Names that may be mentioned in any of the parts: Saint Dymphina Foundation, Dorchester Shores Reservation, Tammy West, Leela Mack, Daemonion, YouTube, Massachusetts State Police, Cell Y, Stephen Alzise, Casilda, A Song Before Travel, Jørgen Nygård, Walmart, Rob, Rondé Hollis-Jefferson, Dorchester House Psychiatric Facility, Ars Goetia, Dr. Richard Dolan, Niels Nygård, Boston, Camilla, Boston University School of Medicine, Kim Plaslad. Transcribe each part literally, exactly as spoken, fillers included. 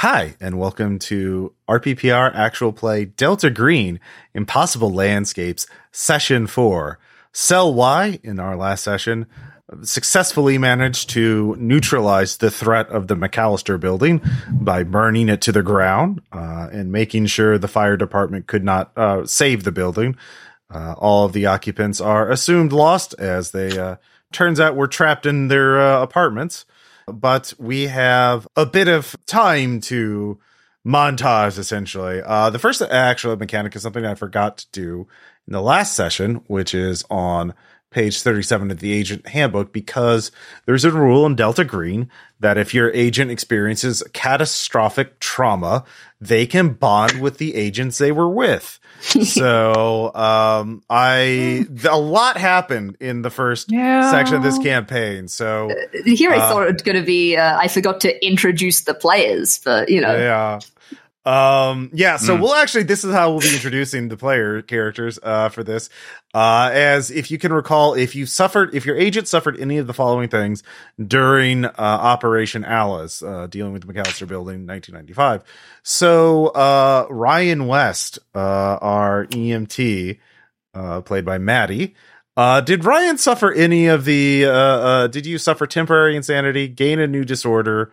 Hi, and welcome to R P P R Actual Play Delta Green Impossible Landscapes Session four. Cell Y, in our last session, successfully managed to neutralize the threat of the McAllister building by burning it to the ground uh, and making sure the fire department could not uh, save the building. Uh, all of the occupants are assumed lost, as they, uh, turns out, were trapped in their uh, apartments. But we have a bit of time to montage, essentially. Uh, the first actual mechanic is something I forgot to do in the last session, which is on page thirty-seven of the Agent Handbook, because there's a rule in Delta Green that if your agent experiences catastrophic trauma, they can bond with the agents they were with. so um, I a lot happened in the first yeah. section of this campaign. So here I um, thought it was going to be uh, I forgot to introduce the players, but you know, yeah. Um, yeah, so mm. we'll actually, this is how we'll be introducing the player characters, uh, for this. Uh, as if you can recall, if you suffered, if your agent suffered any of the following things during, uh, Operation Alice, uh, dealing with the McAllister building, nineteen ninety-five. So, uh, Ryan West, uh, our E M T, uh, played by Maddie. Uh, did Ryan suffer any of the, uh, uh, did you suffer temporary insanity, gain a new disorder,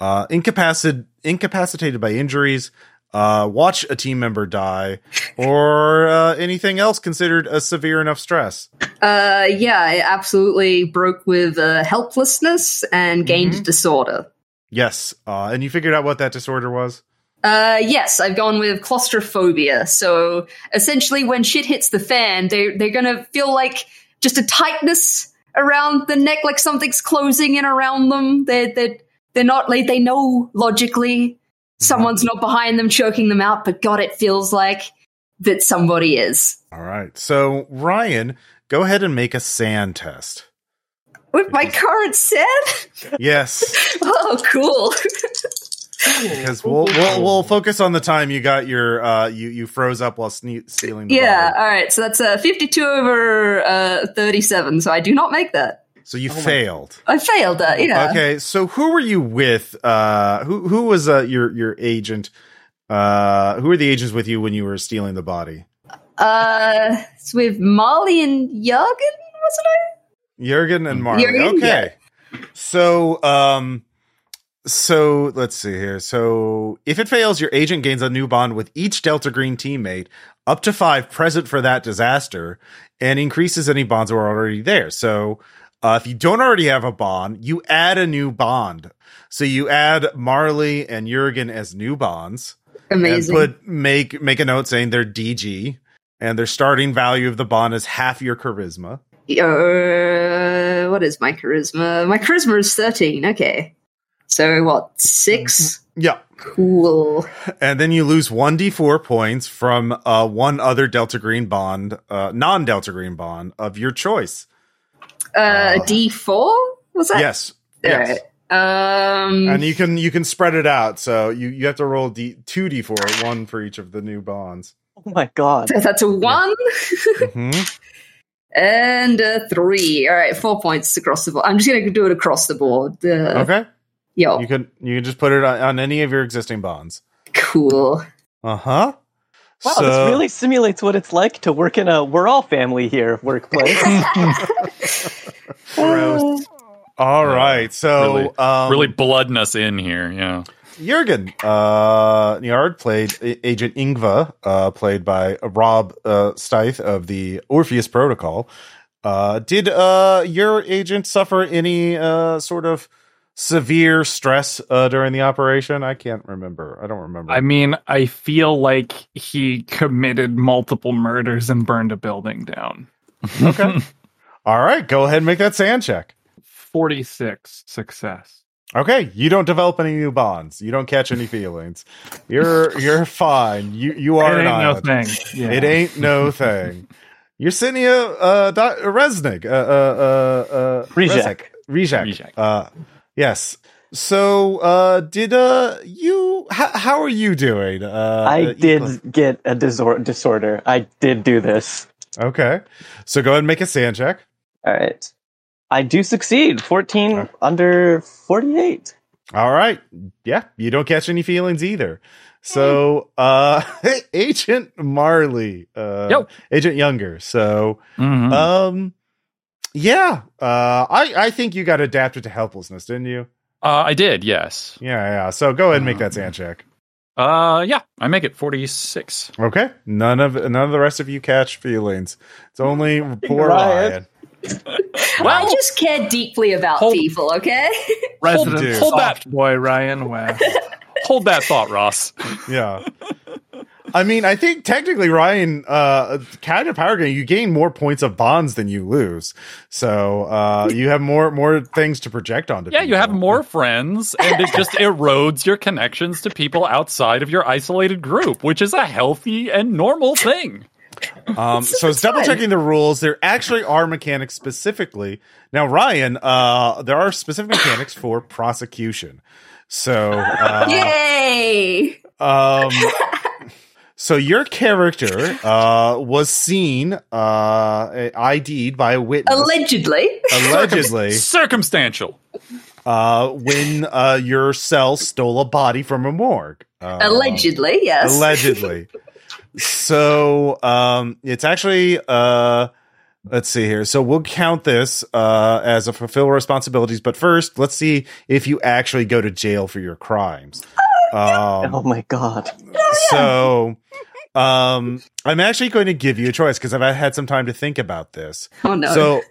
uh, incapacitated, incapacitated by injuries, uh, watch a team member die, or uh, anything else considered a severe enough stress? Uh, yeah, I absolutely broke with uh, helplessness and gained mm-hmm. disorder. Yes, uh, and you figured out what that disorder was? Uh, yes, I've gone with claustrophobia. So essentially when shit hits the fan, they, they're going to feel like just a tightness around the neck, like something's closing in around them. They're... they're They're not, like, they know logically someone's not behind them choking them out, but God, it feels like that somebody is. All right. So, Ryan, go ahead and make a sand test. With my current sand? Yes. Oh, cool. Because we'll, we'll we'll focus on the time you got your, uh, you, you froze up while sne- stealing the Yeah. Bottle. All right. So, that's uh, fifty-two over uh, thirty-seven. So, I do not make that. So you oh failed. My, I failed that, yeah. Okay, so who were you with? Uh, who who was uh, your your agent? Uh, who were the agents with you when you were stealing the body? Uh, it's with Marley and Jørgen, wasn't I? Jørgen and Marley. Jørgen, okay. Yeah. So um, so let's see here. So if it fails, your agent gains a new bond with each Delta Green teammate, up to five present for that disaster, and increases any bonds that were already there. So. Uh, if you don't already have a bond, you add a new bond. So you add Marley and Jørgen as new bonds. Amazing. And put, make make a note saying they're D G, and their starting value of the bond is half your charisma. Uh, what is my charisma? My charisma is thirteen. Okay. So what, six? Yeah. Cool. And then you lose one d four points from uh, one other Delta Green bond, uh, non-Delta Green bond of your choice. Uh, D four was that? Yes. All yes. Right. Um, and you can you can spread it out. So you, you have to roll D two D four, one for each of the new bonds. Oh my God. That's a one. Mm-hmm. And a three. All right, four points across the board. I'm just gonna do it across the board. Uh, okay. Yeah. You can you can just put it on, on any of your existing bonds. Cool. Uh huh. Wow, so, this really simulates what it's like to work in a we're all family here workplace. Gross. All right, so really, um, really blooding us in here, yeah. Jørgen uh, Nygård played Agent Yngve, uh, played by Rob uh, Stith of the Orpheus Protocol. Uh, did uh, your agent suffer any uh, sort of severe stress uh, during the operation? I can't remember. I don't remember. I mean, I feel like he committed multiple murders and burned a building down. Okay. All right, go ahead and make that sand check. forty-six success. Okay, you don't develop any new bonds. You don't catch any feelings. You're you're fine. You you are an island. It ain't no thing. Yeah. It ain't no thing. Yersinia uh, uh, Riszek. Uh, uh, uh, Riszek. Riszek. Uh, yes. So, uh, did uh, you? H- how are you doing? Uh, I did uh, get a disor- disorder. I did do this. Okay, so go ahead and make a sand check. All right. I do succeed. fourteen okay. Under forty-eight. All right. Yeah, you don't catch any feelings either. So, uh, Agent Marley, uh, Yo. Agent Younger. So, mm-hmm. um, yeah, uh, I, I think you got adapted to helplessness, didn't you? Uh, I did. Yes. Yeah. Yeah. So go ahead and make that sand check. Uh, yeah, I make it forty-six. Okay. None of, none of the rest of you catch feelings. It's only poor Ryan. Well, I just care deeply about hold, people. Okay. Resident hold, hold that boy, Ryan. Wow. Hold that thought, Ross. Yeah. I mean, I think technically, Ryan, uh, kind of power gain, you gain more points of bonds than you lose. So uh, you have more more things to project onto yeah, people. Yeah, you have more friends, and it just erodes your connections to people outside of your isolated group, which is a healthy and normal thing. Um, so it's double-checking the rules. There actually are mechanics specifically. Now, Ryan, uh, there are specific mechanics for prosecution. So, uh, yay! Um, so your character uh, was seen uh, ID'd by a witness, allegedly, allegedly, circumstantial. Uh, when uh, your cell stole a body from a morgue, uh, allegedly, yes, allegedly. So um, it's actually. Uh, Let's see here. So we'll count this uh, as a fulfill responsibilities. But first, let's see if you actually go to jail for your crimes. Oh, um, oh my God. So um, I'm actually going to give you a choice because I've had some time to think about this. Oh, no. So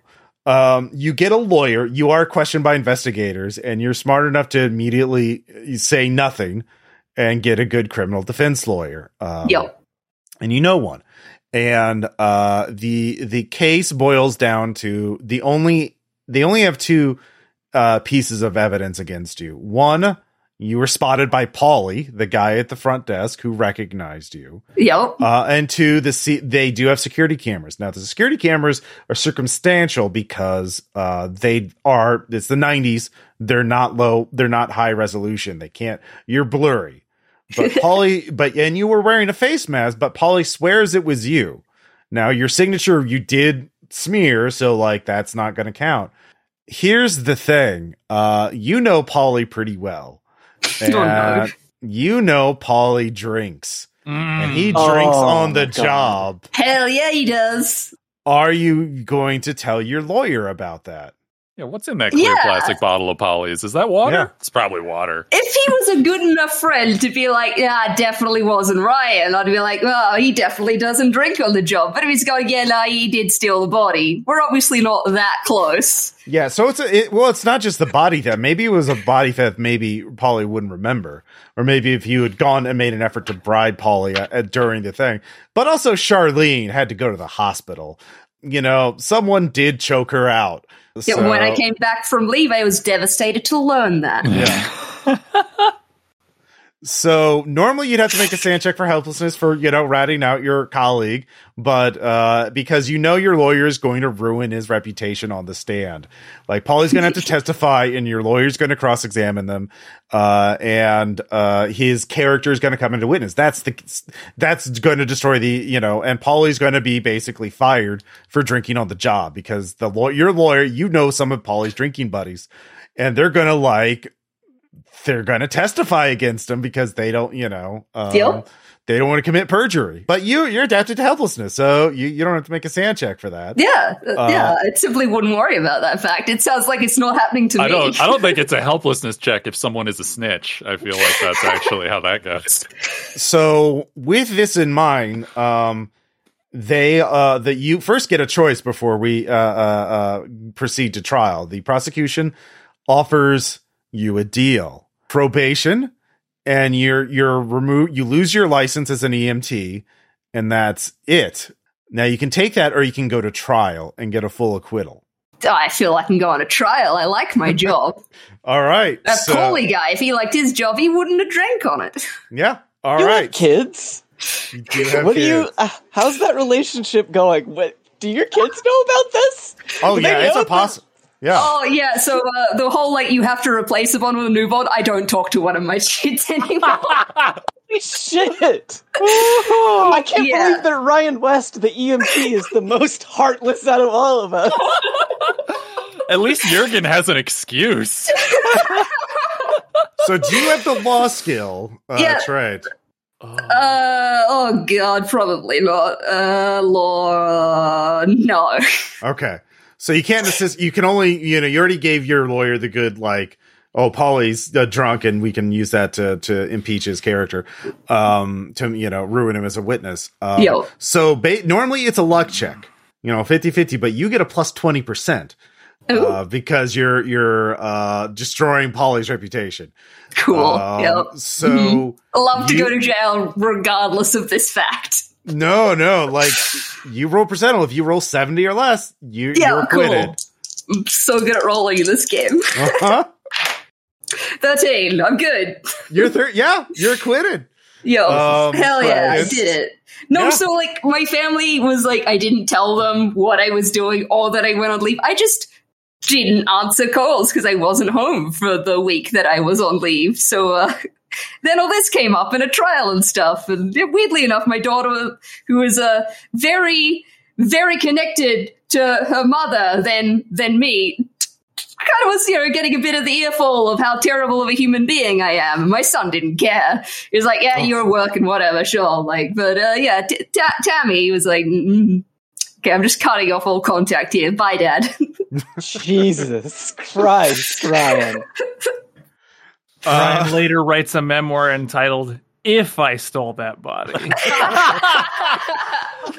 um, you get a lawyer. You are questioned by investigators, and you're smart enough to immediately say nothing and get a good criminal defense lawyer. Um, yep. And you know one. And uh, the the case boils down to the only they only have two uh, pieces of evidence against you. One, you were spotted by Polly, the guy at the front desk who recognized you. Yep. Uh, and two, the C- they do have security cameras. Now, the security cameras are circumstantial because uh, they are it's the nineties. They're not low. They're not high resolution. They can't. You're blurry. But Polly, but and you were wearing a face mask, but Polly swears it was you. Now, your signature you did smear, so like that's not going to count. Here's the thing, uh, you know Polly pretty well, and oh, no. you know Polly drinks, mm. and he drinks oh, on the job. Hell yeah, he does. Are you going to tell your lawyer about that? Yeah, what's in that clear yeah. plastic bottle of Polly's? Is that water? Yeah. It's probably water. If he was a good enough friend to be like, yeah, I definitely wasn't Ryan, I'd be like, oh, he definitely doesn't drink on the job. But if he's going, yeah, no, he did steal the body, we're obviously not that close. Yeah, so it's a, it, well, it's not just the body theft. Maybe it was a body theft. Maybe Polly wouldn't remember, or maybe if you had gone and made an effort to bribe Polly uh, during the thing. But also, Charlene had to go to the hospital. You know, someone did choke her out. Yeah, so, when I came back from leave, I was devastated to learn that. Yeah. So normally you'd have to make a sand check for helplessness for, you know, ratting out your colleague. But uh, because, you know, your lawyer is going to ruin his reputation on the stand. Like, Polly's going to have to testify and your lawyer's going to cross examine them. Uh, and uh, his character is going to come into witness. That's the that's going to destroy the, you know, and Polly's going to be basically fired for drinking on the job because the law- your lawyer, you know, some of Polly's drinking buddies, and they're going to like. They're going to testify against him because they don't, you know, um, yep. they don't want to commit perjury. But you, you're adapted to helplessness, so you, you don't have to make a sand check for that. Yeah, uh, yeah. I simply wouldn't worry about that fact. It sounds like it's not happening to I me. Don't, I don't think it's a helplessness check if someone is a snitch. I feel like that's actually how that goes. So with this in mind, um, they uh, that you first get a choice before we uh, uh, uh, proceed to trial. The prosecution offers you a deal. Probation, and you're you're removed. You lose your license as an E M T, and that's it. Now you can take that, or you can go to trial and get a full acquittal. Oh, I feel I can go on a trial. I like my job. All right, that so, Polly guy. If he liked his job, he wouldn't have drank on it. Yeah. All you right, have kids. You do have what kids. Do you? Uh, how's that relationship going? What do your kids know about this? Oh do yeah, it's a possible. Yeah. Oh, yeah. So uh, the whole, like, you have to replace a bond with a new bond. I don't talk to one of my kids anymore. Holy shit. Oh, I can't yeah. believe that Ryan West, the E M T, is the most heartless out of all of us. At least Jørgen has an excuse. So do you have the law skill? Uh, yeah. That's right. Oh. Uh, oh, God, probably not. Uh, law, no. Okay. So you can't assist. You can only, you know, you already gave your lawyer the good, like, oh, Polly's uh, drunk and we can use that to, to impeach his character, um, to, you know, ruin him as a witness. Um, Yo. So ba- normally it's a luck check, you know, fifty-fifty, but you get a plus twenty percent. Uh, because you're you're uh, destroying Polly's reputation. Cool. Um, yep. So mm-hmm. love to you, go to jail regardless of this fact. No, no. Like you roll percentile. If you roll seventy or less, you, yeah, you're acquitted. Cool. I'm so good at rolling in this game. Uh-huh. Thirteen. I'm good. You're thir- Yeah, you're acquitted. Yo, um, hell yeah, I did it. No, yeah. So like my family was like, I didn't tell them what I was doing or that I went on leave. I just didn't answer calls because I wasn't home for the week that I was on leave. So uh, then all this came up in a trial and stuff. And weirdly enough, my daughter, who is uh, very, very connected to her mother than than me, kind of was, you know, getting a bit of the earful of how terrible of a human being I am. And my son didn't care. He was like, yeah, oh. You're working, whatever, sure. Like, but uh, yeah, t- t- Tammy was like, mm, okay, I'm just cutting off all contact here. Bye, Dad. Jesus Christ, Ryan. Uh, Ryan later writes a memoir entitled "If I Stole That Body." All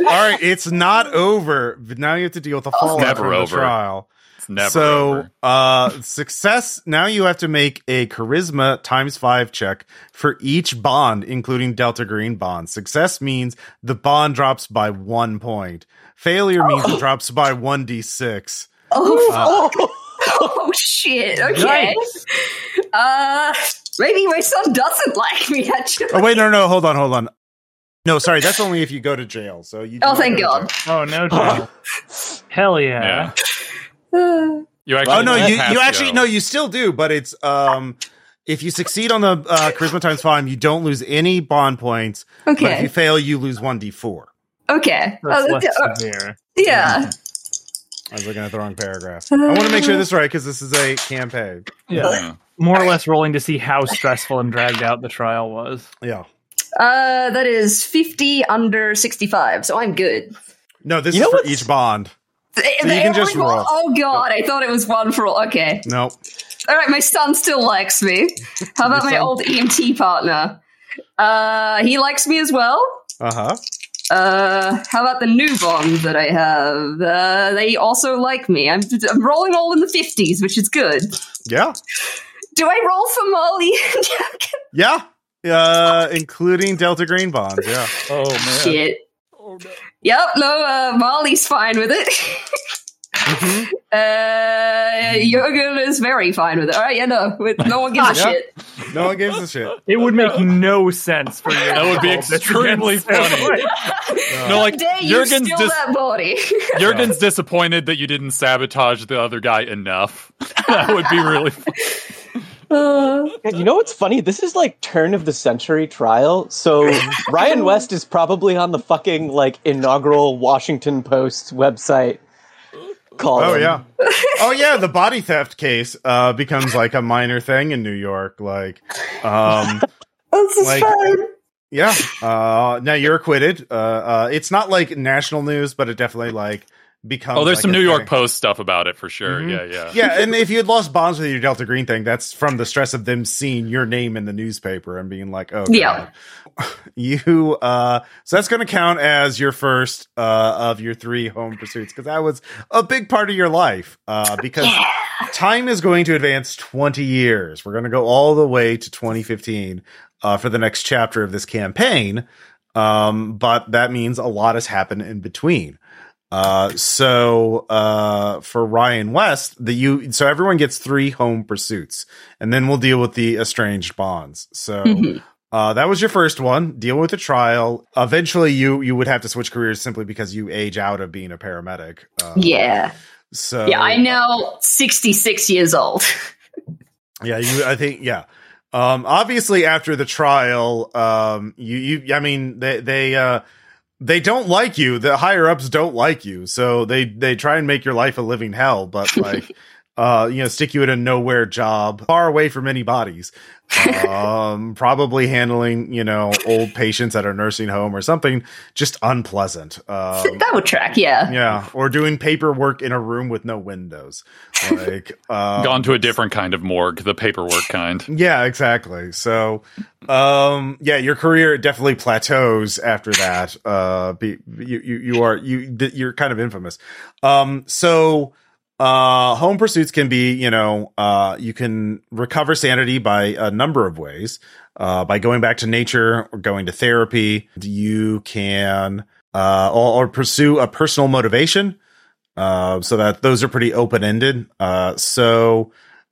right, it's not over. But now you have to deal with the fallout from the trial. It's never so, over. So, uh, success. Now you have to make a charisma times five check for each bond, including Delta Green bond. Success means the bond drops by one point. Failure means oh. it drops by one d six. Oh, uh, oh shit! Okay, nice. uh, maybe my son doesn't like me. Actually. Oh wait, no, no, hold on, hold on. No, sorry, that's only if you go to jail. So you. Oh, thank God! Oh no, jail. Hell yeah! yeah. You actually? Oh no, you, you actually no, you still do, but it's um, if you succeed on the uh, charisma times five, you don't lose any bond points. Okay. But if you fail, you lose one d four. Okay. That's oh, less severe. Yeah. yeah. I was looking at the wrong paragraph. I want to make sure this is right because this is a campaign. Yeah. yeah. More or less rolling to see how stressful and dragged out the trial was. Yeah. Uh, that is fifty under sixty-five, so I'm good. No, this you is for what's... each bond. So you can just roll. roll. Oh, God. I thought it was one for all. Okay. Nope. All right. My son still likes me. How about my old E M T partner? Uh, he likes me as well. Uh-huh. Uh, how about the new bond that I have? Uh, they also like me. I'm, I'm rolling all in the fifties, which is good. Yeah. Do I roll for Marley and Jørgen? Yeah. Uh, including Delta Green bonds. Yeah. Oh, man. Shit. Oh, no. Yep. No, uh, Marley's fine with it. mm-hmm. Uh, Jørgen is very fine with it. All right. Yeah, no. With, no one gives a yeah. shit. No one gives a shit. It would make no sense for you. That would be extremely funny. No, no, like Jurgen's dis- that body. Jurgen's disappointed that you didn't sabotage the other guy enough. That would be really funny. Uh, you know what's funny? This is like turn of the century trial. So Ryan West is probably on the fucking like inaugural Washington Post website. Column. Oh yeah. Oh yeah, the body theft case uh becomes like a minor thing in New York. Like um this is like, fun. Yeah. Uh, now you're acquitted. Uh, uh, it's not like national news, but it definitely like becomes. Oh, there's like, some New thing. York Post stuff about it for sure. Mm-hmm. Yeah, yeah, yeah. And if you had lost bonds with your Delta Green thing, that's from the stress of them seeing your name in the newspaper and being like, "Oh, God. Yeah." You. Uh, so that's going to count as your first uh, of your three home pursuits because that was a big part of your life. Uh, because yeah. time is going to advance twenty years. We're going to go all the way to twenty fifteen. Uh, for the next chapter of this campaign. Um, but that means a lot has happened in between. Uh, so uh, for Ryan West, the you so everyone gets three home pursuits, and then we'll deal with the estranged bonds. So mm-hmm. uh, that was your first one. Deal with the trial. Eventually, you you would have to switch careers simply because you age out of being a paramedic. Uh, yeah. So yeah, I'm now sixty-six years old. yeah, you. I think yeah. Um, obviously after the trial, um, you, you, I mean, they, they, uh, they don't like you. The higher ups don't like you. So they, they try and make your life a living hell, but like, uh, you know, stick you in a nowhere job far away from any bodies, um, probably handling, you know, old patients at a nursing home or something just unpleasant. Um, that would track. Yeah. Yeah. Or doing paperwork in a room with no windows. Like um, gone to a different kind of morgue, the paperwork kind. Yeah, exactly. So, um, yeah, your career definitely plateaus after that. Uh, be, you, you, you are, you, you're kind of infamous. Um, so, Uh, home pursuits can be, you know, uh, you can recover sanity by a number of ways, uh, by going back to nature or going to therapy. You can, uh, or, or pursue a personal motivation. Uh, so that those are pretty open-ended. Uh, so,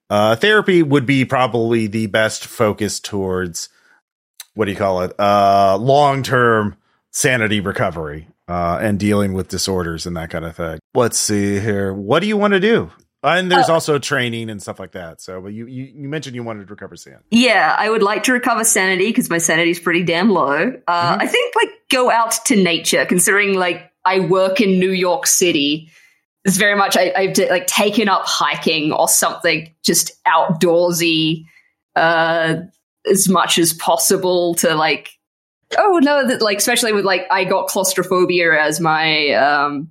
uh, therapy would be probably the best focus towards, what do you call it? Uh, long-term sanity recovery. Uh, and dealing with disorders and that kind of thing. Let's see here. What do you want to do? And there's uh, also training and stuff like that. So, but you, you, you mentioned you wanted to recover sanity. Yeah, I would like to recover sanity because my sanity is pretty damn low. Uh, mm-hmm. I think like go out to nature, considering like I work in New York City. It's very much I, I've like taken up hiking or something just outdoorsy uh, as much as possible to like. Oh no! That, like especially with like I got claustrophobia as my um,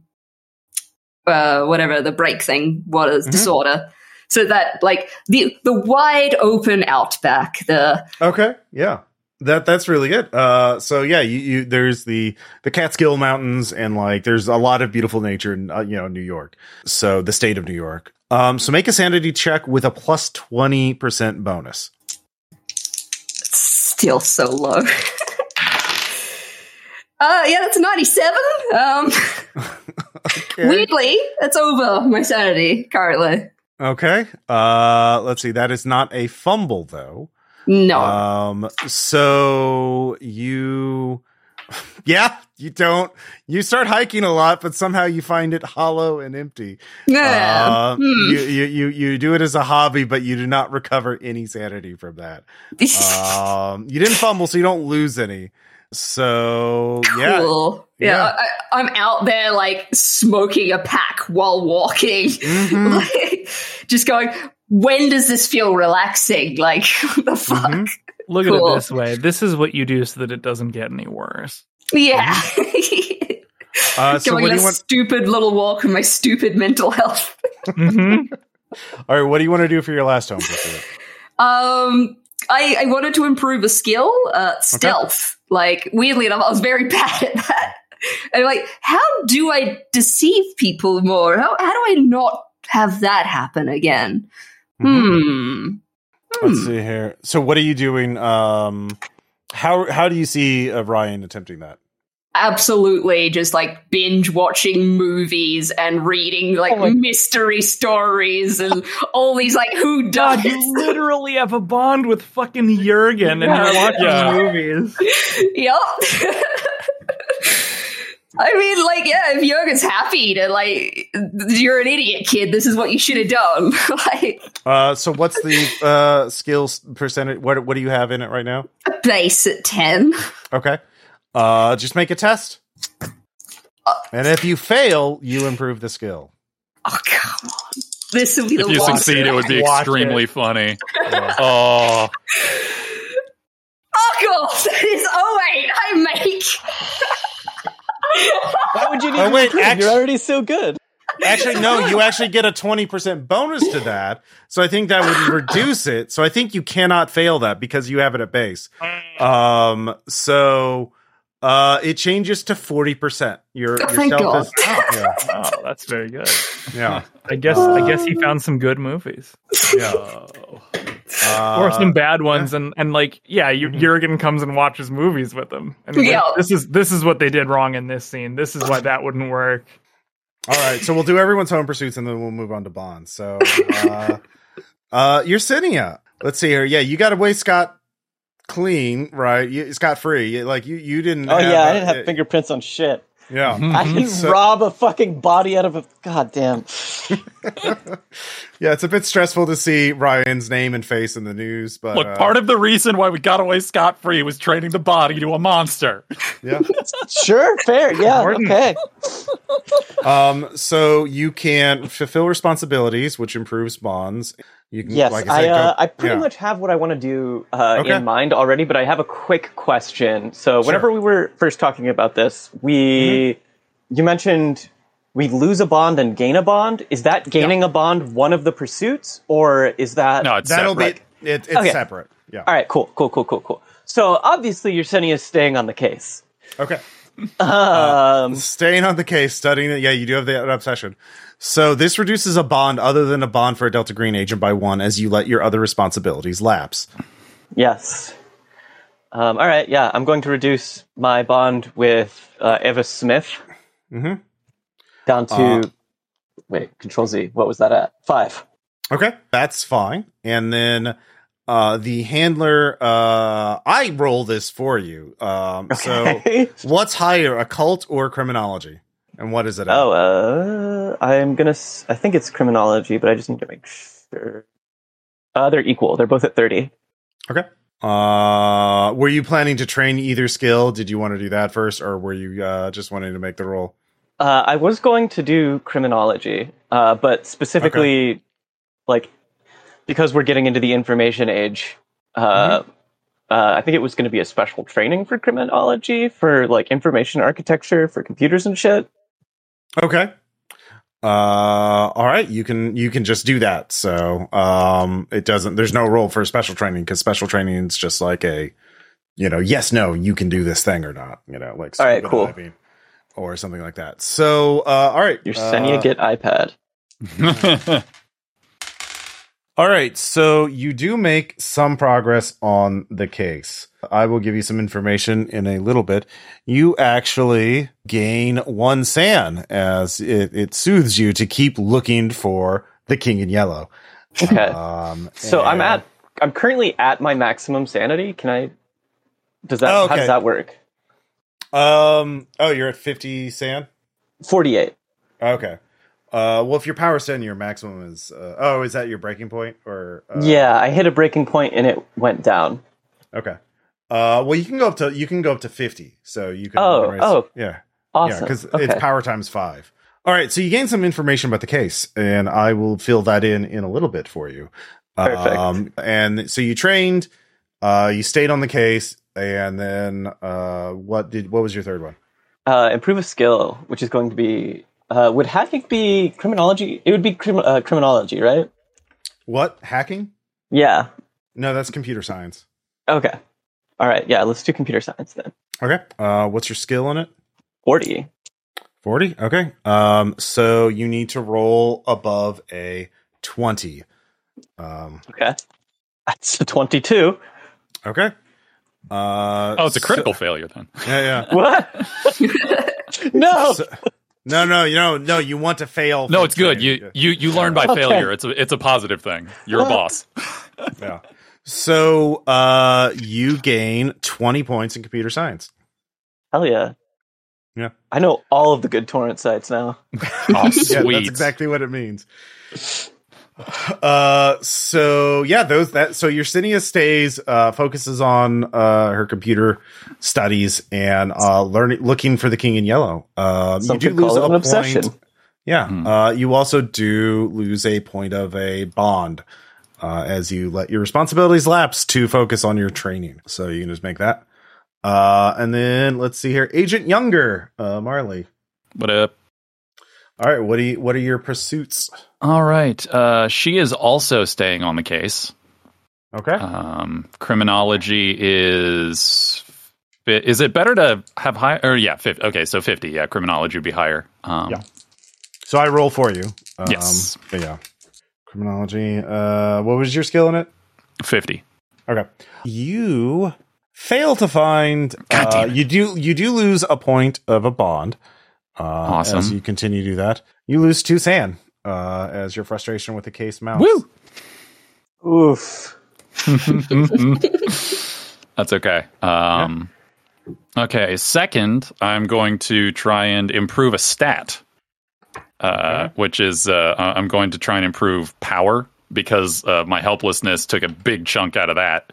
uh, whatever the break thing was mm-hmm. disorder. So that like the the wide open outback. The okay, yeah, that that's really good. Uh, so yeah, you, you there's the the Catskill Mountains and like there's a lot of beautiful nature in uh, you know New York. So the state of New York. Um, so make a sanity check with a plus twenty percent bonus. It's still so low. Uh, yeah, that's ninety-seven. Um, okay. Weirdly, that's over my sanity currently. Okay. Uh, let's see. That is not a fumble, though. No. Um, so you, yeah, you don't. You start hiking a lot, but somehow you find it hollow and empty. Yeah. Uh, hmm. you, you, you, you do it as a hobby, but you do not recover any sanity from that. um, you didn't fumble, so you don't lose any. So yeah, cool. yeah, yeah. I, I'm out there like smoking a pack while walking, mm-hmm. like, just going. When does this feel relaxing? Like what the fuck? Mm-hmm. Look cool. at it this way. This is what you do so that it doesn't get any worse. Yeah. uh, so going on a want- stupid little walk with my stupid mental health. mm-hmm. All right, what do you want to do for your last home pursuit? Um, I, I wanted to improve a skill, uh, stealth. Okay. Like, weirdly enough, I was very bad at that. And like, how do I deceive people more? How how do I not have that happen again? Mm-hmm. Hmm. Let's see here. So what are you doing? Um, how how do you see uh, Ryan attempting that? Absolutely. Just like binge watching movies and reading like oh mystery stories and all these like who does you literally have a bond with fucking Jørgen yeah. and you're watching yeah. movies. Yep. I mean, like, yeah, if Jørgen's happy to like, you're an idiot, kid. This is what you should have done. like, uh, so what's the uh, skills percentage? What what do you have in it right now? A base at ten. Okay. Uh, just make a test. Uh, and if you fail, you improve the skill. Oh, come on. This would be the If you succeed, it would be watch extremely it. funny. Yeah. Oh. Oh, God. That is, oh, wait. I make. Why would you need oh, to wait, actually, You're already so good. Actually, no. You actually get a twenty percent bonus to that. So I think that would reduce it. So I think you cannot fail that because you have it at base. Um. So... Uh, it changes to forty percent. Your, your oh stealth is oh, yeah. Wow, that's very good. Yeah, I guess um, I guess he found some good movies. Yeah, uh, or some bad ones, yeah. and and like yeah, mm-hmm. Jørgen comes and watches movies with him. And yeah. like, this is this is what they did wrong in this scene. This is why that wouldn't work. All right, so we'll do everyone's home pursuits, and then we'll move on to bonds. So, uh, uh, Yersinia, let's see here. Yeah, you got away, Scott. Clean, right? It's got free. Like you, you didn't. Oh have, yeah, I didn't have it, fingerprints on shit. Yeah, mm-hmm. I didn't so, rob a fucking body out of a goddamn. Yeah, it's a bit stressful to see Ryan's name and face in the news. But look, uh, part of the reason why we got away scot free was trading the body to a monster. Yeah, sure, fair. Yeah, Gordon. Okay. Um, so you can fulfill responsibilities, which improves bonds. You can, yes, like I, said, I, uh, go, I pretty yeah. much have what I want to do uh, okay. in mind already, but I have a quick question. So whenever sure. we were first talking about this, we mm-hmm. you mentioned we lose a bond and gain a bond. Is that gaining yeah. a bond one of the pursuits, or is that... No, it's That'll separate. Be, it, it's okay. separate. Yeah. All right, cool, cool, cool, cool, cool. So obviously Yersinia is staying on the case. Okay. Um, uh, staying on the case, studying it. Yeah, you do have that obsession. So this reduces a bond other than a bond for a Delta Green agent by one as you let your other responsibilities lapse. Yes. Um, all right, yeah. I'm going to reduce my bond with uh, Eva Smith mm-hmm. down to... Uh, wait, Control Z. What was that at? Five. Okay, that's fine. And then uh, the handler... Uh, I roll this for you. Um, okay. So what's higher, occult or criminology? And what is it? Oh, uh, I'm going to... S- I think it's criminology, but I just need to make sure. Uh, they're equal. They're both at thirty. Okay. Uh, were you planning to train either skill? Did you want to do that first, or were you uh, just wanting to make the roll? Uh, I was going to do criminology, uh, but specifically, okay. like, because we're getting into the information age, uh, mm-hmm. Uh, I think it was going to be a special training for criminology, for, like, information architecture, for computers and shit. Okay. Uh, all right. You can you can just do that. So um, it doesn't. There's no role for special training because special training is just like a, you know, yes, no, you can do this thing or not. You know, like all right, cool, I P or something like that. So uh, all right, Yersinia uh, get iPad. All right. So you do make some progress on the case. I will give you some information in a little bit. You actually gain one san as it, it soothes you to keep looking for the King in Yellow. Okay. Um, so I'm at, I'm currently at my maximum sanity. Can I, does that, oh, okay. how does that work? Um, oh, you're at fifty san? forty-eight. Okay. Uh, well, if your power's ten, your maximum is... Uh, oh, is that your breaking point? Or uh, yeah, I hit a breaking point and it went down. Okay. Uh, well, you can go up to you can go up to fifty, so you can. Oh, raise, oh, yeah, awesome. Yeah, because okay. it's power times five. All right, so you gain some information about the case, and I will fill that in in a little bit for you. Perfect. Um, and so you trained, uh, you stayed on the case, and then uh, what did what was your third one? Uh, improve a skill, which is going to be. Uh, would hacking be criminology? It would be crim- uh, criminology, right? What? Hacking? Yeah. No, that's computer science. Okay. All right. Yeah, let's do computer science then. Okay. Uh, what's your skill on it? forty. forty? Okay. Um, so you need to roll above a twenty. Um, okay. That's a twenty-two. Okay. Uh, oh, it's a critical so, failure then. Yeah, yeah. What? No! So, No, no, you know, no, you want to fail. No, it's good. You, you, you learn by okay. failure. It's a, it's a positive thing. You're a boss. Yeah. So, uh, you gain twenty points in computer science. Hell yeah. Yeah. I know all of the good torrent sites now. Oh, sweet. Yeah, that's exactly what it means. Uh, so yeah, those, that, so Yersinia stays, uh, focuses on, uh, her computer studies and, uh, learning, looking for the King in Yellow. Um, uh, you do lose a obsession. Point. Yeah. Hmm. Uh, you also do lose a point of a bond, uh, as you let your responsibilities lapse to focus on your training. So you can just make that. Uh, and then let's see here. Agent Younger, uh, Marley. What up? All right, what do you, what are your pursuits? All right, uh, she is also staying on the case. Okay. Um, criminology is is it better to have high or yeah, fifty, okay, so fifty, yeah, criminology would be higher. Um, yeah. So I roll for you. Um, yes. But yeah. Criminology. Uh, what was your skill in it? fifty. Okay. You fail to find uh, you do you do lose a point of a bond. Uh, awesome. As you continue to do that, you lose two san uh, as your frustration with the case mounts. Woo! Oof. That's okay. Um, yeah. Okay. Second, I'm going to try and improve a stat, uh, okay. which is uh, I'm going to try and improve power because uh, my helplessness took a big chunk out of that.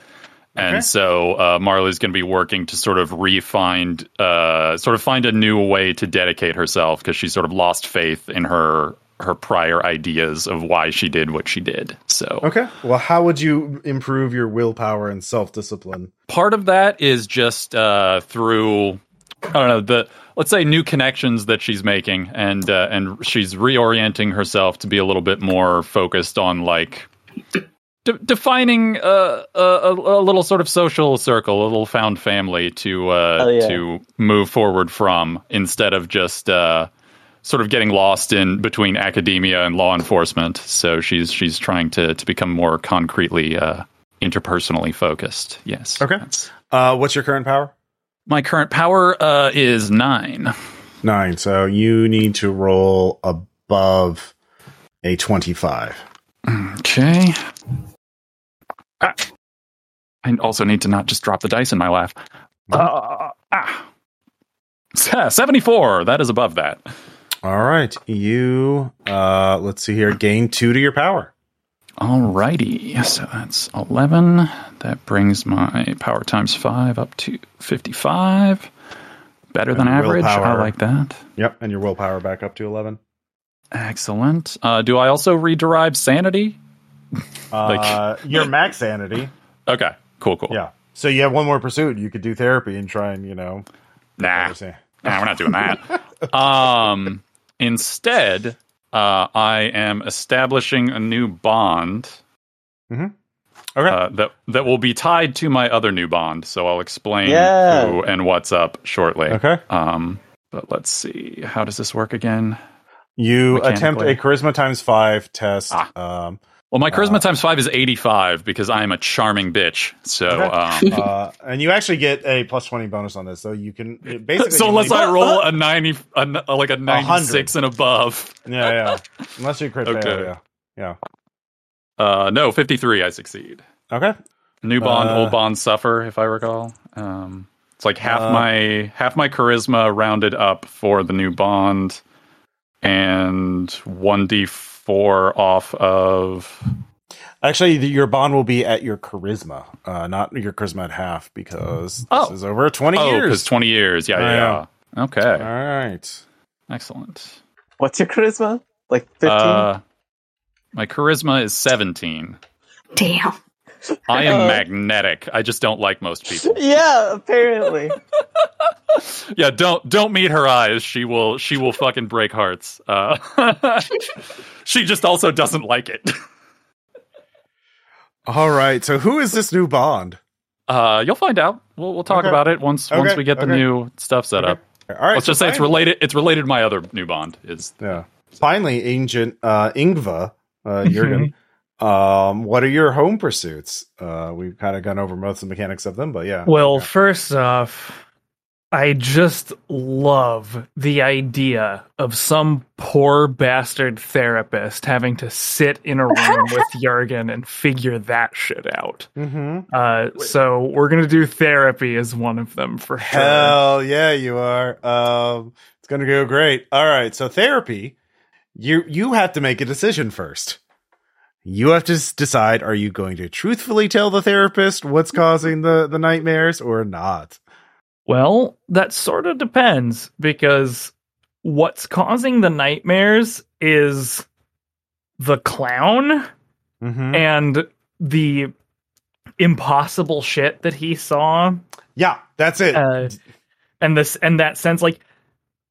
And okay. so uh, Marley's going to be working to sort of refine, uh, sort of find a new way to dedicate herself, because she sort of lost faith in her her prior ideas of why she did what she did. So okay, well, how would you improve your willpower and self-discipline? Part of that is just uh, through, I don't know, the let's say new connections that she's making, and uh, and she's reorienting herself to be a little bit more focused on like. De- defining uh, a, a little sort of social circle, a little found family to uh, oh, yeah. to move forward from, instead of just uh, sort of getting lost in between academia and law enforcement. So she's she's trying to, to become more concretely uh, interpersonally focused. Yes. Okay. Uh, what's your current power? My current power uh, is nine. Nine. So you need to roll above a twenty-five. Okay. Ah. I also need to not just drop the dice in my lap. Uh, ah. seventy-four. That is above that. All right. You, uh, let's see here. Gain two to your power. All righty. So that's eleven. That brings my power times five up to fifty-five. Better and than average. Willpower. I like that. Yep. And your willpower back up to eleven. Excellent. Uh, do I also rederive sanity? Like, uh, your max sanity. Okay, cool, cool. Yeah. So you have one more pursuit. You could do therapy and try and, you know. Nah, nah, we're not doing that. um, instead, uh, I am establishing a new bond. Mm-hmm. Okay. Uh, that that will be tied to my other new bond. So I'll explain yeah. who and what's up shortly. Okay. Um, but let's see. How does this work again? You attempt a charisma times five test. Ah. Um. Well, my charisma uh, times five is eighty-five, because I am a charming bitch. So, okay. um, uh, and you actually get a plus twenty bonus on this, so you can basically. So unless I roll a ninety, a, like a ninety-six and above. Yeah, yeah. Unless you crit okay. fail, yeah, yeah. Uh, no, fifty-three. I succeed. Okay. New bond, uh, old bond suffer, if I recall. Um, it's like half uh, my half my charisma rounded up for the new bond, and one d four. Four off of. Actually, the, your bond will be at your charisma, uh, not your charisma at half, because oh. this is over twenty oh, years. Oh, because twenty years. Yeah, uh, yeah, yeah. Okay. All right. Excellent. What's your charisma? Like fifteen? Uh, my charisma is seventeen. Damn. I am uh, magnetic. I just don't like most people. Yeah, apparently. Yeah, don't don't meet her eyes. She will she will fucking break hearts. Uh, she just also doesn't like it. All right. So who is this new bond? Uh, you'll find out. We'll we'll talk okay. about it once okay. once we get the okay. new stuff set okay. up. All right. Let's so just finally, say it's related. It's related. To my other new bond is yeah. So. Finally, Agent uh, Yngve uh, Jørgen. Um, what are your home pursuits? Uh, we've kind of gone over most of the mechanics of them, but yeah. Well, yeah. First off, I just love the idea of some poor bastard therapist having to sit in a room with Jørgen and figure that shit out. Mm-hmm. Uh, so we're going to do therapy as one of them for sure. Hell yeah, you are. Um, it's going to go great. All right. So therapy, you, you have to make a decision first. You have to decide, are you going to truthfully tell the therapist what's causing the, the nightmares or not? Well, that sort of depends, because what's causing the nightmares is the clown mm-hmm. and the impossible shit that he saw. Yeah, that's it. Uh, and this and that sense, like,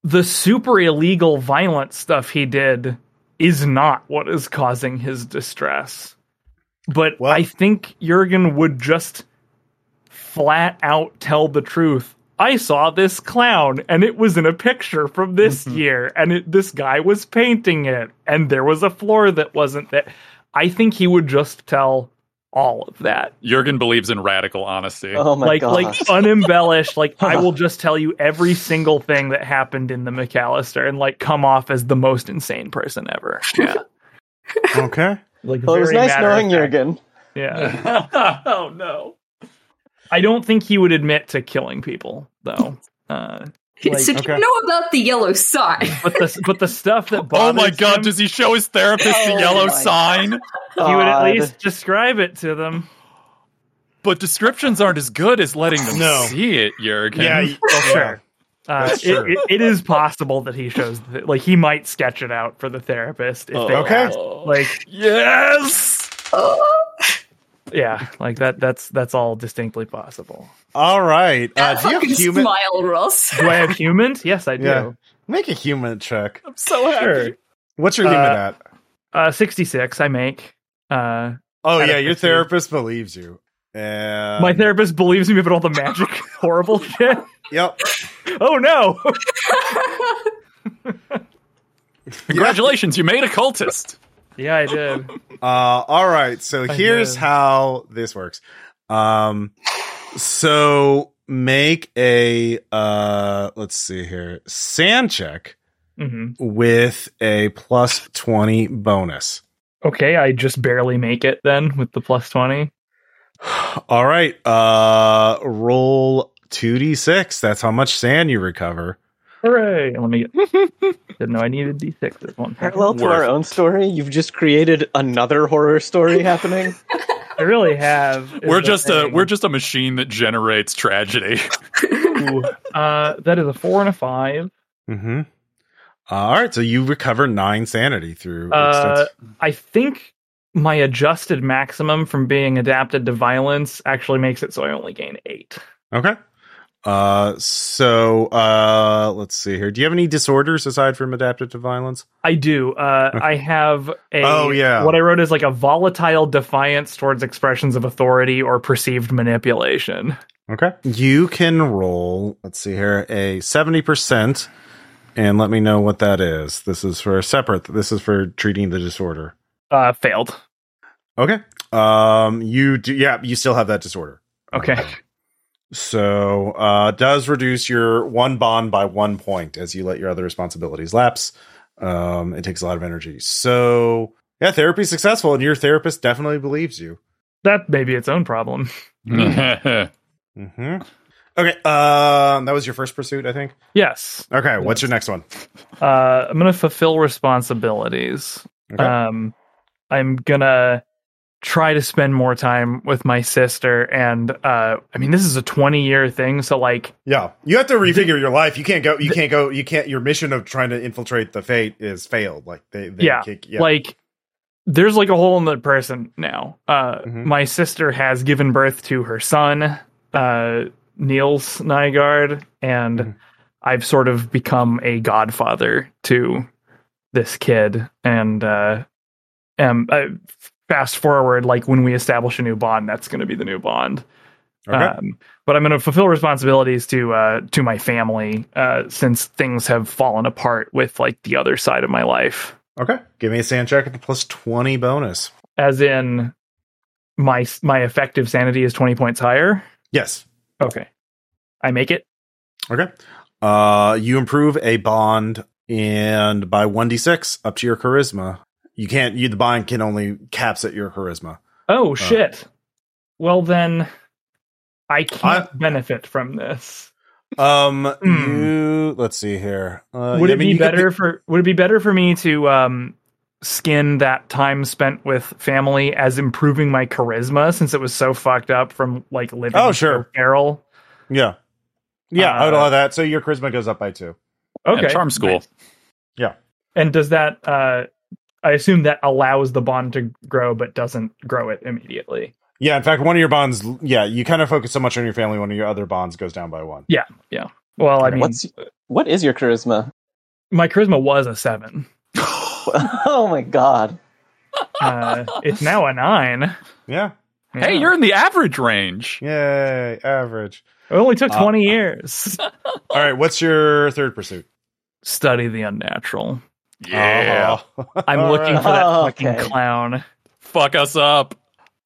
the super illegal violent stuff he did is not what is causing his distress. But well, I think Jørgen would just flat out tell the truth. I saw this clown, and it was in a picture from this mm-hmm. year, and it, this guy was painting it, and there was a floor that wasn't there. I think he would just tell all of that. Jørgen believes in radical honesty. Oh my like, gosh. Like, unembellished, like, I will just tell you every single thing that happened in the McAllister and, like, come off as the most insane person ever. Yeah. Okay. Like, well, it was nice knowing Jørgen. Yeah. Oh, no. I don't think he would admit to killing people, though. Uh, like, so do okay. you know about the yellow sign? But the but the stuff that bothers him. Oh my god! Him, does he show his therapist oh the yellow sign? God. He would at least describe it to them. But descriptions aren't as good as letting them no. see it, Jørgen. Yeah, well, sure. Uh, it, it, it is possible that he shows, the, like, he might sketch it out for the therapist. If oh, they okay. ask. Like, yes. Uh, yeah, like that. That's that's all distinctly possible. All right. Uh, do you have human? Smile, Ross. Do I have human? Yes, I do. Yeah. Make a human check. I'm so happy. Sure. What's your human uh, at? Uh, sixty-six. I make. Uh, oh yeah, your therapist believes you. And... my therapist believes me, but all the magic, horrible shit. Yep. Oh no! Congratulations, you made a cultist. Yeah, I did. Uh, all right, so I here's did. how this works. Um, so make a uh, let's see here, sand check mm-hmm. with a plus twenty bonus. Okay, I just barely make it then with the plus twenty. All right, uh, roll two d six. That's how much sand you recover. Hooray! Let me get. Didn't know I needed d six at one point. Parallel to our own story, you've just created another horror story happening. I really have. We're just a we're just a machine that generates tragedy. Ooh, uh, that is a four and a five. Mm-hmm. All right, so you recover nine sanity through. Uh, I think. My adjusted maximum from being adapted to violence actually makes it so I only gain eight. Okay. Uh, so uh, let's see here. Do you have any disorders aside from adapted to violence? I do. Uh, I have a. Oh, yeah. What I wrote is like a volatile defiance towards expressions of authority or perceived manipulation. Okay. You can roll, let's see here, a seventy percent. And let me know what that is. This is for separate. This is for treating the disorder. Uh, failed. Okay. Um, you do, yeah, you still have that disorder. Okay. So, uh, does reduce your one bond by one point as you let your other responsibilities lapse. Um, it takes a lot of energy. So, yeah, therapy's successful, and your therapist definitely believes you. That may be its own problem. Mm-hmm. Okay, uh, that was your first pursuit, I think? Yes. Okay, what's your next one? Uh, I'm going to fulfill responsibilities. Okay. Um, I'm gonna try to spend more time with my sister, and uh, I mean, this is a twenty-year thing, so like, yeah, you have to refigure the, your life. You can't go. You the, can't go. You can't. Your mission of trying to infiltrate the Fate is failed. Like, they, they yeah, kick, yeah, like there's like a whole other person now. Uh, mm-hmm. My sister has given birth to her son, uh, Niels Nygård, and mm-hmm. I've sort of become a godfather to this kid, and. Uh, Um, uh, fast forward, like when we establish a new bond, that's going to be the new bond. Okay. Um, but I'm going to fulfill responsibilities to uh, to my family uh, since things have fallen apart with like the other side of my life. Okay, give me a sand check at the plus twenty bonus. As in, my my effective sanity is twenty points higher. Yes. Okay, I make it. Okay, uh, you improve a bond and by one d six up to your charisma. You can't, you, the bond can only caps at your charisma. Oh, shit. Uh, well, then I can't I, benefit from this. Um, mm. you, let's see here. Uh, would yeah, it I mean, be better pick- for, would it be better for me to, um, skin that time spent with family as improving my charisma since it was so fucked up from like living oh, sure. Carol? Yeah. Yeah. Uh, I would allow that. So your charisma goes up by two. Okay. Yeah, charm school. Nice. Yeah. And does that, uh, I assume that allows the bond to grow, but doesn't grow it immediately. Yeah. In fact, one of your bonds. Yeah. You kind of focus so much on your family. One of your other bonds goes down by one. Yeah. Yeah. Well, I mean, What's, what is your charisma? My charisma was a seven. Oh my God. Uh, it's now a nine. Yeah. yeah. Hey, you're in the average range. Yay. Average. It only took uh, twenty years. All right. What's your third pursuit? Study the unnatural. Yeah, uh-huh. I'm all looking right. for that oh, fucking okay. clown. Fuck us up.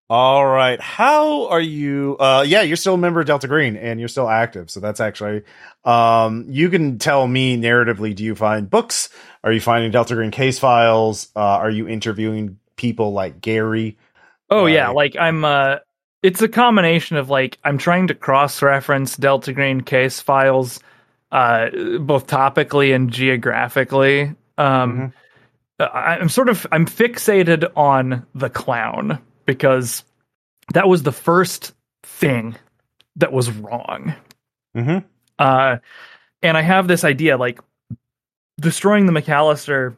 All right. How are you? Uh, yeah, you're still a member of Delta Green and you're still active. So that's actually um, you can tell me narratively. Do you find books? Are you finding Delta Green case files? Uh, are you interviewing people like Gary? Oh, like, yeah. Like I'm uh, it's a combination of like I'm trying to cross reference Delta Green case files uh, both topically and geographically. Um, mm-hmm. I, I'm sort of, I'm fixated on the clown because that was the first thing that was wrong. Mm-hmm. Uh, and I have this idea, like, destroying the McAllister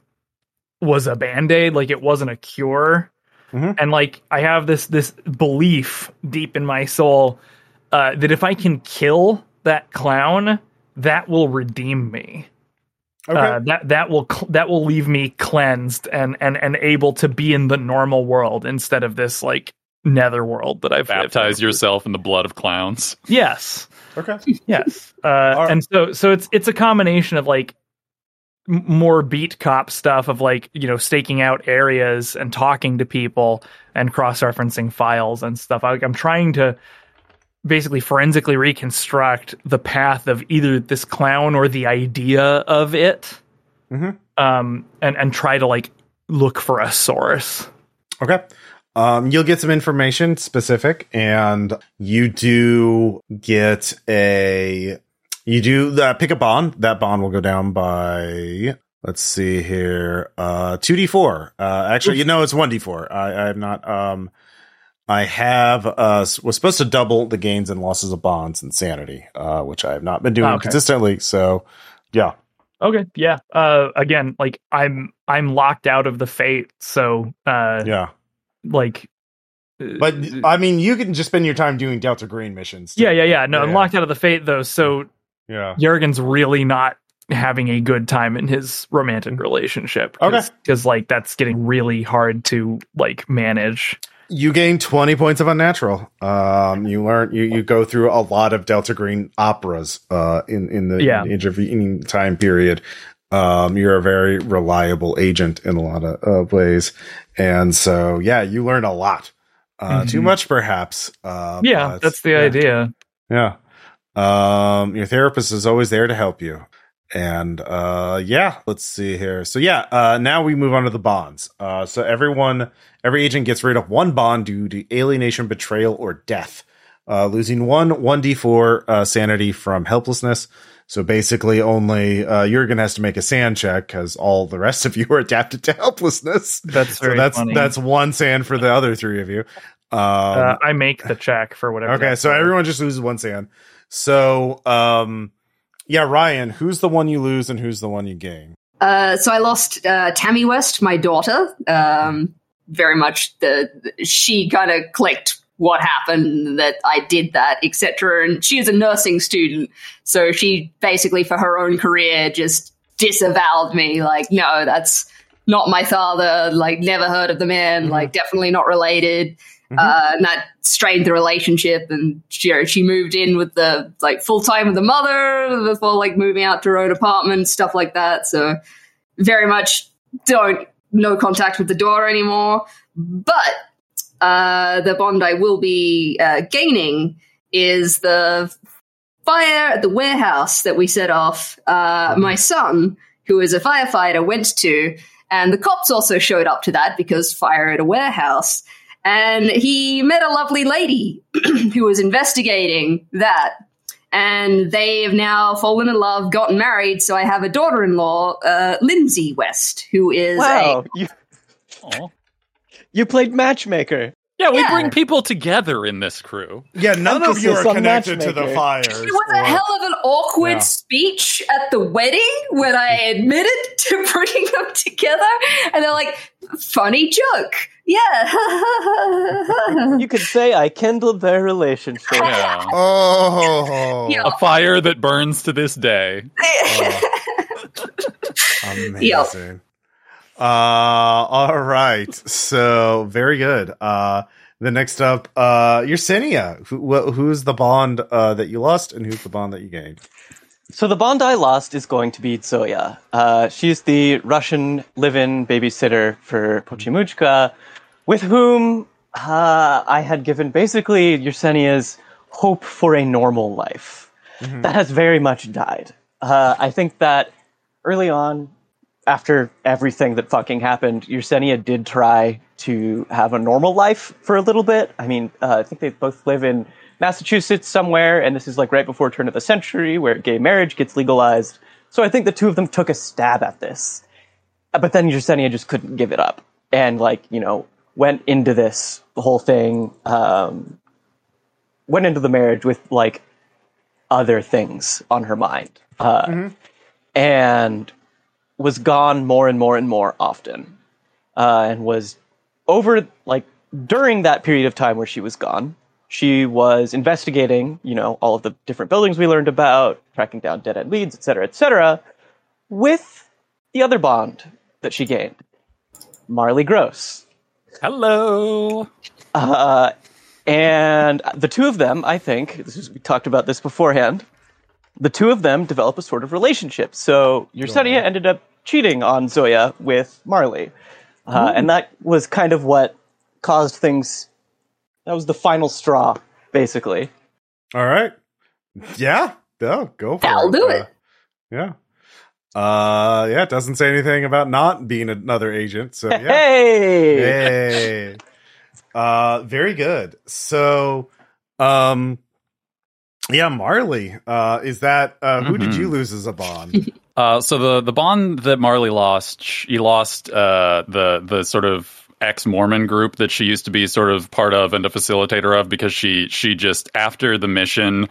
was a band-aid, like it wasn't a cure. Mm-hmm. And like, I have this, this belief deep in my soul uh, that if I can kill that clown, that will redeem me. Okay. Uh, that, that will, cl- that will leave me cleansed and, and, and able to be in the normal world instead of this like netherworld that I've baptized yourself in the blood of clowns. Yes. Okay. Yes. Uh, right. And so, so it's, it's a combination of like, more beat cop stuff of like, you know, staking out areas and talking to people and cross-referencing files and stuff. I, I'm trying to basically forensically reconstruct the path of either this clown or the idea of it. Mm-hmm. Um, and, and try to like look for a source. Okay. Um, you'll get some information specific, and you do get a, You do uh, pick a bond. That bond will go down by, let's see here, uh, two d four. Uh, actually, you know, it's one d four. I, I have not. Um, I have uh, was supposed to double the gains and losses of bonds and sanity, uh, which I have not been doing okay. consistently. So, yeah. Okay. Yeah. Uh, again, like I'm I'm locked out of the fate. So, uh, yeah. Like. But I mean, you can just spend your time doing Delta Green missions. Too. Yeah. Yeah. Yeah. No, yeah, I'm yeah. locked out of the fate though. So. Yeah, Jørgen's really not having a good time in his romantic relationship. Cause, okay, because like that's getting really hard to like manage. You gain twenty points of unnatural. Um, you learn you, you go through a lot of Delta Green operas uh, in in the, yeah. in the intervening time period. Um, you're a very reliable agent in a lot of uh, ways, and so yeah, you learn a lot. Uh, mm-hmm. Too much, perhaps. Uh, yeah, but, that's the yeah. idea. Yeah. Um, your therapist is always there to help you. And, uh, yeah, let's see here. So yeah, uh, now we move on to the bonds. Uh, so everyone, every agent gets rid of one bond due to alienation, betrayal, or death, uh, losing one, one d four, uh, sanity from helplessness. So basically only, uh, Jørgen has to make a sand check because all the rest of you are adapted to helplessness. That's so that's, funny. That's one sand for the other three of you. Um, uh, I make the check for whatever. Okay. So everyone just loses one sand. So, um, yeah, Ryan, who's the one you lose and who's the one you gain? Uh, so I lost uh, Tammy West, my daughter. Um, very much the, the she kind of clicked what happened, that I did that, et cetera. And she is a nursing student, so she basically, for her own career, just disavowed me. Like, no, that's not my father. Like, never heard of the man. Mm-hmm. Like, definitely not related. Uh, and that strained the relationship, and she, you know, she moved in with the like full time with the mother before like moving out to her own apartment, stuff like that. So very much don't no contact with the daughter anymore. But uh, the bond I will be uh, gaining is the fire at the warehouse that we set off. Uh, my son, who is a firefighter, went to, and the cops also showed up to that because fire at a warehouse. And he met a lovely lady who was investigating that. And they have now fallen in love, gotten married. So I have a daughter-in-law, uh, Lindsay West, who is wow. a... You, you played matchmaker. Yeah, we yeah. bring people together in this crew. Yeah, none Emphasis of you are connected to the fires. It was or... a hell of an awkward yeah. speech at the wedding when I admitted to bringing them together. And they're like, funny joke. Yeah. You could say I kindled their relationship. Yeah. Oh. You know, a fire that burns to this day. Oh. Amazing. Yeah. Uh, all right. So very good. Uh, the next up, uh, Yersinia, who, who's the bond, uh, that you lost and who's the bond that you gained? So the bond I lost is going to be Zoya. Uh, she's the Russian live-in babysitter for Pochemuchka, with whom, uh, I had given basically Yersenia's hope for a normal life. Mm-hmm. That has very much died. Uh, I think that early on, after everything that fucking happened, Yersinia did try to have a normal life for a little bit. I mean, uh, I think they both live in Massachusetts somewhere, and this is like right before turn of the century where gay marriage gets legalized. So I think the two of them took a stab at this. But then Yersinia just couldn't give it up and, like, you know, went into this whole thing, um, went into the marriage with like other things on her mind, uh, mm-hmm. and was gone more and more and more often, uh, and was over like during that period of time where she was gone. She was investigating, you know, all of the different buildings we learned about, tracking down dead-end leads, et cetera, et cetera, with the other bond that she gained, Marley Gross. Hello! Uh, and the two of them, I think, this is, we talked about this beforehand, the two of them develop a sort of relationship. So Yersinia yeah. ended up cheating on Zoya with Marley. Uh, mm. And that was kind of what caused things... That was the final straw, basically. All right. Yeah. No, go for it. I'll do it. Yeah. Uh, yeah, it doesn't say anything about not being another agent. So, yeah. Hey! Hey! Uh, very good. So, um, yeah, Marley, uh, is that, uh, who mm-hmm. did you lose as a bond? uh, so the, the bond that Marley lost, she lost, uh, the, the sort of, ex-Mormon group that she used to be sort of part of and a facilitator of, because she she just after the mission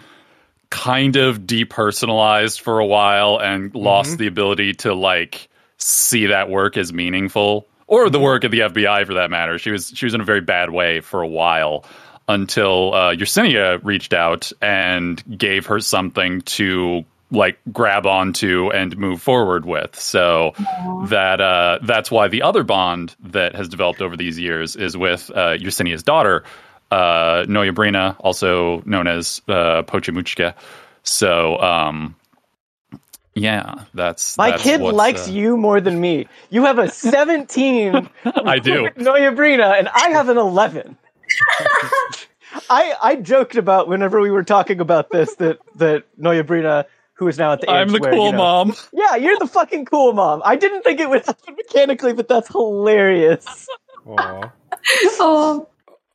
kind of depersonalized for a while and mm-hmm. lost the ability to like see that work as meaningful, or the work at the F B I for that matter. She was she was in a very bad way for a while until uh, Yersinia reached out and gave her something to like grab onto and move forward with. So Aww. that uh, that's why the other bond that has developed over these years is with uh, Yersinia's daughter, uh, Noyabrina, also known as uh, Pochemuchka. So, um, yeah, that's... My that's kid likes uh, you more than me. You have a seventeen. I do. Noyabrina, and I have an eleven. I, I joked about whenever we were talking about this that, that Noyabrina... who is now at the age I'm the where, cool you know, mom. Yeah, you're the fucking cool mom. I didn't think it would happen mechanically, but that's hilarious. Oh,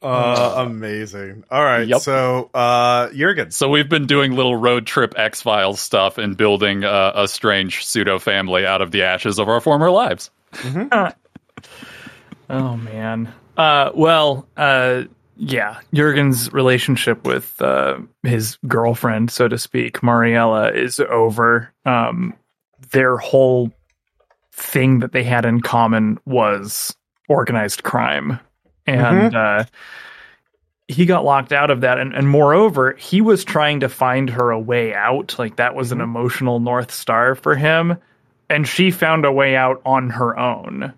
uh, amazing. All right, yep. so uh, you're good. So we've been doing little road trip X-Files stuff and building uh, a strange pseudo-family out of the ashes of our former lives. Mm-hmm. Uh, oh, man. Uh, well, uh, yeah, Jurgen's relationship with uh, his girlfriend, so to speak, Mariella, is over. Um, their whole thing that they had in common was organized crime. And mm-hmm. uh, he got locked out of that. And, and moreover, he was trying to find her a way out. Like, that was mm-hmm. an emotional North Star for him. And she found a way out on her own.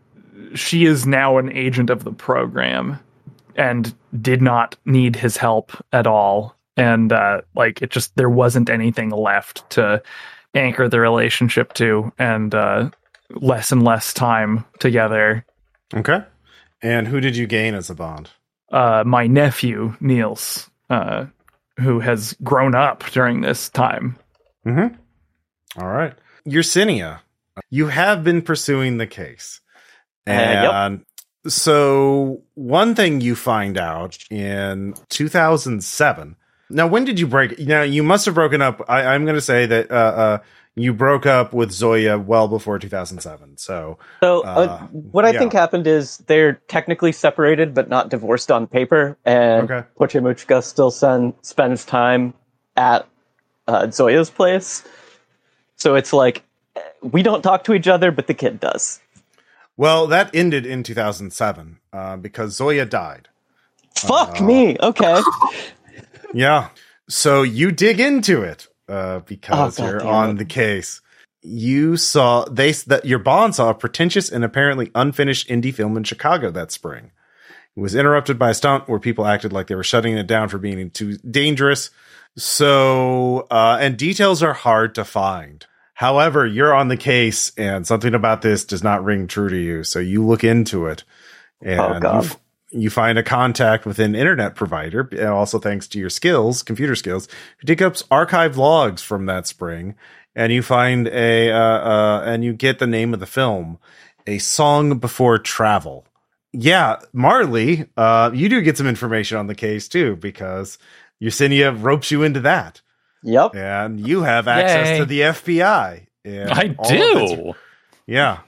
She is now an agent of the program. And did not need his help at all. And, uh, like, it just, there wasn't anything left to anchor the relationship to, and uh, less and less time together. Okay. And who did you gain as a bond? Uh, my nephew, Niels, uh, who has grown up during this time. Mm-hmm. All right. Yersinia, you have been pursuing the case. And... Uh, yep. So one thing you find out in two thousand seven. Now, when did you break? Now, you must have broken up. I, I'm going to say that uh, uh, you broke up with Zoya well before two thousand seven. So, so uh, uh, what I yeah. think happened is they're technically separated, but not divorced on paper. And okay. Pochemuchka still sen- spends time at uh, Zoya's place. So it's like, we don't talk to each other, but the kid does. Well, that ended in two thousand seven uh, because Zoya died. Fuck uh, me. Okay. Yeah. So you dig into it uh, because oh, you're on it. The case. You saw they that your bond saw a pretentious and apparently unfinished indie film in Chicago that spring. It was interrupted by a stunt where people acted like they were shutting it down for being too dangerous. So uh, and details are hard to find. However, you're on the case, and something about this does not ring true to you. So you look into it, and oh, God. You, f- you find a contact with an internet provider. And also, thanks to your skills, computer skills, who dig up archived logs from that spring, and you find a uh, uh, and you get the name of the film, A Song Before Travel. Yeah, Marley, uh, you do get some information on the case too, because Yersinia ropes you into that. Yep. And you have access Yay. To the F B I. I do. Yeah.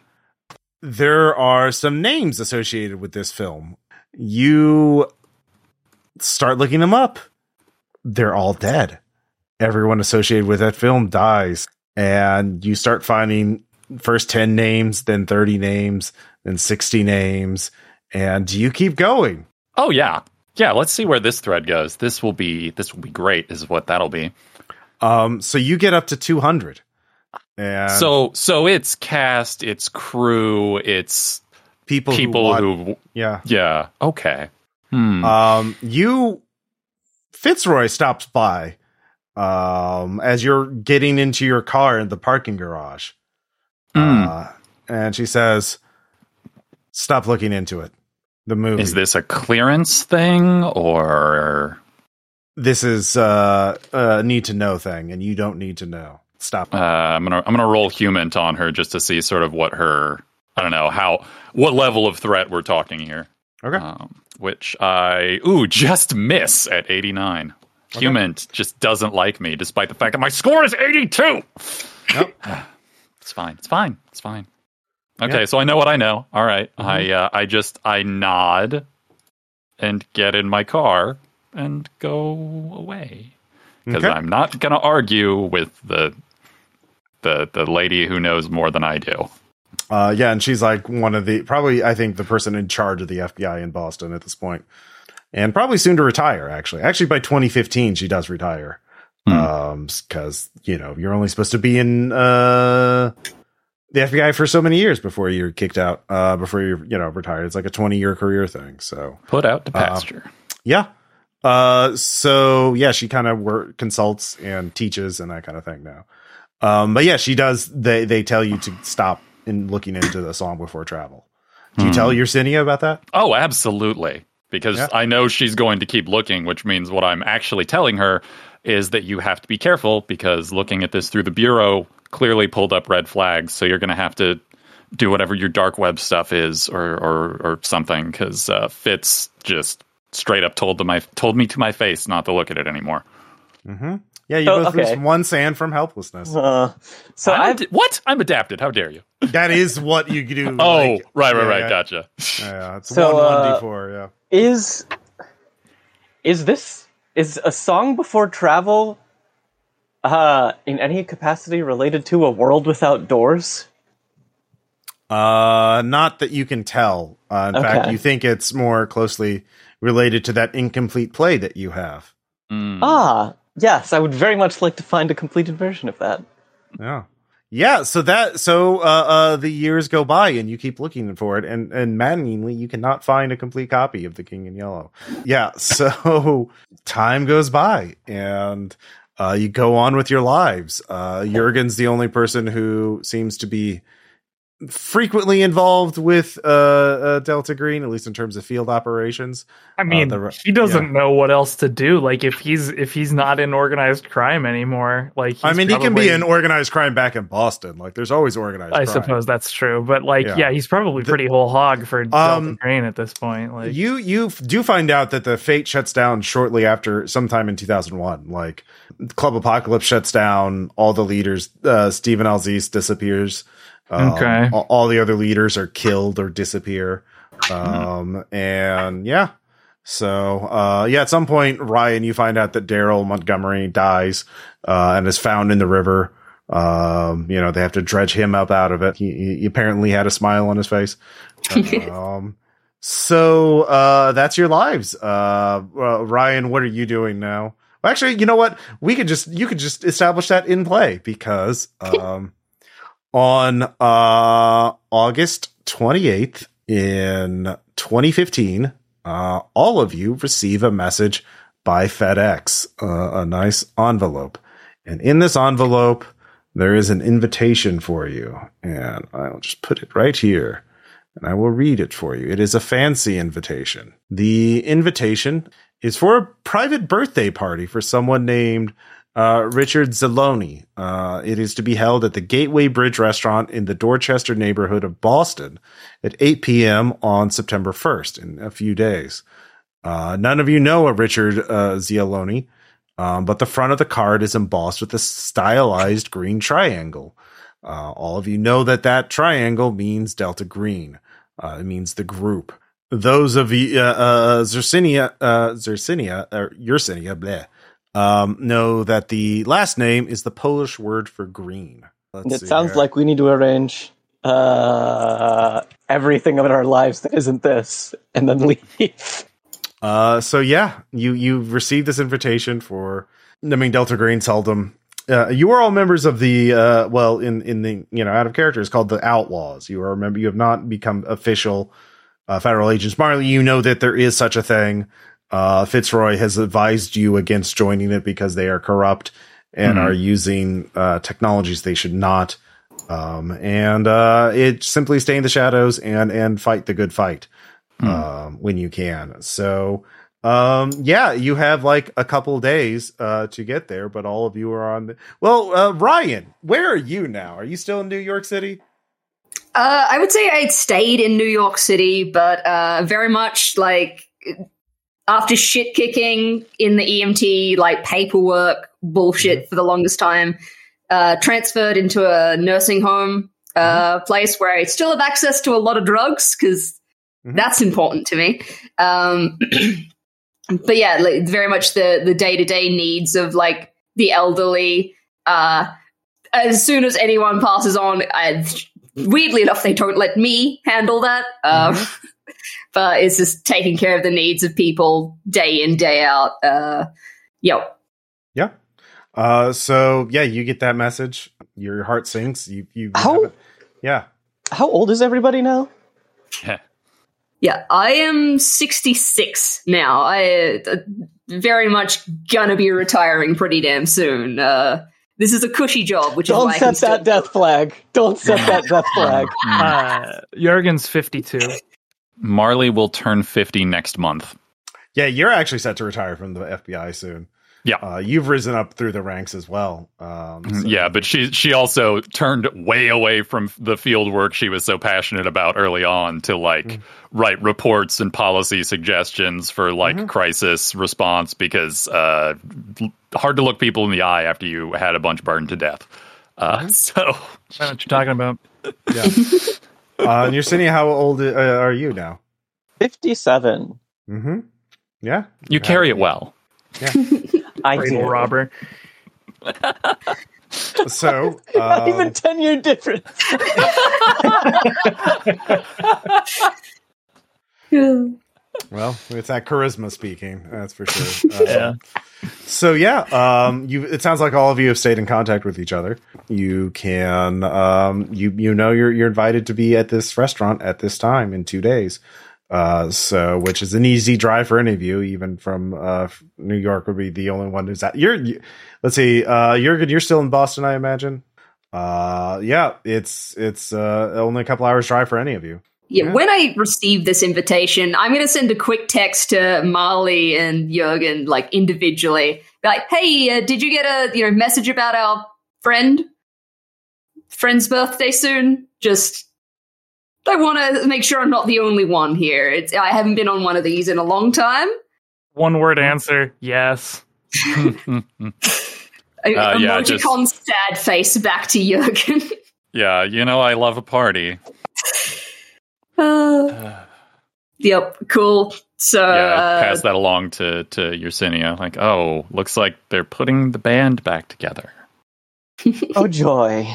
There are some names associated with this film. You start looking them up. they're all dead. Everyone associated with that film dies. And you start finding first ten names, then thirty names, then sixty names. And you keep going. Oh, yeah. Yeah. Let's see where this thread goes. This will be this will be great is what that'll be. Um, so you get up to two hundred. And so so it's cast, it's crew, it's people, people who, who yeah. Yeah. OK. Hmm. Um, you Fitzroy stops by um, as you're getting into your car in the parking garage. Mm. Uh, and she says, stop looking into it. The movie. Is this a clearance thing or? This is uh, a need to know thing, and you don't need to know. Stop. Uh, I'm going to I'm going to roll human on her just to see sort of what her, I don't know, how, what level of threat we're talking here. Okay. Um, which I, ooh, just miss at eighty-nine. Okay. Human just doesn't like me, despite the fact that my score is eighty-two. Nope. It's fine. It's fine. It's fine. Okay, yeah. So I know what I know. All right. Mm-hmm. I uh, I just, I nod and get in my car and go away. Because okay. I'm not going to argue with the, the the lady who knows more than I do. Uh, yeah, and she's like one of the, probably, I think, the person in charge of the F B I in Boston at this point. And probably soon to retire, actually. Actually, by twenty fifteen, she does retire. Mm. Because, um, you know, you're only supposed to be in... Uh, the F B I for so many years before you're kicked out, uh, before you're, you know, retired. It's like a twenty year career thing. So put out to pasture. Uh, yeah. Uh, so yeah, she kind of work consults and teaches and that kind of thing now. Um, but yeah, she does. They, they tell you to stop in looking into the Song Before Travel. Do you mm. tell Yersinia about that? Oh, absolutely. Because yeah. I know she's going to keep looking, which means what I'm actually telling her is that you have to be careful because looking at this through the bureau clearly pulled up red flags, so you're going to have to do whatever your dark web stuff is, or or, or something, because uh, Fitz just straight up told to my told me to my face not to look at it anymore. Mm-hmm. Yeah, you oh, both okay. lose one sand from helplessness. Uh, so I ad- what? I'm adapted. How dare you? That is what you do. Oh, like, right, right, yeah, right. Yeah. Gotcha. Yeah, it's so, one uh, one d four. Yeah. Is is this is a Song Before Travel? Uh, in any capacity related to A World Without Doors? Uh, not that you can tell. Uh, in okay. fact, you think it's more closely related to that incomplete play that you have. Mm. Ah, yes. I would very much like to find a completed version of that. Yeah. Yeah. So that, so, uh, uh the years go by and you keep looking for it, and, and maddeningly, you cannot find a complete copy of The King in Yellow. Yeah. So time goes by and, Uh, you go on with your lives. Uh, Jurgen's the only person who seems to be frequently involved with uh, uh, Delta Green, at least in terms of field operations. I mean, uh, the, she doesn't yeah. know what else to do. Like, if he's if he's not in organized crime anymore, like he's I mean, probably, he can be in organized crime back in Boston. Like, there's always organized. I crime. suppose that's true, but like, yeah, yeah he's probably pretty the, whole hog for Delta um, Green at this point. Like, you you do find out that the Fate shuts down shortly after, sometime in two thousand one. Like. Club Apocalypse shuts down. All the leaders, uh, Stephen Alzise disappears. Um, okay. All, all the other leaders are killed or disappear. Um, and yeah. So, uh, yeah, at some point, Ryan, you find out that Daryl Montgomery dies, uh, and is found in the river. Um, you know, they have to dredge him up out of it. He, he apparently had a smile on his face. Um, so, uh, that's your lives. Uh, uh, Ryan, what are you doing now? Actually, you know what? We could just you could just establish that in play, because um, on uh, August twenty-eighth in twenty fifteen, uh, all of you receive a message by FedEx, uh, a nice envelope. And in this envelope, there is an invitation for you. And I'll just put it right here and I will read it for you. It is a fancy invitation. The invitation is for a private birthday party for someone named uh, Richard Zelloni. Uh, it is to be held at the Gateway Bridge Restaurant in the Dorchester neighborhood of Boston at eight p.m. on September first, in a few days. Uh, none of you know a Richard uh, Zelloni, um, but the front of the card is embossed with a stylized green triangle. Uh, all of you know that that triangle means Delta Green. Uh, it means the group. Those of you, uh, uh, Yersinia, uh, Yersinia, or Yersinia, bleh, um, know that the last name is the Polish word for green. Let's it sounds here. Like we need to arrange uh, everything in our lives that isn't this, and then leave. Uh, so yeah, you you received this invitation for. I mean, Delta Green seldom. Uh, you are all members of the uh, well, in in the you know out of character, it's called the Outlaws. You are remember you have not become official uh, federal agents. Marley, you know that there is such a thing. Uh, Fitzroy has advised you against joining it because they are corrupt and mm-hmm. are using uh, technologies they should not. Um, and uh, it simply stay in the shadows and and fight the good fight mm. um, when you can. So. Um, yeah, you have like a couple days, uh, to get there, but all of you are on the, well, uh, Ryan, where are you now? Are you still in New York City? Uh, I would say I'd stayed in New York City, but, uh, very much like after shit kicking in the E M T, like paperwork bullshit mm-hmm. for the longest time, uh, transferred into a nursing home, uh, mm-hmm. place where I still have access to a lot of drugs. Cause mm-hmm. that's important to me. Um, But yeah, like, very much the, the day-to-day needs of, like, the elderly. Uh, as soon as anyone passes on, I, weirdly enough, they don't let me handle that. Um, mm-hmm. But it's just taking care of the needs of people day in, day out. Uh, yo. Yeah. Uh, so, yeah, you get that message. Your heart sinks. You, you how, Yeah. How old is everybody now? Yeah. Yeah, I am sixty-six now. I uh, very much gonna be retiring pretty damn soon. Uh, this is a cushy job, which Don't is why set I set that death flag. Don't set that death flag. Uh, Jurgen's fifty-two. Marley will turn fifty next month. Yeah, you're actually set to retire from the F B I soon. Yeah, uh, you've risen up through the ranks as well. Um, so. Yeah, but she she also turned way away from the field work she was so passionate about early on to like mm-hmm. write reports and policy suggestions for like mm-hmm. crisis response because uh, hard to look people in the eye after you had a bunch burned to death. Uh, mm-hmm. So I know what you're talking about. Yeah, uh, and Yersinia, how old uh, are you now? fifty-seven. Mm-hmm. Yeah, you yeah. carry it well. Yeah. I Cradle robber. So uh, not even ten year difference. Well, it's that charisma speaking, that's for sure. Uh, yeah. So yeah, um, you. It sounds like all of you have stayed in contact with each other. You can, um, you you know, you're you're invited to be at this restaurant at this time in two days. Uh, so, which is an easy drive for any of you, even from, uh, New York would be the only one who's at, you're, you, let's see, uh, Jørgen, you're still in Boston, I imagine. Uh, yeah, it's, it's, uh, only a couple hours drive for any of you. Yeah. yeah. When I receive this invitation, I'm going to send a quick text to Marley and Jørgen, like individually, like, hey, uh, did you get a, you know, message about our friend, friend's birthday soon? Just. I want to make sure I'm not the only one here. It's, I haven't been on one of these in a long time. One word answer, yes. uh, yeah, Emoticon just, sad face back to Jørgen. Yeah, you know I love a party. uh, yep, cool. So yeah, uh, pass that along to, to Yersinia. Like, oh, looks like they're putting the band back together. Oh, joy.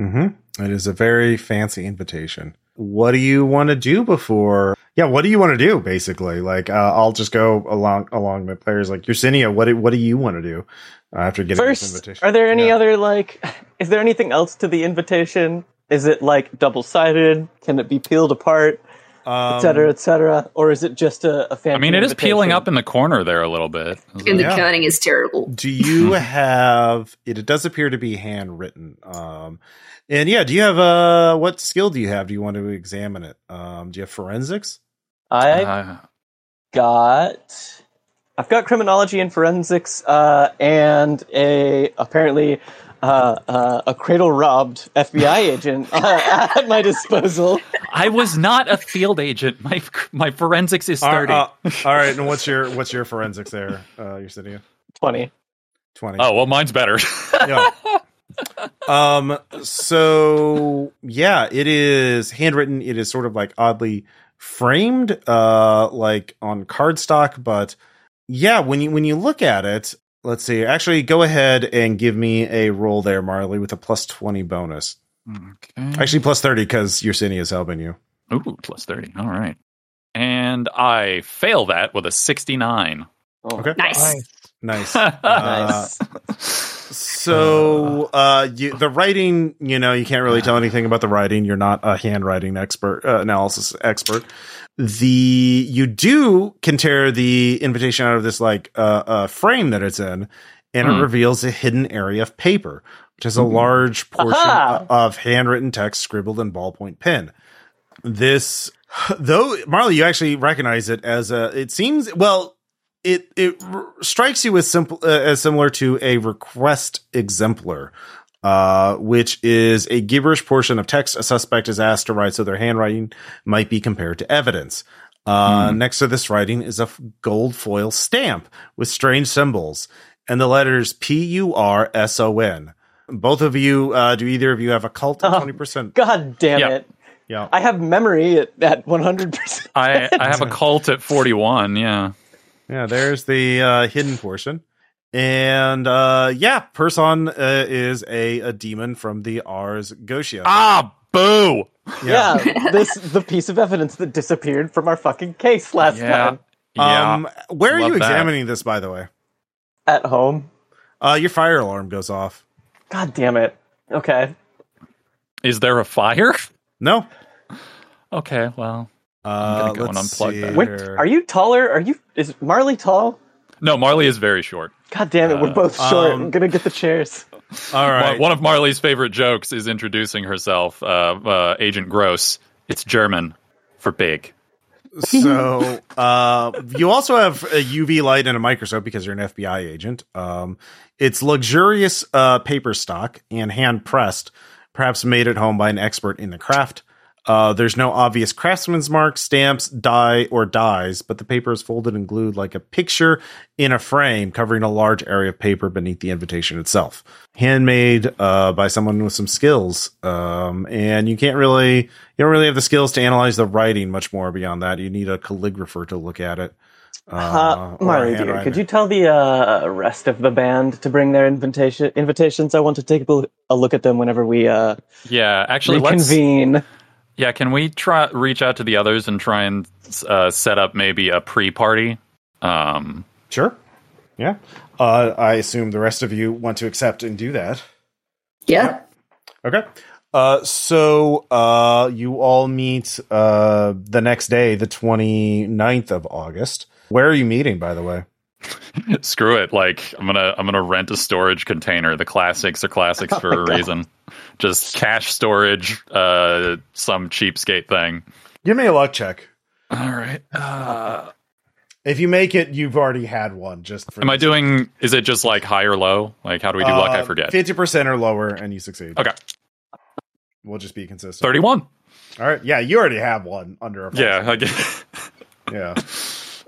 Mm-hmm. It is a very fancy invitation. What do you want to do before? Yeah, what do you want to do, basically? Like, uh, I'll just go along along the players. Like, Yersinia, what do, what do you want to do uh, after getting First, this invitation? Are there any yeah. other, like, is there anything else to the invitation? Is it, like, double-sided? Can it be peeled apart? Um, et cetera, et cetera? Or is it just a, a fancy I mean, it invitation? Is peeling up in the corner there a little bit. And the yeah. cutting is terrible. Do you have, it, it does appear to be handwritten, um... And yeah, do you have uh what skill do you have? Do you want to examine it? Um, do you have forensics? I uh, got I've got criminology and forensics, uh, and a apparently uh, uh, a cradle robbed F B I agent uh, at my disposal. I was not a field agent. My my forensics is thirty. Uh, uh, all right, and what's your what's your forensics there? Uh, Yersinia? twenty. Twenty. Oh well, mine's better. Yeah. um so yeah it is handwritten. It is sort of like oddly framed uh like on cardstock, but yeah when you when you look at it Let's see. Actually, go ahead and give me a roll there, Marley, with a plus twenty bonus. Okay. Actually, plus thirty because Yersinia is helping you. Ooh, plus thirty. All right. And I fail that with a sixty-nine. Oh, okay. Nice. Nice. Nice. Uh, so uh, you, the writing, you know, you can't really tell anything about the writing. You're not a handwriting expert, uh, analysis expert. The you do can tear the invitation out of this like uh, uh, frame that it's in, and mm. it reveals a hidden area of paper, which is a mm. large portion Aha! of handwritten text scribbled in ballpoint pen. This, though, Marley, you actually recognize it as a. It seems well. It it strikes you as simple uh, as similar to a request exemplar, uh, which is a gibberish portion of text a suspect is asked to write, so their handwriting might be compared to evidence. Uh, mm. Next to this writing is a gold foil stamp with strange symbols and the letters P U R S O N. Both of you, uh, do either of you have a cult of twenty percent? God damn yeah. it! Yeah, I have memory at, at one hundred percent. I I have a cult at forty one. Yeah. Yeah, there's the uh, hidden portion. And uh, yeah, Person uh, is a, a demon from the Ars Goetia. Ah, boo! Yeah, yeah this the piece of evidence that disappeared from our fucking case last yeah. time. Yeah. Um, where Love are you examining that. This, by the way? At home. Uh, your fire alarm goes off. God damn it. Okay. Is there a fire? No. Okay, well... Uh, I'm gonna go and unplug that. Wait, are you taller? Are you? Is Marley tall? No, Marley is very short. God damn it, uh, we're both short. Um, I'm gonna get the chairs. All right. One of Marley's favorite jokes is introducing herself, uh, uh, Agent Gross. It's German for big. So uh, you also have a U V light and a microscope because you're an F B I agent. Um, it's luxurious uh, paper stock and hand pressed, perhaps made at home by an expert in the craft. Uh, there's no obvious craftsman's mark, stamps, dye, or dyes, but the paper is folded and glued like a picture in a frame, covering a large area of paper beneath the invitation itself. Handmade uh, by someone with some skills, um, and you can't really, you don't really have the skills to analyze the writing much more beyond that. You need a calligrapher to look at it. Uh, uh, Marley, dear, could you tell the uh, rest of the band to bring their invitation invitations? I want to take a look at them whenever we uh, yeah, actually reconvene. Let's... Yeah, can we try reach out to the others and try and uh, set up maybe a pre-party? Um, sure. Yeah. Uh, I assume the rest of you want to accept and do that. Yeah. yeah. Okay. Uh, so uh, you all meet uh, the next day, the twenty-ninth of August. Where are you meeting, by the way? Screw it. Like, I'm going to I'm gonna rent a storage container. The classics are classics oh for a God. reason. Just cash storage, uh, some cheapskate thing. Give me a luck check. All right. Uh, if you make it, you've already had one. Just for Am I doing, time. Is it just like high or low? Like, how do we do uh, luck? I forget. fifty percent or lower, and you succeed. Okay. We'll just be consistent. thirty-one. All right. Yeah, you already have one under a Yeah, I guess. Yeah.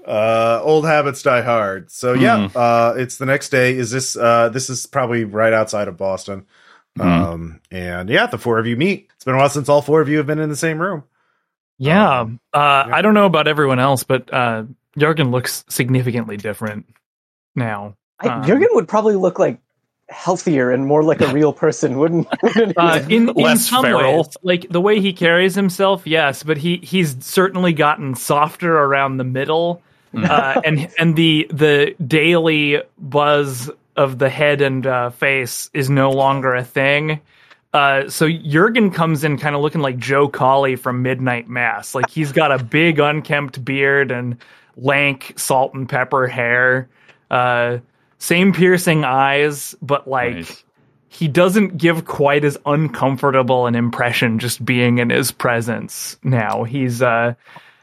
Uh, old habits die hard. So yeah, mm. uh, it's the next day. Is this, uh, this is probably right outside of Boston. Mm. Um, and yeah, the four of you meet. It's been a while since all four of you have been in the same room. Yeah. Um, uh, yeah. I don't know about everyone else, but, uh, Jørgen looks significantly different now. I, um, Jørgen would probably look like healthier and more like a real person, wouldn't, wouldn't uh, he? In, in some ways, like the way he carries himself. Yes. But he, he's certainly gotten softer around the middle. uh, and and the the daily buzz of the head and uh, face is no longer a thing. Uh, so Jørgen comes in kind of looking like Joe Colley from Midnight Mass. Like he's got a big unkempt beard and lank salt and pepper hair. Uh, same piercing eyes, but like nice. He doesn't give quite as uncomfortable an impression just being in his presence now. He's... Uh,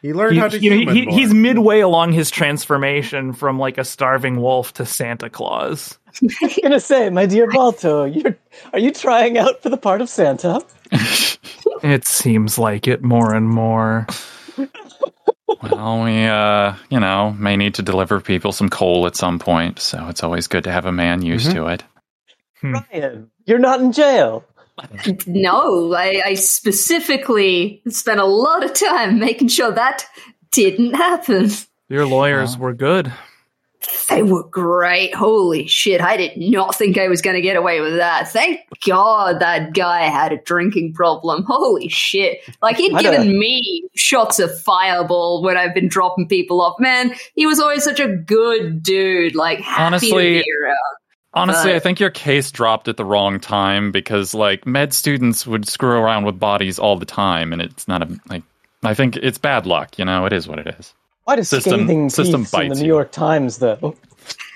He learned he, how to you human know, he, He's midway along his transformation from like a starving wolf to Santa Claus. I was gonna say, my dear Balto, you're, are you trying out for the part of Santa? It seems like it more and more. Well, we, uh, you know, may need to deliver people some coal at some point, so it's always good to have a man used mm-hmm. to it. Ryan, hmm. you're not in jail. No, I, I specifically spent a lot of time making sure that didn't happen. Your lawyers uh, were good. They were great. Holy shit. I did not think I was going to get away with that. Thank God that guy had a drinking problem. Holy shit. Like, he'd I given don't... me shots of Fireball when I've been dropping people off. Man, he was always such a good dude. Like, happy honestly, to be around. Honestly, but I think your case dropped at the wrong time because, like, med students would screw around with bodies all the time, and it's not a, like, I think it's bad luck, you know? It is what it is. Quite a system, scathing system piece in the New York you. Times, though. Oh.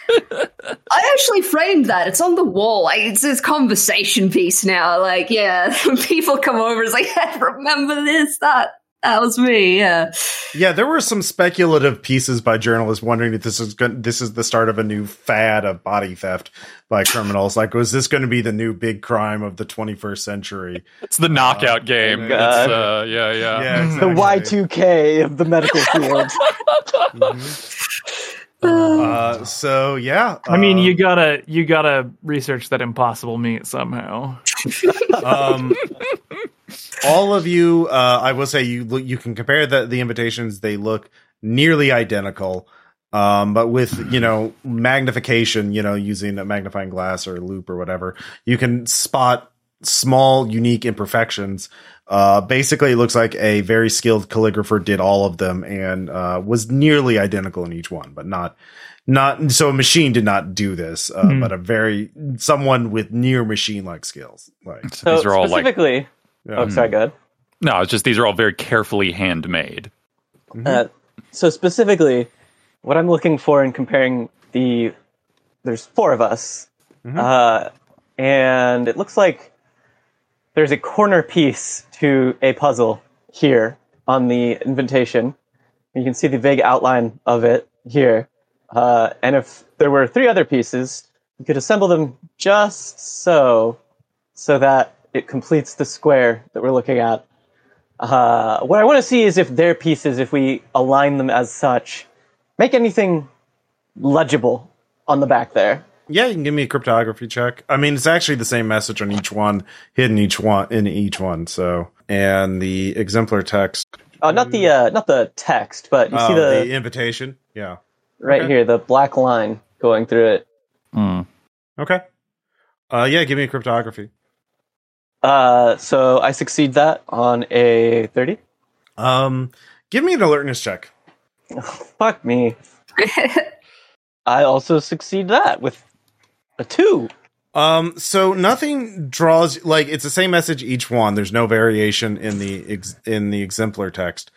I actually framed that. It's on the wall. Like, it's this conversation piece now. Like, yeah, people come over, it's like, yeah, remember this, that. That was me, yeah. Yeah, there were some speculative pieces by journalists wondering if this is go- this is the start of a new fad of body theft by criminals. Like, was this going to be the new big crime of the twenty-first century? It's the knockout uh, game. It's, uh, yeah, yeah. yeah exactly. The Y two K of the medical field. mm-hmm. uh, so, yeah. I uh, mean, you gotta you gotta research that impossible meat somehow. um All of you, uh, I will say, you you can compare the, the invitations. They look nearly identical, um, but with, you know, magnification, you know, using a magnifying glass or loop or whatever, you can spot small, unique imperfections. Uh, basically, it looks like a very skilled calligrapher did all of them and uh, was nearly identical in each one, but not not. So a machine did not do this, uh, mm-hmm. but a very someone with near machine-like skills. Like so these are all specifically. Like- Yeah. Oh, sorry, go ahead. No, it's just these are all very carefully handmade. Mm-hmm. Uh, so specifically, what I'm looking for in comparing the... There's four of us. Mm-hmm. Uh, and it looks like there's a corner piece to a puzzle here on the invitation. You can see the vague outline of it here. Uh, and if there were three other pieces, you could assemble them just so, so that it completes the square that we're looking at. Uh, what I want to see is if their pieces, if we align them as such, make anything legible on the back there. Yeah, you can give me a cryptography check. I mean, it's actually the same message on each one, hidden each one in each one. So, and the exemplar text. Oh, not the uh, not the text, but you oh, see the, the invitation. Yeah, right okay. here, the black line going through it. Mm. Okay. Uh, yeah, give me a cryptography. Uh, so I succeed that on a thirty. Um, give me an alertness check. Oh, fuck me. I also succeed that with a two. Um, so nothing draws, like, it's the same message each one. There's no variation in the, ex- in the exemplar text.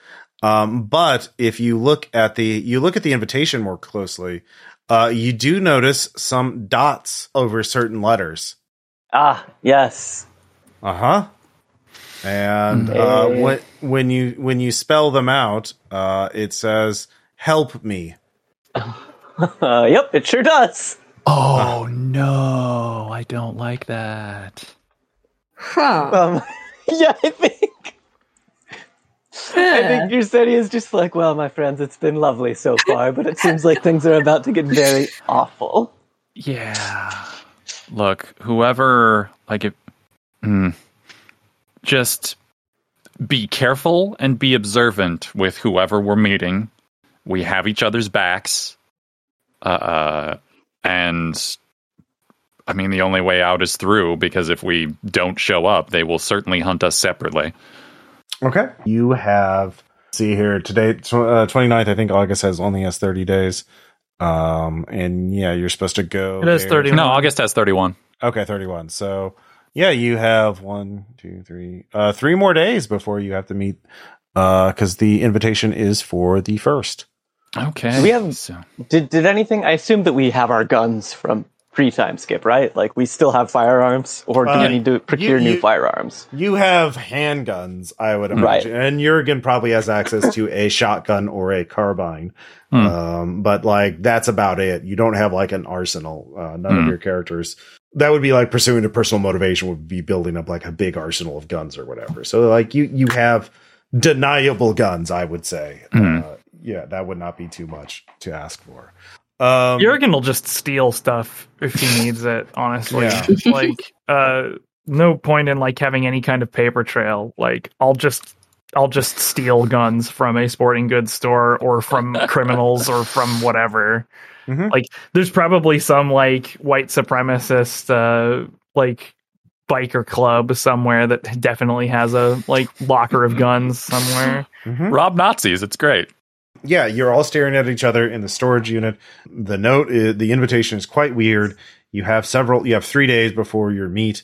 Um, but if you look at the, you look at the invitation more closely, uh, you do notice some dots over certain letters. Ah, yes. Uh-huh. And uh, when, when you when you spell them out, uh, it says, help me. Uh, yep, it sure does. Oh, uh, no. I don't like that. Huh. Um, yeah, I think... I think Yersinia is just like, well, my friends, it's been lovely so far, but it seems like things are about to get very awful. Yeah. Look, whoever... like it. Mm. Just be careful and be observant with whoever we're meeting. We have each other's backs. Uh, and, I mean, the only way out is through, because if we don't show up, they will certainly hunt us separately. Okay. You have, see here, today, tw- uh, twenty-ninth, I think August has only has thirty days. Um, and, yeah, you're supposed to go... It has thirty-one. No, August has thirty-one. Okay, thirty-one. So... yeah, you have one, two, three, uh, three more days before you have to meet, because uh, the invitation is for the first. Okay. So we have. So. Did did anything? I assume that we have our guns from pre-time skip, right? Like, we still have firearms, or do uh, we need to procure you, you, new firearms? You have handguns, I would imagine, right. And Jurgen probably has access to a shotgun or a carbine. Hmm. Um, but like, that's about it. You don't have like an arsenal. Uh, none hmm. of your characters. That would be like pursuing a personal motivation would be building up like a big arsenal of guns or whatever. So like you, you have deniable guns, I would say. Mm. Uh, yeah, that would not be too much to ask for. Um, Jurgen will just steal stuff if he needs it. Honestly, yeah. Like uh, no point in like having any kind of paper trail. Like I'll just, I'll just steal guns from a sporting goods store or from criminals or from whatever. Mm-hmm. Like, there's probably some like white supremacist uh, like biker club somewhere that definitely has a like locker of guns somewhere. Mm-hmm. Rob Nazis, it's great. Yeah, you're all staring at each other in the storage unit. The note, is, the invitation is quite weird. You have several. You have three days before your meet,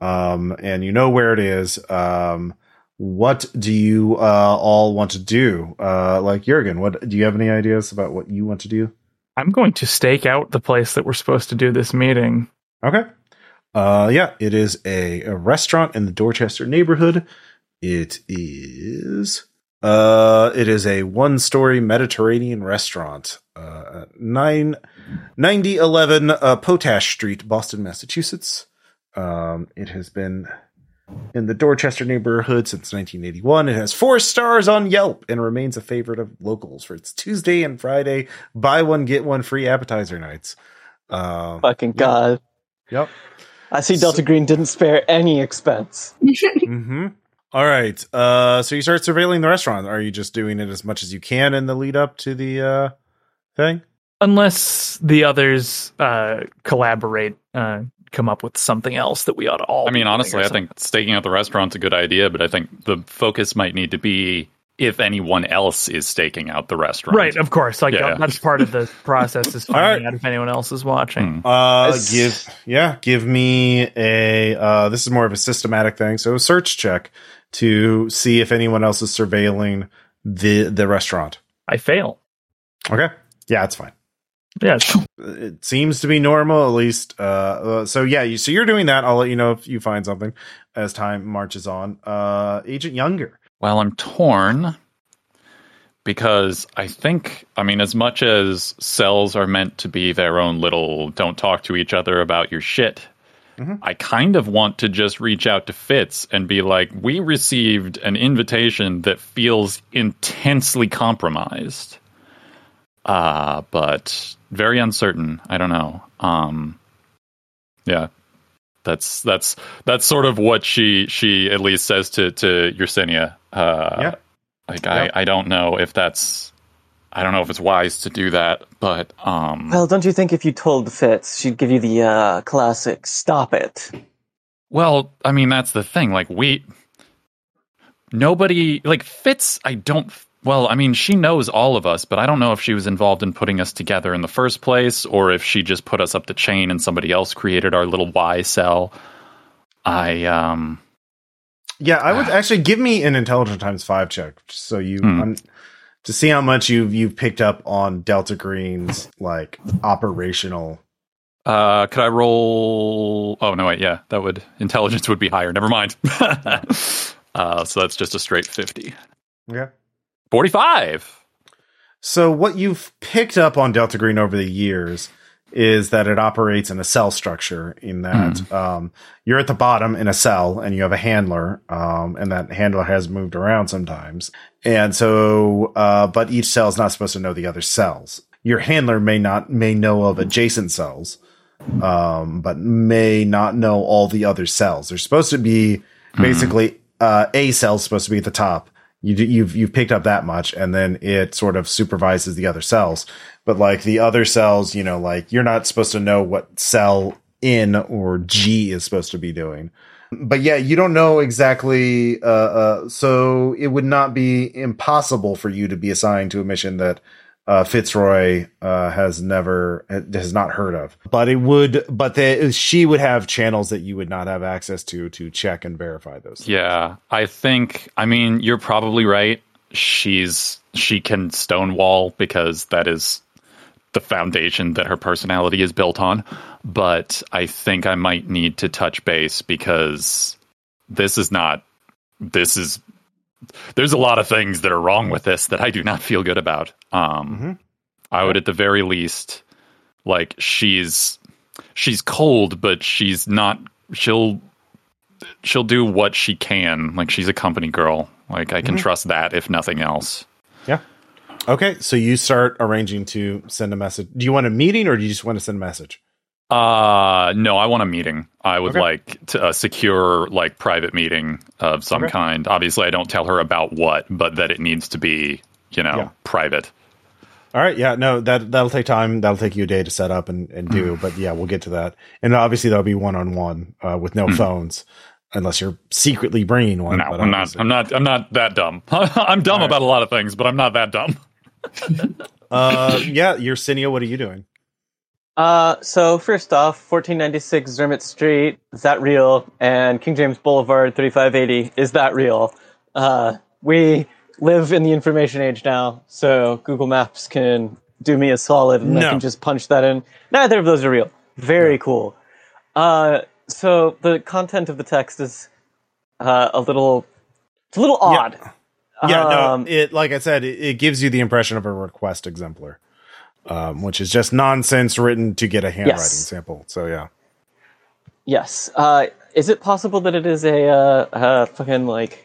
um, and you know where it is. Um, what do you uh, all want to do? Uh, like Jørgen, what do you have any ideas about what you want to do? I'm going to stake out the place that we're supposed to do this meeting. Okay. Uh, yeah, it is a, a restaurant in the Dorchester neighborhood. It is. Uh, it is a one-story Mediterranean restaurant, uh, nine ninety eleven uh, Potash Street, Boston, Massachusetts. Um, it has been in the Dorchester neighborhood since nineteen eighty-one. It has four stars on Yelp and remains a favorite of locals for its Tuesday and Friday buy one get one free appetizer nights. Uh, Fucking God. Yep. I see Delta so, Green didn't spare any expense. Mm-hmm. All right. Uh, so you start surveilling the restaurant. Are you just doing it as much as you can in the lead up to the uh, thing? Unless the others uh, collaborate, uh, come up with something else that we ought to all. I mean, honestly, I think staking out the restaurant's a good idea, but I think the focus might need to be if anyone else is staking out the restaurant. Right. Of course. Like yeah. That's part of the process is finding right. out if anyone else is watching. Hmm. Uh, give yeah. Give me a. Uh, this is more of a systematic thing. So a search check. To see if anyone else is surveilling the the restaurant. I fail. Okay. Yeah, it's fine. Yeah, it's fine. It seems to be normal, at least. Uh, uh, so, yeah, you, so you're doing that. I'll let you know if you find something as time marches on. Uh, Agent Younger. Well, I'm torn because I think, I mean, as much as cells are meant to be their own little don't talk to each other about your shit, mm-hmm. I kind of want to just reach out to Fitz and be like, we received an invitation that feels intensely compromised, uh, but very uncertain. I don't know. Um, yeah, that's that's that's sort of what she she at least says to to Yersinia. Uh, yeah. Like yeah. I, I don't know if that's I don't know if it's wise to do that, but... Um, well, don't you think if you told Fitz, she'd give you the uh, classic, stop it? Well, I mean, that's the thing. Like, we... Nobody... Like, Fitz, I don't... Well, I mean, she knows all of us, but I don't know if she was involved in putting us together in the first place, or if she just put us up the chain and somebody else created our little Y cell. I, um... Yeah, I would uh, actually give me an intelligence times five check, so you... Hmm. I'm, To see how much you've you've picked up on Delta Green's like operational. Uh, could I roll? Oh no, wait, yeah, that would intelligence would be higher. Never mind. uh, so that's just a straight fifty. Okay, forty-five. So what you've picked up on Delta Green over the years is that it operates in a cell structure. In that mm. um, you're at the bottom in a cell, and you have a handler, um, and that handler has moved around sometimes. And so, uh, but each cell is not supposed to know the other cells. Your handler may not, may know of adjacent cells, um, but may not know all the other cells. They're supposed to be basically, uh, a cell is supposed to be at the top. You do, you've, you've picked up that much, and then it sort of supervises the other cells. But like the other cells, you know, like you're not supposed to know what cell N or G is supposed to be doing. But yeah, you don't know exactly, uh, uh, so it would not be impossible for you to be assigned to a mission that uh, Fitzroy uh, has never, has not heard of. But it would, but the, she would have channels that you would not have access to to check and verify those things. Yeah, I think, I mean, you're probably right. She's, she can stonewall because that is the foundation that her personality is built on. But I think I might need to touch base because this is not, this is, there's a lot of things that are wrong with this that I do not feel good about. Um, mm-hmm. I would at the very least, like she's, she's cold, but she's not, she'll, she'll do what she can. Like she's a company girl. Like I can mm-hmm. trust that if nothing else. Yeah. Okay. So you start arranging to send a message. Do you want a meeting or do you just want to send a message? Uh, no, I want a meeting. I would okay. like to uh, secure like private meeting of some okay. kind. Obviously I don't tell her about what, but that it needs to be, you know, yeah. private. All right, yeah, no, that, that'll take time. That'll take you a day to set up and, and do, mm. but yeah, we'll get to that. And obviously that'll be one-on-one uh, with no mm. phones, unless you're secretly bringing one. No, but I'm not, I'm not, I'm not that dumb. I'm dumb right. about a lot of things, but I'm not that dumb. uh, yeah, Yersinia, what are you doing? Uh, so first off, fourteen ninety-six Zermatt Street, is that real? And King James Boulevard, thirty-five eighty, is that real? Uh, we live in the information age now, so Google Maps can do me a solid and no. I can just punch that in. Neither of those are real. Very no. cool. Uh, so the content of the text is uh, a little, it's a little odd. Yeah, yeah um, no, it, like I said, it, it gives you the impression of a request exemplar. Um, which is just nonsense written to get a handwriting yes. sample. So, yeah. Yes. Uh, is it possible that it is a, uh, a fucking, like,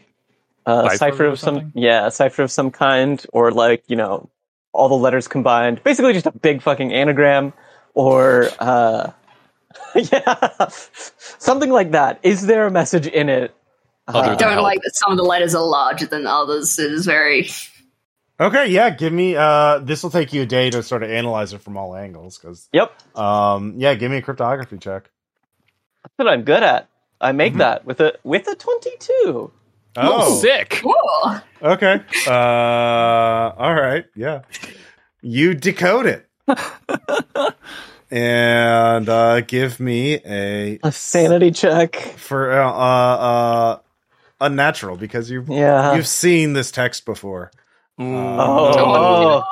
uh, a cipher of some... Yeah, a cipher of some kind, or, like, you know, all the letters combined. Basically just a big fucking anagram, or, uh... yeah, something like that. Is there a message in it? Uh, I don't like that some of the letters are larger than others. It is very... Okay, yeah, give me, uh, this will take you a day to sort of analyze it from all angles, because... Yep. Um, yeah, give me a cryptography check. That's what I'm good at. I make mm-hmm. that with a with a twenty-two. Oh. Sick. Cool. Okay. Uh, all right, yeah. You decode it. And, uh, give me a... A sanity check. For, uh, uh, unnatural, because you've, yeah. you've seen this text before. Um, oh, oh,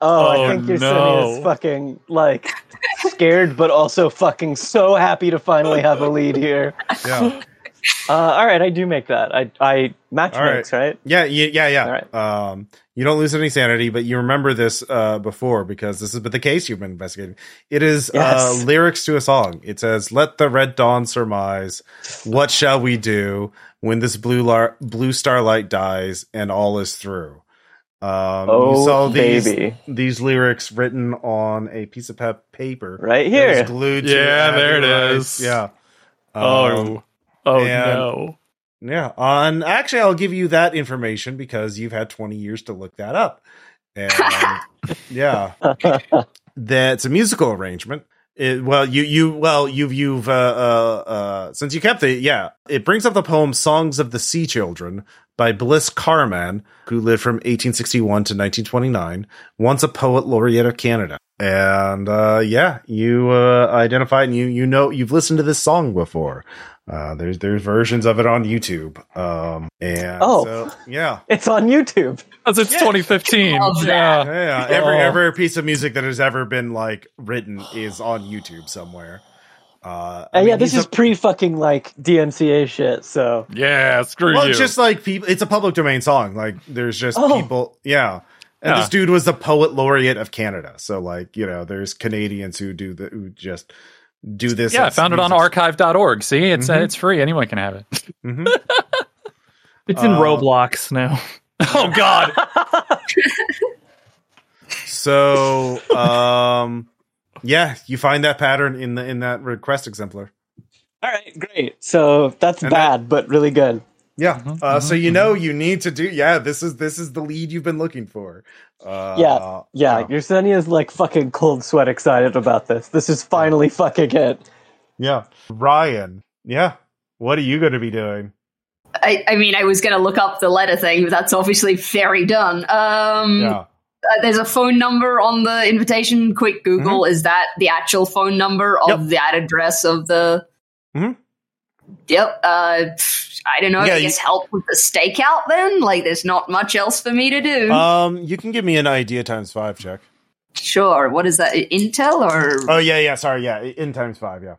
oh, I think Yersinia no. is fucking, like, scared, but also fucking so happy to finally have a lead here. Yeah. Uh, all right, I do make that. I, I match all makes, right. right? Yeah, yeah, yeah. yeah. All right. Um, you don't lose any sanity, but you remember this uh, before, because this is but the case you've been investigating. It is yes. uh, lyrics to a song. It says, "Let the red dawn surmise, what shall we do when this blue lar- blue starlight dies and all is through." Um, oh, you saw these baby. these lyrics written on a piece of paper right here. It was glued to yeah, there it rice. is. Yeah. Um, oh, oh and, no. Yeah. On actually, I'll give you that information because you've had twenty years to look that up. And yeah, that's a musical arrangement. It, well, you you well you've you've uh, uh, uh, since you kept it, yeah. It brings up the poem "Songs of the Sea Children" by Bliss Carman, who lived from eighteen sixty-one to nineteen twenty-nine, once a poet laureate of Canada. And uh, yeah, you uh, identified, and you you know you've listened to this song before. Uh, there's there's versions of it on YouTube. Um, and oh, so, yeah, it's on YouTube. As it's yeah. twenty fifteen. Yeah, yeah. Every oh. every piece of music that has ever been like written is on YouTube somewhere. Uh, I mean, yeah, this is a, pre fucking like D M C A shit. So yeah, screw well, you. Well, just like people, it's a public domain song. Like there's just oh. people. Yeah, and yeah. this dude was the poet laureate of Canada. So like you know, there's Canadians who do the who just do this. Yeah, I found music. It on archive dot org. See, it's mm-hmm. uh, it's free. Anyone can have it. Mm-hmm. It's in uh, Roblox now. Oh God. So um. Yeah, you find that pattern in the in that request exemplar. All right, great. So that's and bad, that, but really good. Yeah. Mm-hmm, uh, mm-hmm, so you mm-hmm. know you need to do. Yeah, this is this is the lead you've been looking for. Uh, yeah, yeah. Yersinia is like fucking cold sweat excited about this. This is finally fucking it. Yeah, Ryan. Yeah, what are you going to be doing? I, I mean, I was going to look up the letter thing, but that's obviously very done. Um, yeah. Uh, there's a phone number on the invitation. Quick Google. Mm-hmm. Is that the actual phone number of yep. that address of the... Mm-hmm. Yep. Uh, I don't know. Yeah, I guess you... help with the stakeout then? Like, there's not much else for me to do. Um, you can give me an idea times five check. Sure. What is that? Intel or... Oh, yeah, yeah. Sorry, yeah. In times five, yeah.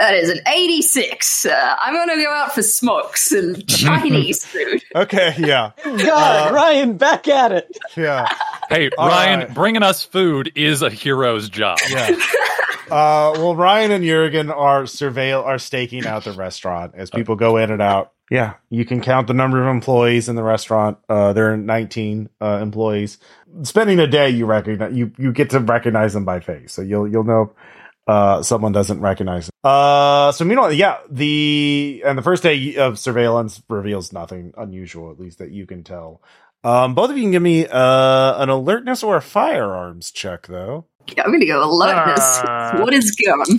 That is an eighty-six. Uh, I'm going to go out for smokes and Chinese food. Okay, yeah. God, uh, Ryan, back at it. Yeah. Hey, all Ryan, right. bringing us food is a hero's job. Yeah. uh, well, Ryan and Jürgen are surveil are staking out the restaurant as people go in and out. Yeah, you can count the number of employees in the restaurant. Uh, there are nineteen uh, employees. Spending a day, you recognize you you get to recognize them by face, so you'll you'll know. Uh, someone doesn't recognize it. Uh, so you know, yeah, the and the first day of surveillance reveals nothing unusual, at least that you can tell. Um, both of you can give me uh, an alertness or a firearms check, though. Yeah, I'm going to go alertness. Uh, what is gun?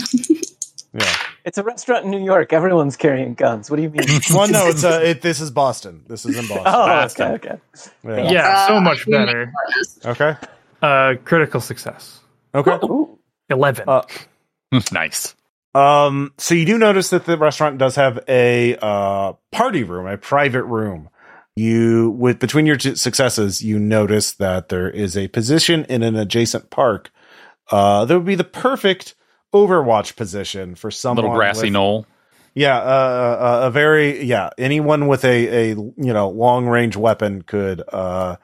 Yeah, it's a restaurant in New York. Everyone's carrying guns. What do you mean? Well, no, it's a, it, this is Boston. This is in Boston. Oh, Boston. okay, okay. Yeah, yeah, so much better. Okay. Uh, critical success. Okay. Ooh. eleven. Uh, nice. Um, so you do notice that the restaurant does have a uh, party room, a private room. You, with between your t- successes, you notice that there is a position in an adjacent park. Uh, that would be the perfect Overwatch position for someone. Little grassy with, knoll. Yeah, uh, a, a very yeah. Anyone with a a you know long range weapon could uh,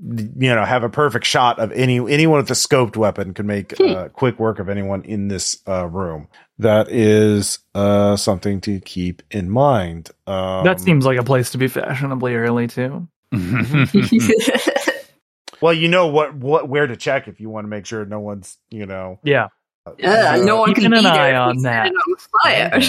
you know have a perfect shot of any anyone with a scoped weapon could make hmm. uh, quick work of anyone in this uh, room. That is uh, something to keep in mind. Um, that seems like a place to be fashionably early, too. Well, you know what, what, where to check if you want to make sure no one's, you know. Yeah. Uh, yeah, no one can keep an eye on that. Fire.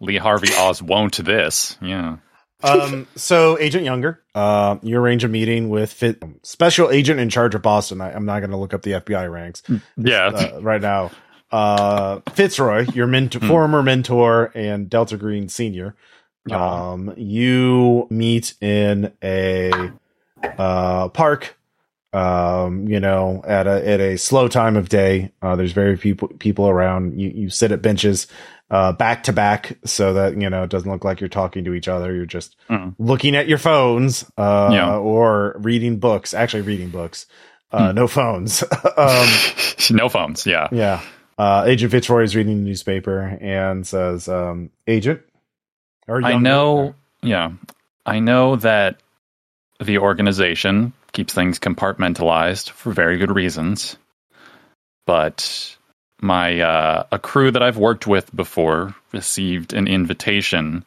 Lee Harvey Oz won't this. Yeah. Um, so, Agent Younger, uh, you arrange a meeting with Fit- Special Agent in charge of Boston. I, I'm not going to look up the F B I ranks. Yeah. Uh, right now. Uh, Fitzroy, your mentor, mm. former mentor and Delta Green senior, um, yeah. you meet in a uh, park. Um, you know, at a at a slow time of day, uh, there's very few people, people around. You you sit at benches, uh, back to back, so that you know it doesn't look like you're talking to each other. You're just mm. looking at your phones, uh, yeah. or reading books. Actually, reading books. Uh, mm. No phones. um, no phones. Yeah. Yeah. Uh, Agent Fitzroy is reading the newspaper and says, um, Agent? Or I know, or? yeah, I know that the organization keeps things compartmentalized for very good reasons, but my, uh, a crew that I've worked with before received an invitation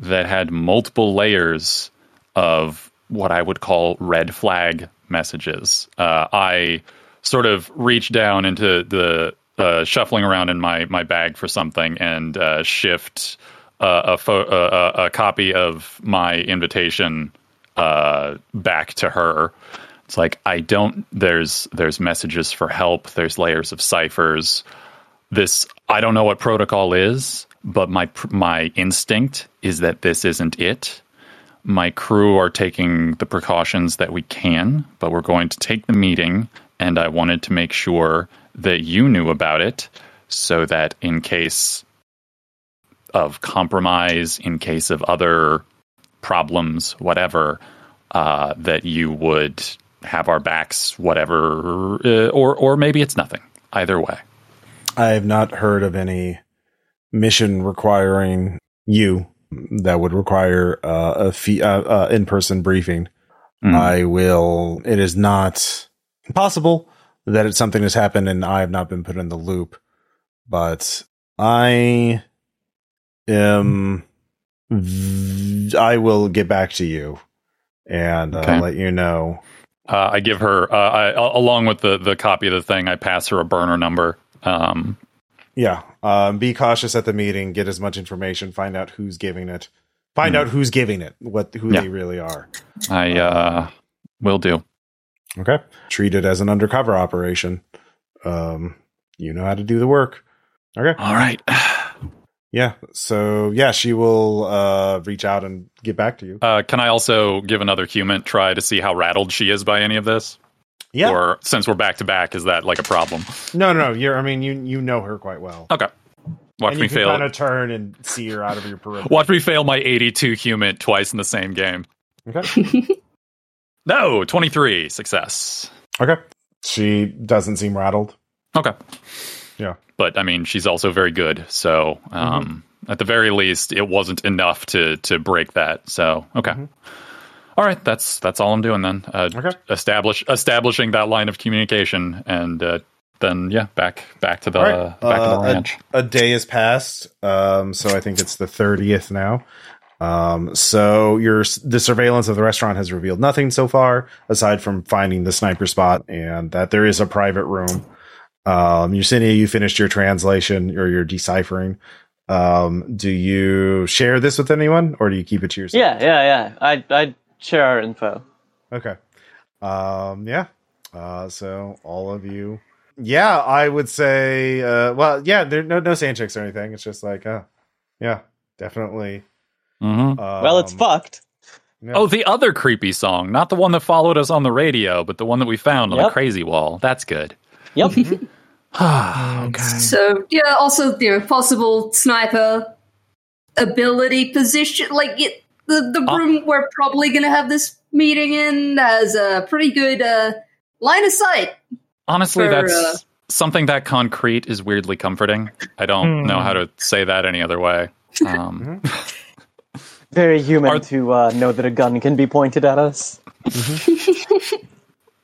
that had multiple layers of what I would call red flag messages. Uh, I sort of reached down into the Uh, shuffling around in my, my bag for something and uh, shift uh, a, fo- uh, a copy of my invitation uh, back to her. It's like, I don't, there's there's messages for help. There's layers of ciphers. This, I don't know what protocol is, but my my instinct is that this isn't it. My crew are taking the precautions that we can, but we're going to take the meeting, and I wanted to make sure that you knew about it, so that in case of compromise, in case of other problems, whatever, uh, that you would have our backs, whatever, uh, or or maybe it's nothing. Either way. I have not heard of any mission requiring you that would require uh, a fee- uh, uh, in-person briefing. Mm. I will, it is not possible that it's something has happened and I have not been put in the loop, but I am. V- I will get back to you and uh, okay. let you know. Uh, I give her uh, I, along with the, the copy of the thing. I pass her a burner number. Um, yeah. Um, be cautious at the meeting. Get as much information. Find out who's giving it. Find mm. out who's giving it. What who yeah. they really are. I uh, will do. Okay. Treat it as an undercover operation. Um, you know how to do the work. Okay. All right. Yeah. So yeah, she will uh, reach out and get back to you. Uh, can I also give another human try to see how rattled she is by any of this? Yeah. Or since we're back to back, is that like a problem? No, no, no. You're. I mean, you you know her quite well. Okay. Watch and me you can fail. Kind of turn and see her out of your periphery. Watch me fail my eighty-two human twice in the same game. Okay. No, twenty-three success. Okay. She doesn't seem rattled. Okay. Yeah. But I mean, she's also very good. So um, mm-hmm. at the very least, it wasn't enough to, to break that. So, okay. Mm-hmm. All right. That's, that's all I'm doing then. Uh, okay. Establish, establishing that line of communication and uh, then, yeah, back, back to the, right. back uh, to the ranch. A, a day has passed. Um, so I think it's the thirtieth now. Um, so your, the surveillance of the restaurant has revealed nothing so far, aside from finding the sniper spot and that there is a private room. Um, Yersinia, you finished your translation or your deciphering. Um, do you share this with anyone or do you keep it to yourself? Yeah, yeah, yeah. I, I share our info. Okay. Um, yeah. Uh, so all of you. Yeah, I would say. Uh, well, yeah, there no no sand checks or anything. It's just like, uh, yeah, definitely. Mm-hmm. Um, well, it's fucked. Yeah. Oh, the other creepy song, not the one that followed us on the radio, but the one that we found on yep. the crazy wall. That's good. Yep. Okay. So yeah, also you know, possible sniper ability position. Like it, the the room uh, we're probably going to have this meeting in has a pretty good uh, line of sight. Honestly, for, that's uh, something that concrete is weirdly comforting. I don't know how to say that any other way. Um, very human are, to uh, know that a gun can be pointed at us. Mm-hmm.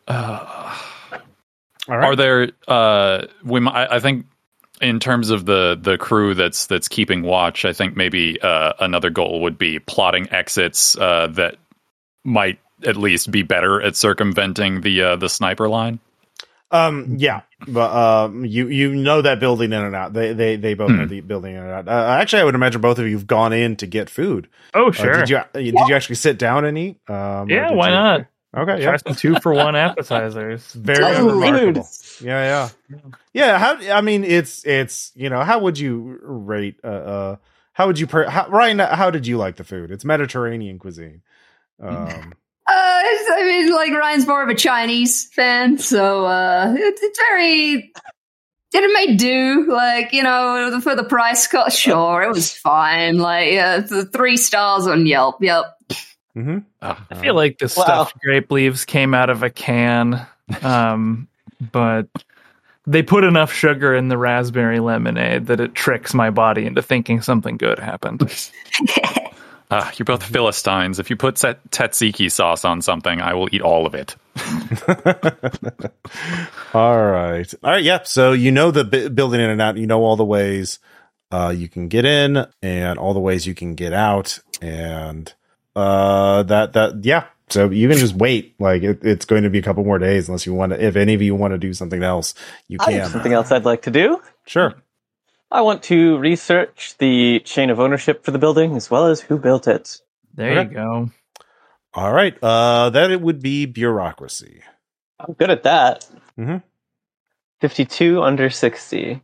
uh, All right. Are there? Uh, we. I, I think in terms of the, the crew that's that's keeping watch. I think maybe uh, another goal would be plotting exits uh, that might at least be better at circumventing the uh, the sniper line. Um. Yeah, but um, you you know that building in and out. They they they both mm. know the building in and out. Uh, actually, I would imagine both of you've gone in to get food. Oh sure. Uh, did you did you actually sit down and eat? Um, yeah. Why you, not? Okay. Yeah. Some two for one appetizers. Very oh, remarkable. Dude. Yeah. Yeah. Yeah. How? I mean, it's it's you know how would you rate? Uh. uh how would you? Per- how, Ryan, how did you like the food? It's Mediterranean cuisine. Um. Uh, I mean, like, Ryan's more of a Chinese fan, so, uh, it, it's very, it made do, like, you know, for the price cut, sure, it was fine, like, uh, the three stars on Yelp, yep. Mm-hmm. Oh, I feel like the wow. stuffed grape leaves came out of a can, um, but they put enough sugar in the raspberry lemonade that it tricks my body into thinking something good happened. Uh, you're both Philistines. If you put tzatziki sauce on something, I will eat all of it. All right. All right. Yep. Yeah. So you know the b- building in and out. You know all the ways uh, you can get in and all the ways you can get out. And uh, that, that, yeah. So you can just wait. Like it, it's going to be a couple more days unless you want to, if any of you want to do something else, you can. I have something else I'd like to do. Sure. I want to research the chain of ownership for the building as well as who built it. There okay. you go. All right. Uh, that it would be bureaucracy. I'm good at that. Mm-hmm. fifty-two under sixty.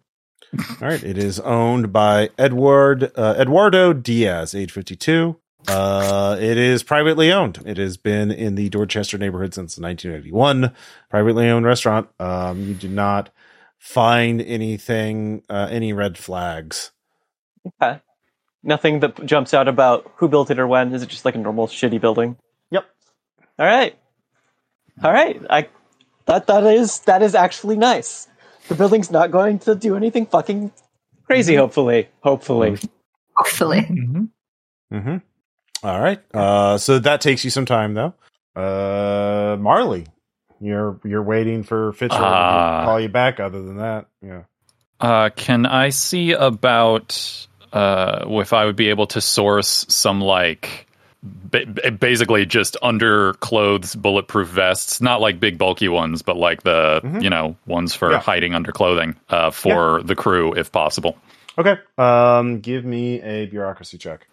All right. It is owned by Edward uh, Eduardo Diaz, age fifty-two. Uh, it is privately owned. It has been in the Dorchester neighborhood since nineteen eighty-one. Privately owned restaurant. Um, you do not find anything, uh, any red flags. Okay. Nothing that jumps out about who built it or when. Is it just like a normal shitty building? Yep. All right. All right. I that that is that is actually nice. The building's not going to do anything fucking crazy. Mm-hmm. Hopefully. Hopefully. Hopefully. Mm-hmm. Mm-hmm. All right. Uh, so that takes you some time though. Uh, Marley. You're you're waiting for Fitzroy uh, to call you back. Other than that, yeah. Uh, can I see about uh, if I would be able to source some like ba- basically just underclothes, bulletproof vests, not like big bulky ones, but like the mm-hmm. you know ones for yeah. hiding under clothing uh, for yeah. the crew if possible. Okay, um, give me a bureaucracy check.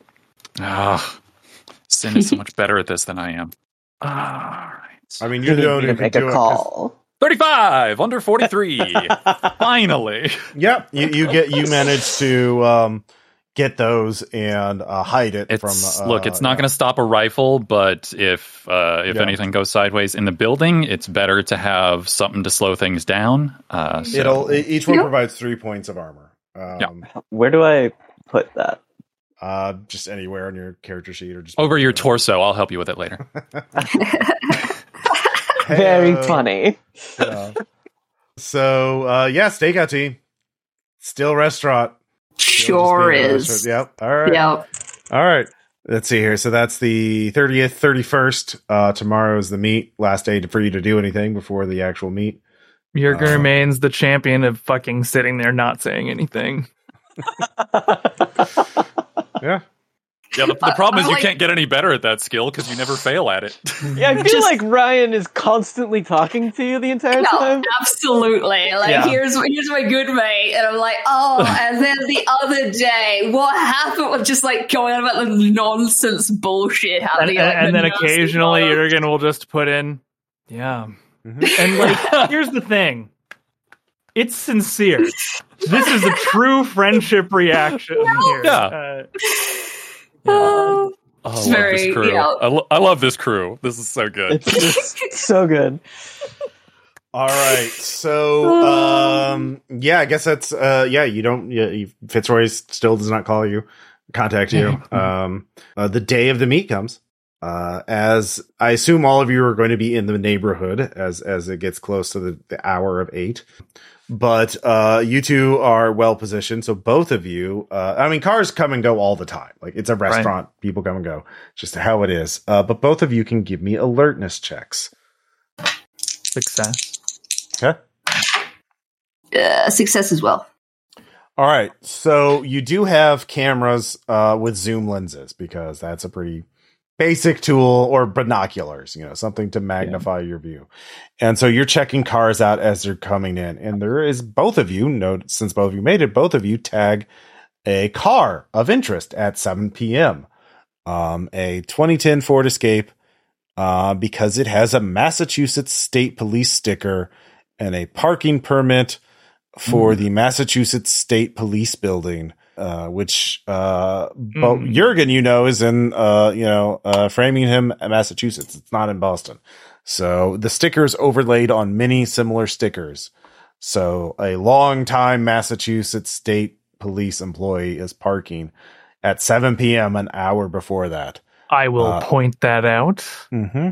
Ah, Sin is so much better at this than I am. Ah. I mean, you're the only one who can do it. Make a call. thirty-five under forty-three. Finally. Yep. You, you get you managed to um, get those and uh, hide it it's, from. Uh, look, it's not yeah. going to stop a rifle, but if uh, if yeah. anything goes sideways in the building, it's better to have something to slow things down. Uh, so. It'll each one yeah. provides three points of armor. Um, yeah. Where do I put that? Uh, just anywhere on your character sheet, or just over your torso. I'll help you with it later. Hey, very uh, funny. Yeah. So, uh, yeah, stakeout team. Still restaurant. Still sure is. Restaurant. Yep. All right. Yep. All right. Let's see here. So that's the thirtieth, thirty-first. Uh, tomorrow is the meet. Last day for you to do anything before the actual meet. Jørgen uh, remains the champion of fucking sitting there not saying anything. Yeah. Yeah, the, the problem uh, is you like, can't get any better at that skill because you never fail at it. Yeah, I feel Just, like Ryan is constantly talking to you the entire no, time. Absolutely. Like, yeah. here's here's my good mate. And I'm like, oh, and then the other day, what happened with just like going on about the nonsense bullshit happening. And, like, and the then occasionally Jørgen will just put in, yeah. Mm-hmm. And like, here's the thing. It's sincere. This is a true friendship reaction. No. Here. Yeah. Uh, Oh, I love very, this crew. Yeah. I, lo- I love this crew. This is so good. It's just so good. All right. So, um, yeah, I guess that's, uh, yeah, you don't, yeah, you, Fitzroy still does not call you, contact you. Um, uh, the day of the meet comes, uh, as I assume all of you are going to be in the neighborhood as, as it gets close to the, the hour of eight. But uh, you two are well positioned, so both of you. Uh, I mean, cars come and go all the time. Like it's a restaurant, right. People come and go, just how it is. Uh, but both of you can give me alertness checks. Success. Okay. Uh, success as well. All right. So you do have cameras uh, with zoom lenses because that's a pretty basic tool, or binoculars, you know, something to magnify yeah. your view. And so you're checking cars out as they're coming in. And there is both of you, no, since both of you made it, both of you tag a car of interest at seven p.m. Um, a twenty ten Ford Escape uh, because it has a Massachusetts State Police sticker and a parking permit for mm. the Massachusetts State Police building. Uh, which uh, Bo- mm. Jørgen, you know, is in, uh, you know, uh, Framingham, Massachusetts. It's not in Boston. So the stickers overlaid on many similar stickers. So a longtime Massachusetts State Police employee is parking at seven p.m. an hour before that. I will uh, point that out. Mm-hmm.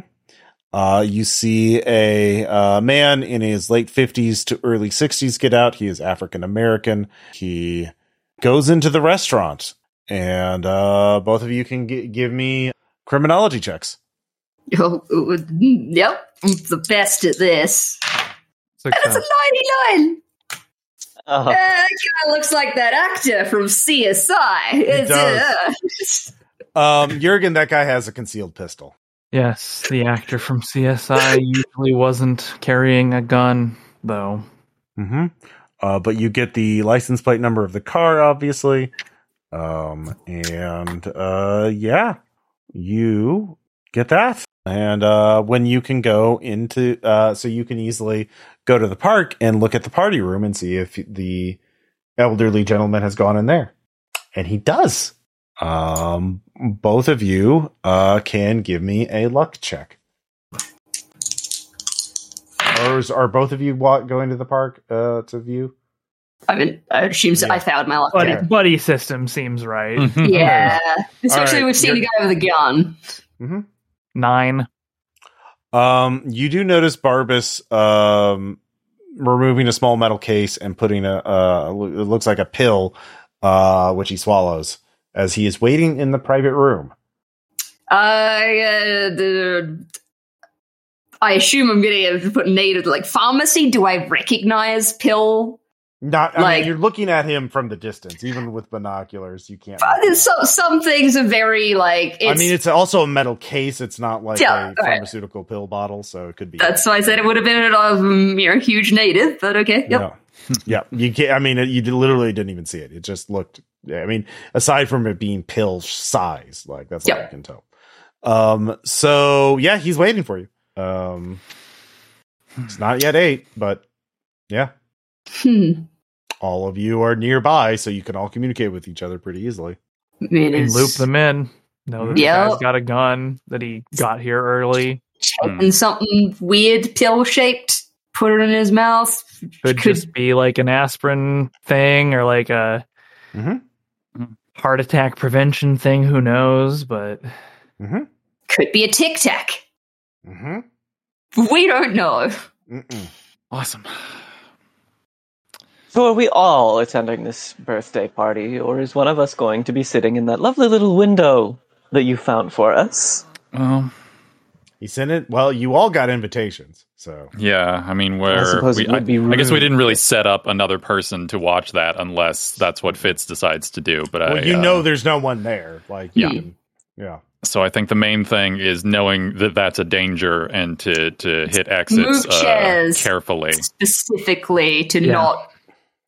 Uh, you see a uh, man in his late fifties to early sixties get out. He is African American. He goes into the restaurant, and uh, both of you can g- give me criminology checks. Oh, yep, I'm the best at this. That's a ninety-nine. Uh-huh. Uh, that guy looks like that actor from C S I. It it's, does. Uh, um, Jørgen, that guy has a concealed pistol. Yes, the actor from C S I usually wasn't carrying a gun, though. Mm-hmm. Uh, but you get the license plate number of the car, obviously. Um, and, uh, yeah, you get that. And, uh, when you can go into, uh, so you can easily go to the park and look at the party room and see if the elderly gentleman has gone in there. And he does. Um, both of you, uh, can give me a luck check. Or is, are both of you walk, going to the park uh, to view? I mean, I assume yeah. I found my luck. Buddy, buddy system seems right. Mm-hmm. Yeah. Especially right. We've seen You're- a guy with a gun. Mm-hmm. Nine. Um, you do notice Barbas um, removing a small metal case and putting a, uh, it looks like a pill, uh, which he swallows as he is waiting in the private room. I... Uh, the- I assume I'm going to put native like pharmacy. Do I recognize pill? Not I like mean, you're looking at him from the distance, even with binoculars. You can't. So, some things are very like. It's, I mean, it's also a metal case. It's not like yeah, a pharmaceutical right. pill bottle, so it could be. That's why I said it would have been a um, you know, huge native, but okay. Yep. Yeah, yeah. You can't. I mean, you literally didn't even see it. It just looked. I mean, aside from it being pill size, like that's yep. all I can tell. Um. So yeah, he's waiting for you. Um, it's not yet eight, but yeah, hmm. all of you are nearby, so you can all communicate with each other pretty easily. And loop them in. No, this yep. guy's got a gun that he got here early. And hmm. something weird, pill shaped. Put it in his mouth. Could, Could just be like an aspirin thing or like a mm-hmm. heart attack prevention thing. Who knows? But mm-hmm. could be a Tic Tac. Mm-hmm. We don't know. Mm-mm. Awesome. So are we all attending this birthday party, or is one of us going to be sitting in that lovely little window that you found for us? Um, He sent it. Well, you all got invitations, so yeah. I mean, where we, I, I guess we didn't really set up another person to watch that, unless that's what Fitz decides to do. But well, I, you uh, know, there's no one there. Like, yeah, you, yeah. So I think the main thing is knowing that that's a danger and to to hit exits uh, carefully, specifically to yeah. not.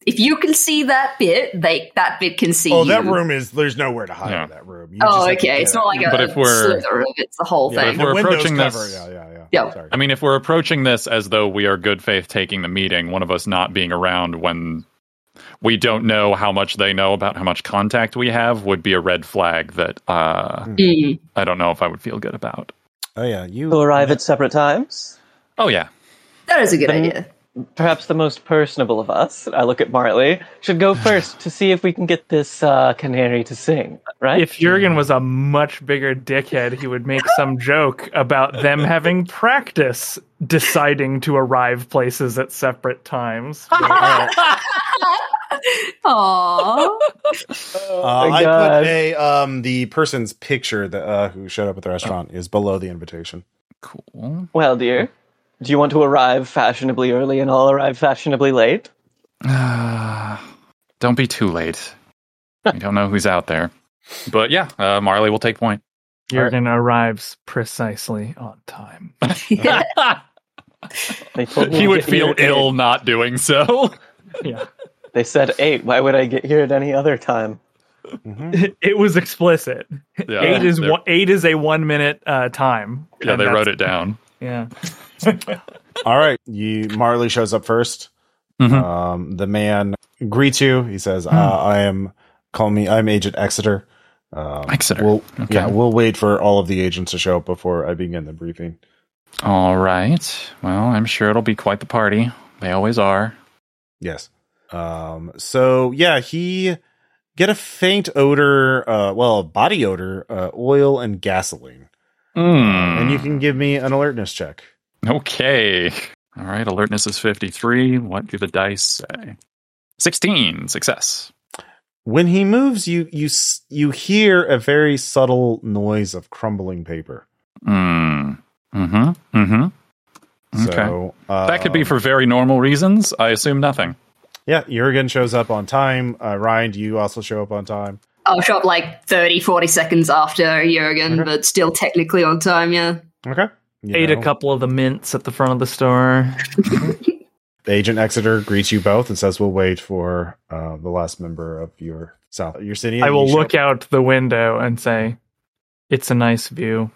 If you can see that bit, they that bit can see. Oh, you. That room is there's nowhere to hide yeah. in that room. You oh, just okay. It's not like a, but if we're, slither of it's the whole yeah, thing. But if we're approaching cover, this, yeah, yeah, yeah. yeah. I mean, if we're approaching this as though we are good faith taking the meeting, one of us not being around when we don't know how much they know about how much contact we have would be a red flag that uh, mm. I don't know if I would feel good about. Oh yeah, you You'll arrive at separate times. Oh yeah, that is a good then, idea. Perhaps the most personable of us, I look at Marley, should go first to see if we can get this uh, canary to sing, right? If Jürgen was a much bigger dickhead, he would make some joke about them having practice deciding to arrive places at separate times. Aww. Oh, uh, I put a, um, the person's picture that uh, who showed up at the restaurant is below the invitation. Cool. Well, dear. Do you want to arrive fashionably early and all arrive fashionably late? Uh, don't be too late. We don't know who's out there. But yeah, uh, Marley will take point. Jürgen right. arrives precisely on time. He would feel ill eight. Not doing so. Yeah. They said eight. Why would I get here at any other time? Mm-hmm. It was explicit. Yeah, eight, is one, eight is a one minute uh, time. Yeah, they wrote it down. Yeah. All right. You Marley shows up first. Mm-hmm. Um, the man greets you. He says, mm-hmm. uh, I am, call me, I'm Agent Exeter. Um, Exeter. We'll, okay. Yeah, we'll wait for all of the agents to show up before I begin the briefing. All right. Well, I'm sure it'll be quite the party. They always are. Yes. Um, so, yeah, he get a faint odor, uh, well, body odor, uh, oil and gasoline. Mm. And you can give me an alertness check. Okay. All right. Alertness is fifty-three. What do the dice say? sixteen. Success. When he moves, you you you hear a very subtle noise of crumbling paper. Mm. Mm-hmm. Mm-hmm. Okay. So, uh, that could be for very normal reasons. I assume nothing. Yeah. Jürgen shows up on time. Uh, Ryan, do you also show up on time? I'll show up like thirty, forty seconds after Jürgen, okay. But still technically on time, yeah. Okay. You Ate know. a couple of the mints at the front of the store. Agent Exeter greets you both and says, we'll wait for uh, the last member of your South, your city. I will look out the window and say, it's a nice view.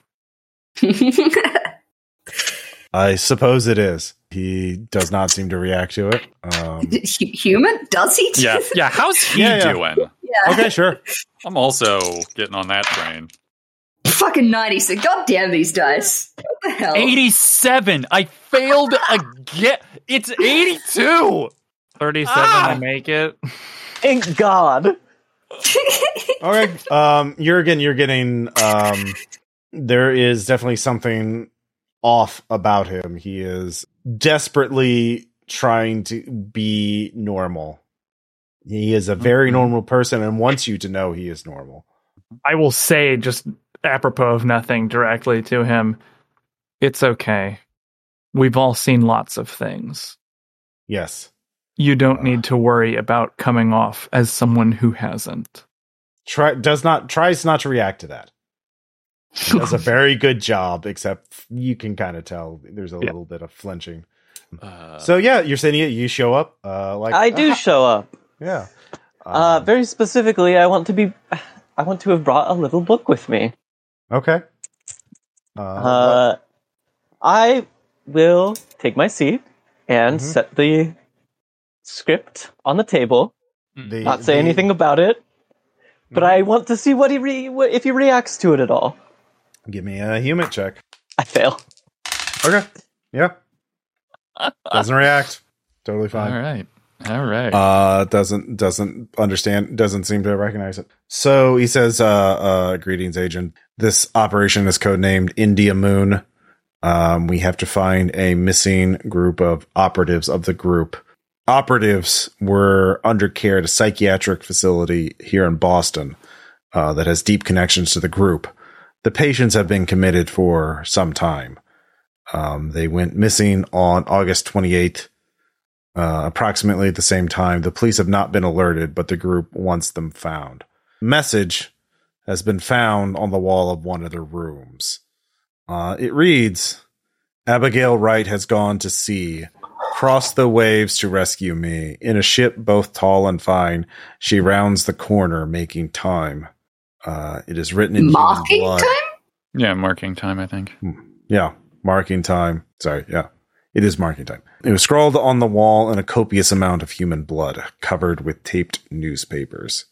I suppose it is. He does not seem to react to it. Um, Human? Does he? Do yeah. yeah. How's he yeah, yeah. doing? Yeah. Okay, sure. I'm also getting on that train. Fucking ninety-six. God damn these dice. What the hell? eighty-seven. I failed again. It's eighty-two. thirty-seven. Ah! I make it. Thank God. All right. Um, Jürgen, you're getting... Um, there is definitely something off about him. He is desperately trying to be normal. He is a very normal person and wants you to know he is normal. I will say, just apropos of nothing, directly to him, it's okay. We've all seen lots of things. Yes. You don't uh, need to worry about coming off as someone who hasn't. Try, does not, tries not to react to that. He does a very good job, except you can kind of tell there's a yeah. little bit of flinching. Uh, so yeah, Yersinia, you show up. Uh, like I do ah. show up. Yeah. Um, uh, very specifically, I want to be. I want to have brought a little book with me. Okay. Uh, uh, I will take my seat and mm-hmm. set the script on the table. The, not say the, anything about it, but mm-hmm. I want to see what he re- what, if he reacts to it at all. Give me a human check. I fail. Okay. Yeah. Doesn't react. Totally fine. All right. All right. Uh, doesn't doesn't understand. Doesn't seem to recognize it. So he says, uh, uh, "Greetings, Agent. This operation is codenamed India Moon. Um, we have to find a missing group of operatives of the group. Operatives were under care at a psychiatric facility here in Boston uh, that has deep connections to the group. The patients have been committed for some time. Um, they went missing on August twenty-eighth, uh, approximately at the same time. The police have not been alerted, but the group wants them found. Message has been found on the wall of one of their rooms. Uh, it reads, Abigail Wright has gone to sea. Cross the waves to rescue me. In a ship both tall and fine, she rounds the corner, making time. Uh, it is written in marking time? Yeah, marking time, I think. Yeah, marking time. Sorry, yeah. It is marking time. It was scrawled on the wall in a copious amount of human blood, covered with taped newspapers.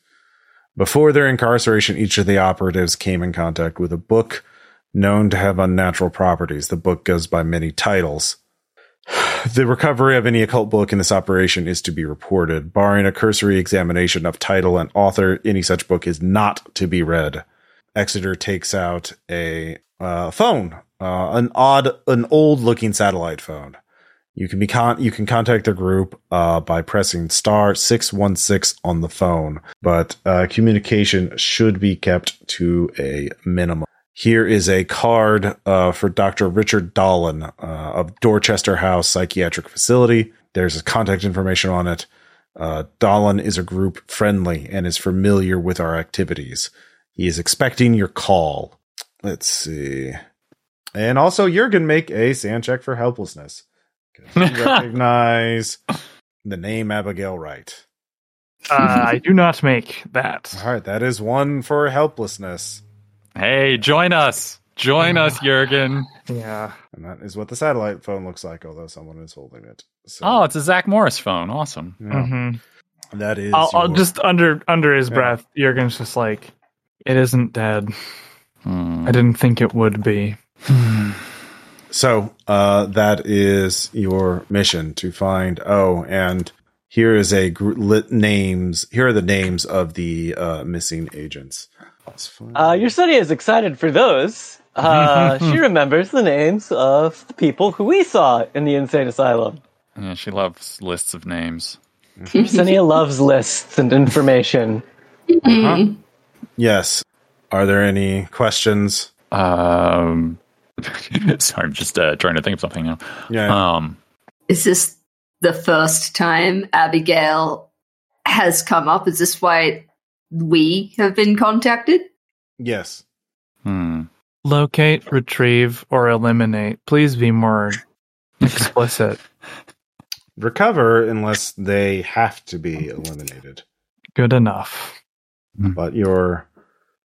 Before their incarceration, each of the operatives came in contact with a book known to have unnatural properties. The book goes by many titles. The recovery of any occult book in this operation is to be reported. Barring a cursory examination of title and author, any such book is not to be read. Exeter takes out a uh, phone, uh, an odd, an old-looking satellite phone. You can be con- you can contact the group uh, by pressing star six one six on the phone, but uh, communication should be kept to a minimum. Here is a card uh, for Doctor Richard Dolan uh, of Dorchester House Psychiatric Facility. There's contact information on it. Uh, Dolan is a group friendly and is familiar with our activities. He is expecting your call. Let's see. And also, you're going to make a sand check for helplessness. Recognize the name Abigail Wright. Uh, I do not make that. All right, that is one for helplessness. Hey, join us. Join us, Jürgen. Yeah. And that is what the satellite phone looks like, although someone is holding it. So. Oh, it's a Zach Morris phone. Awesome. Yeah. Mm-hmm. That is. I'll, your... I'll just under under his yeah. breath. Jürgen's just like, it isn't dead. Hmm. I didn't think it would be. So uh, that is your mission to find. Oh, and here is a gr- lit names. Here are the names of the uh, missing agents. Uh, your study is excited for those. Uh, she remembers the names of the people who we saw in the insane asylum. Yeah, she loves lists of names. Yersinia loves lists and information. Uh-huh. Yes. Are there any questions? Um. Sorry, I'm just uh, trying to think of something now. Yeah. Um, is this the first time Abigail has come up? Is this why we have been contacted? Yes. Hmm. Locate, retrieve, or eliminate. Please be more explicit. Recover unless they have to be eliminated. Good enough. But your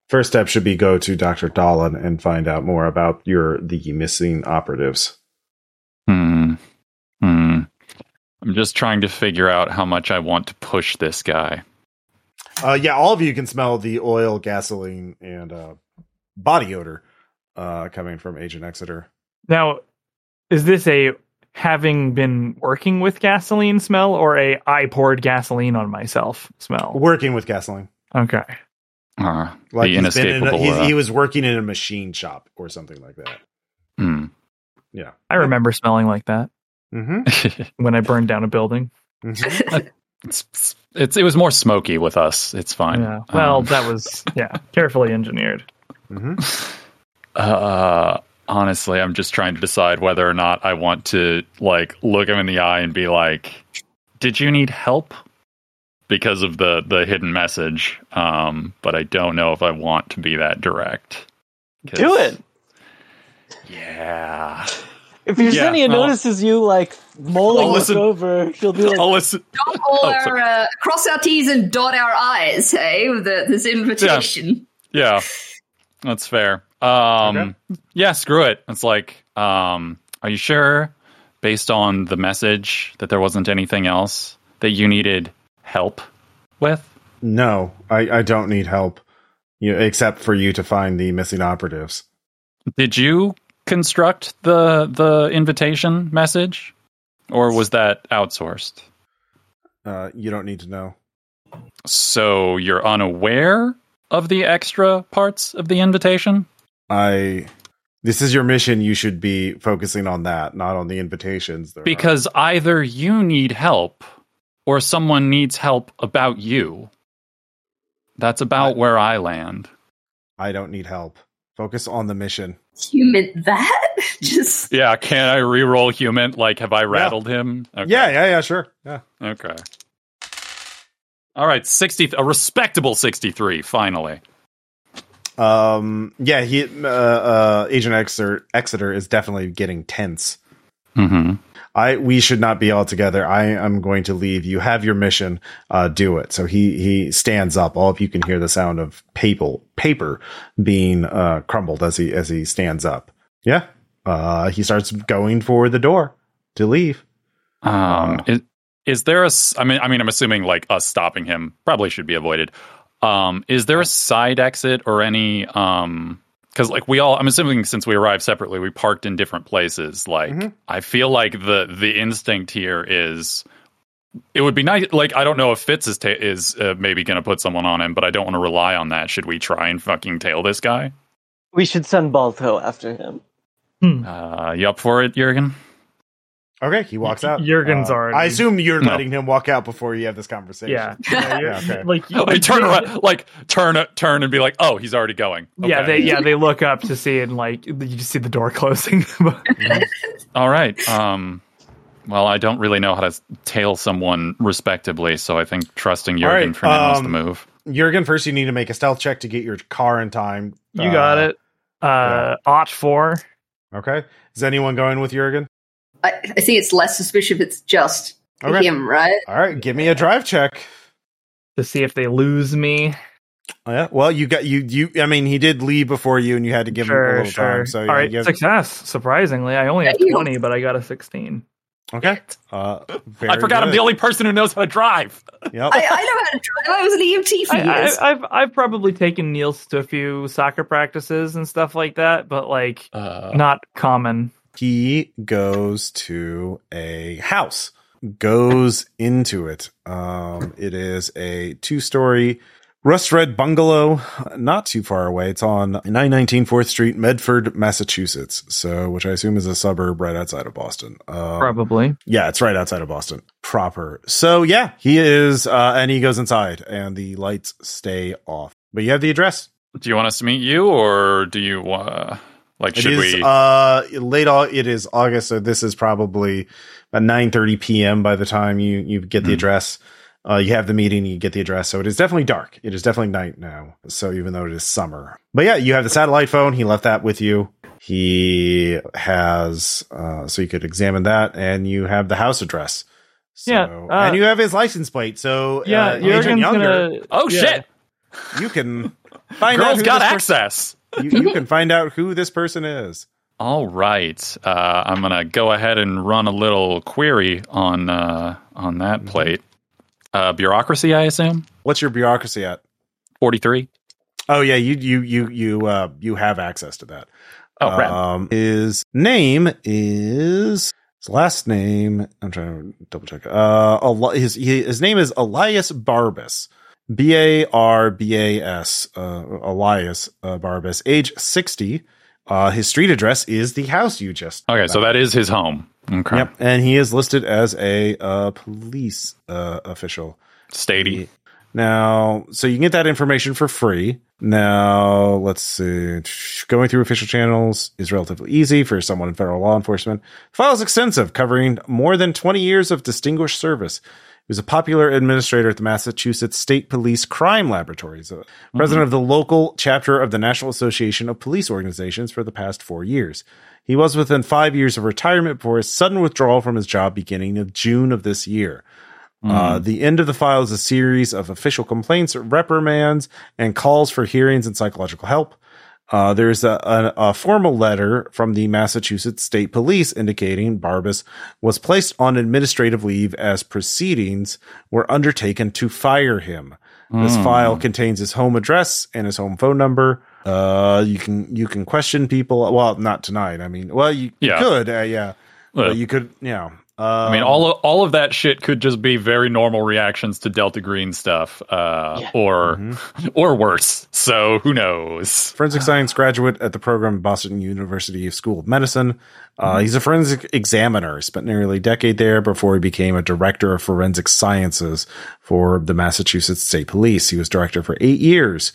first step should be go to Doctor Dolan and find out more about your the missing operatives. Hmm. Hmm. I'm just trying to figure out how much I want to push this guy. Uh, yeah, all of you can smell the oil, gasoline, and uh, body odor uh, coming from Agent Exeter. Now, is this a having been working with gasoline smell or a I poured gasoline on myself smell? Working with gasoline. Okay. Uh, like he's been in a, he's, uh, he was working in a machine shop or something like that. Mm. Yeah, I remember smelling like that mm-hmm. when I burned down a building. Mm-hmm. uh, it's, it's it was more smoky with us. It's fine. Yeah. Well, um, that was yeah carefully engineered. Mm-hmm. Uh, honestly, I'm just trying to decide whether or not I want to like look him in the eye and be like, "Did you need help?" Because of the, the hidden message, um, but I don't know if I want to be that direct. Do it! Yeah. If Yersinia yeah, notices you, like, mulling this over, she'll be like... I'll listen. Dot all oh, our, uh, cross our T's and dot our I's, hey, with the, this invitation. Yeah. yeah. That's fair. Um, okay. Yeah, screw it. It's like, um, are you sure, based on the message, that there wasn't anything else that you needed... help with? No, I, I don't need help, you know, except for you to find the missing operatives. Did you construct the the invitation message, or was that outsourced? Uh, you don't need to know. So you're unaware of the extra parts of the invitation? I. This is your mission. You should be focusing on that, not on the invitations. There because are. Either you need help. Or someone needs help about you. That's about I, where I land. I don't need help. Focus on the mission. Human that? Just Yeah, can I reroll human? Like, have I rattled yeah. him? Okay. Yeah, yeah, yeah, sure. Yeah. Okay. All right, sixty a respectable sixty-three, finally. Um yeah, he uh, uh Agent Exeter, Exeter is definitely getting tense. Mm-hmm. I we should not be all together. I am going to leave. You have your mission. Uh, do it. So he he stands up. All of you can hear the sound of paper paper being uh, crumbled as he as he stands up. Yeah. Uh, he starts going for the door to leave. Um. Uh, is, is there a? I mean. I mean. I'm assuming like us stopping him probably should be avoided. Um. Is there a side exit or any? Um. Because, like, we all, I'm assuming since we arrived separately, we parked in different places. Like, mm-hmm. I feel like the the instinct here is, it would be nice, like, I don't know if Fitz is ta- is uh, maybe going to put someone on him, but I don't want to rely on that. Should we try and fucking tail this guy? We should send Balto after him. Hmm. Uh, you up for it, Jørgen? Okay, he walks out. Jurgen's uh, already. I assume you're no. letting him walk out before you have this conversation. Yeah, yeah, yeah okay. like, like, like turn around, like turn, turn, and be like, "Oh, he's already going." Okay. Yeah, they, yeah, they look up to see, and like you just see the door closing. All right. Um, well, I don't really know how to tail someone respectably, so I think trusting Jørgen right, for now um, is the move. Jørgen, first you need to make a stealth check to get your car in time. You uh, got it. Uh, yeah. Ought four. Okay. Is anyone going with Jørgen? I, I see it's less suspicious if it's just okay. him, right? All right, give me a drive check to see if they lose me. Oh, yeah, well, you got you. You, I mean, he did leave before you, and you had to give sure, him a little sure. time. So, all yeah, right, give... success. Surprisingly, I only have twenty, but I got a sixteen. Okay, uh, I forgot good. I'm the only person who knows how to drive. Yep. I, I know how to drive. I was an E M T for I, years. I, I've I've probably taken Niels to a few soccer practices and stuff like that, but like uh, not common. He goes to a house, goes into it. Um, it is a two-story rust red bungalow, not too far away. It's on nine nineteen fourth Street, Medford, Massachusetts. So, which I assume is a suburb right outside of Boston. Um, Probably. Yeah, it's right outside of Boston proper. So yeah, he is, uh, and he goes inside and the lights stay off. But you have the address. Do you want us to meet you or do you want... Uh... Like, should it is, we? Uh, late. All, it is August, so this is probably about nine thirty p.m. By the time you you get the mm. address, uh, you have the meeting, you get the address. So it is definitely dark. It is definitely night now. So even though it is summer, but yeah, you have the satellite phone. He left that with you. He has, uh, so you could examine that, and you have the house address. So, yeah, uh, and you have his license plate. So yeah, uh, Agent Younger. Gonna, oh yeah. shit! You can find Girls out. Girls got access. You, you can find out who this person is. All right. Uh, I'm going to go ahead and run a little query on uh, on that plate. Uh, bureaucracy, I assume. What's your bureaucracy at? forty-three. Oh, yeah. You you you you uh, you have access to that. Oh, right. Um, his name is his last name. I'm trying to double check. Uh, his his name is Elias Barbas. B A R B A S, uh, Elias uh, Barbas, age sixty. Uh, his street address is the house you just... Okay, about. So that is his home. Okay. Yep, and he is listed as a uh, police uh, official. Statey. Now, so you can get that information for free. Now, let's see. Going through official channels is relatively easy for someone in federal law enforcement. The file is extensive, covering more than twenty years of distinguished service. He was a popular administrator at the Massachusetts State Police Crime Laboratories, uh, mm-hmm. president of the local chapter of the National Association of Police Organizations for the past four years. He was within five years of retirement before his sudden withdrawal from his job beginning of June of this year. Mm-hmm. Uh, the end of the file is a series of official complaints, reprimands, and calls for hearings and psychological help. Uh, there's a, a, a formal letter from the Massachusetts State Police indicating Barbas was placed on administrative leave as proceedings were undertaken to fire him. Mm. This file contains his home address and his home phone number. Uh, you can you can question people. Well, not tonight. I mean, well, you, yeah. you could. Uh, yeah, well, you could. Yeah. Um, I mean, all of, all of that shit could just be very normal reactions to Delta Green stuff, uh, yeah. or mm-hmm. or worse. So who knows? Forensic science graduate at the program at Boston University School of Medicine. Uh, mm-hmm. He's a forensic examiner. Spent nearly a decade there before he became a director of forensic sciences for the Massachusetts State Police. He was director for eight years.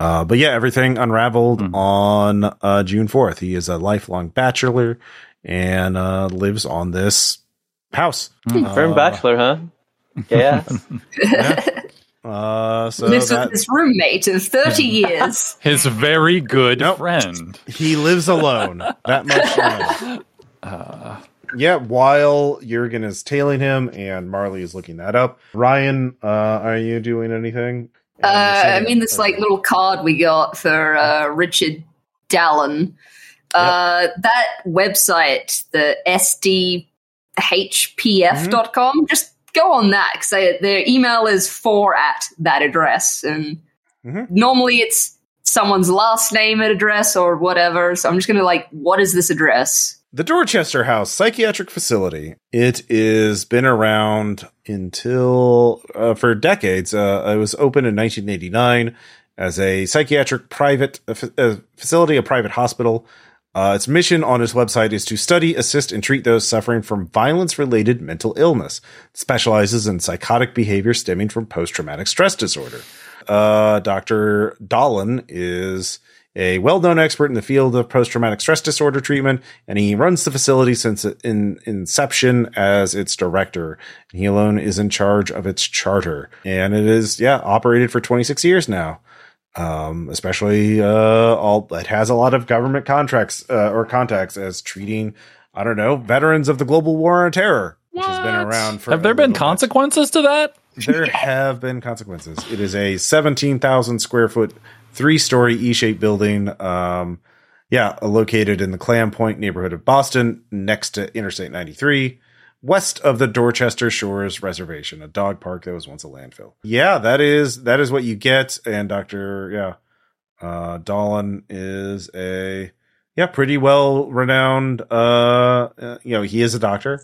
Uh, but yeah, everything unraveled mm. on uh, June fourth. He is a lifelong bachelor and uh, lives on this house. Mm. Uh, Firm bachelor, huh? Yeah. yeah. Uh, so lives that, with his roommate of thirty years. His very good nope. friend. He lives alone. That much alone. Uh, yeah, while Jørgen is tailing him and Marley is looking that up. Ryan, uh, are you doing anything? Uh, I mean, this like little card we got for uh, Richard Dallin. Uh, yep. That website, the S D H P F dot com, mm-hmm. just go on that because their email is for at that address. And mm-hmm. normally it's someone's last name at address or whatever. So I'm just going to like, what is this address? The Dorchester House Psychiatric Facility. It is been around until uh, for decades. Uh, it was opened in nineteen eighty-nine as a psychiatric private uh, f- uh, facility, a private hospital. Uh, its mission on its website is to study, assist, and treat those suffering from violence-related mental illness. It specializes in psychotic behavior stemming from post-traumatic stress disorder. Uh, Doctor Dallin is a well-known expert in the field of post-traumatic stress disorder treatment, and he runs the facility since in inception as its director. And he alone is in charge of its charter. And it is, yeah, operated for twenty-six years now. Um, especially, uh, all it has a lot of government contracts, uh, or contacts as treating, I don't know, veterans of the global war on terror, what? Which has been around for. Have there been consequences to that? There have been consequences. It is a seventeen thousand square foot three-story E-shaped building, um, yeah, located in the Clam Point neighborhood of Boston, next to Interstate ninety-three, west of the Dorchester Shores Reservation, a dog park that was once a landfill. Yeah, that is that is what you get. And Doctor yeah, uh, Dallin is a yeah pretty well renowned. Uh, uh, you know, he is a doctor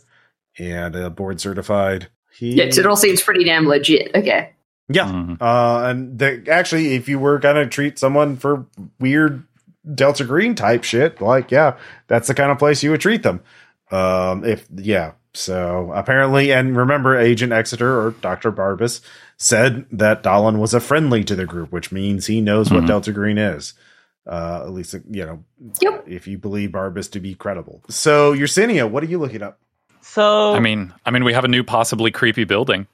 and uh, board certified. He, yeah, it all seems pretty damn legit. Okay. Yeah, mm-hmm. uh, and they, actually, if you were going to treat someone for weird Delta Green type shit, like, yeah, that's the kind of place you would treat them. Um, if yeah, so apparently, and remember, Agent Exeter or Doctor Barbas said that Dallin was a friendly to the group, which means he knows mm-hmm. what Delta Green is. Uh, at least, you know, yep. if you believe Barbas to be credible. So, Yersinia, what are you looking up? So, I mean, I mean, we have a new possibly creepy building.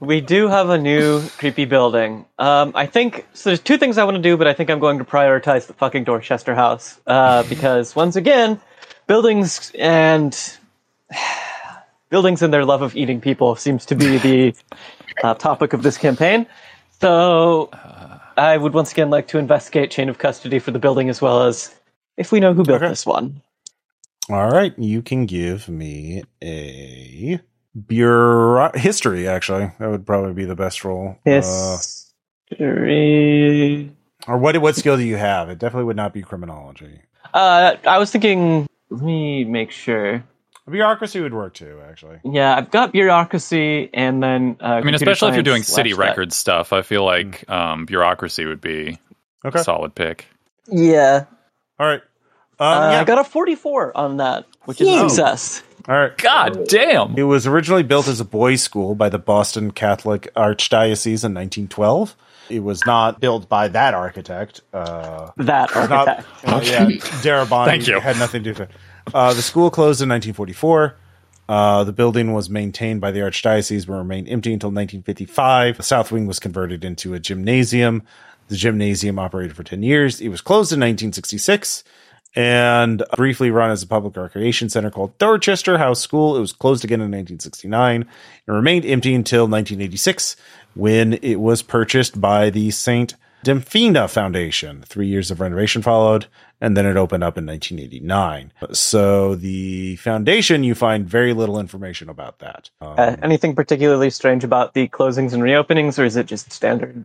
We do have a new creepy building. Um, I think, so there's two things I want to do, but I think I'm going to prioritize the fucking Dorchester house. Uh, because once again, buildings and buildings and their love of eating people seems to be the uh, topic of this campaign. So I would once again like to investigate chain of custody for the building as well as if we know who built okay. this one. All right. You can give me a... Bureau history, actually, that would probably be the best role. History, uh, or what? What skill do you have? It definitely would not be criminology. Uh, I was thinking. Let me make sure. Bureaucracy would work too, actually. Yeah, I've got bureaucracy, and then uh, I mean, especially if you're doing city record stuff, I feel like mm. um, bureaucracy would be okay. a solid pick. Yeah. All right. Um, uh, yeah. I got a forty-four on that, which is Whoa. a success. All right. God damn. It was originally built as a boys' school by the Boston Catholic Archdiocese in nineteen twelve. It was not built by that architect. Uh, that architect. Not, okay. uh, yeah, Darabont Thank you. Had nothing to do with it. Uh, the school closed in nineteen forty-four. Uh, the building was maintained by the Archdiocese but remained empty until nineteen fifty-five. The South Wing was converted into a gymnasium. The gymnasium operated for ten years. It was closed in nineteen sixty-six. And briefly run as a public recreation center called Dorchester House School. It was closed again in nineteen sixty-nine and remained empty until nineteen eighty-six when it was purchased by the Saint Dymphina Foundation. Three years of renovation followed, and then it opened up in nineteen eighty-nine. So the foundation, you find very little information about that. Um, uh, anything particularly strange about the closings and reopenings, or is it just standard?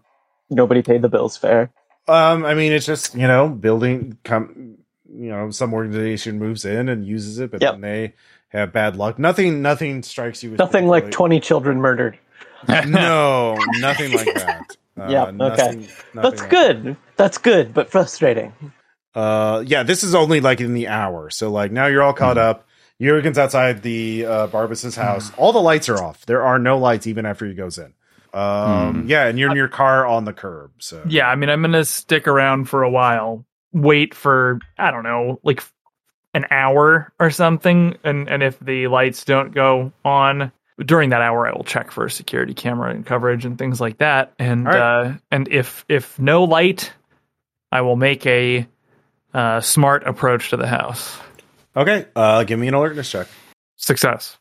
Nobody paid the bills fair? Um, I mean, it's just, you know, building... Com- you know, some organization moves in and uses it, but yep. then they have bad luck. Nothing, nothing strikes you. As nothing like really. twenty children murdered. No, nothing like that. Uh, yeah. Okay. Nothing, nothing That's like good. That. That's good, but frustrating. Uh, yeah, this is only like in the hour. So like now you're all caught mm. up. Jurgen's outside the, uh, Barbas's house. Mm. All the lights are off. There are no lights even after he goes in. Um, mm. Yeah, and you're in your car on the curb. So yeah, I mean, I'm going to stick around for a while, wait for, I don't know, like an hour or something. And, and if the lights don't go on during that hour, I will check for security camera and coverage and things like that. And right. uh, and if if no light, I will make a uh, smart approach to the house. Okay, uh, give me an alertness check. Success.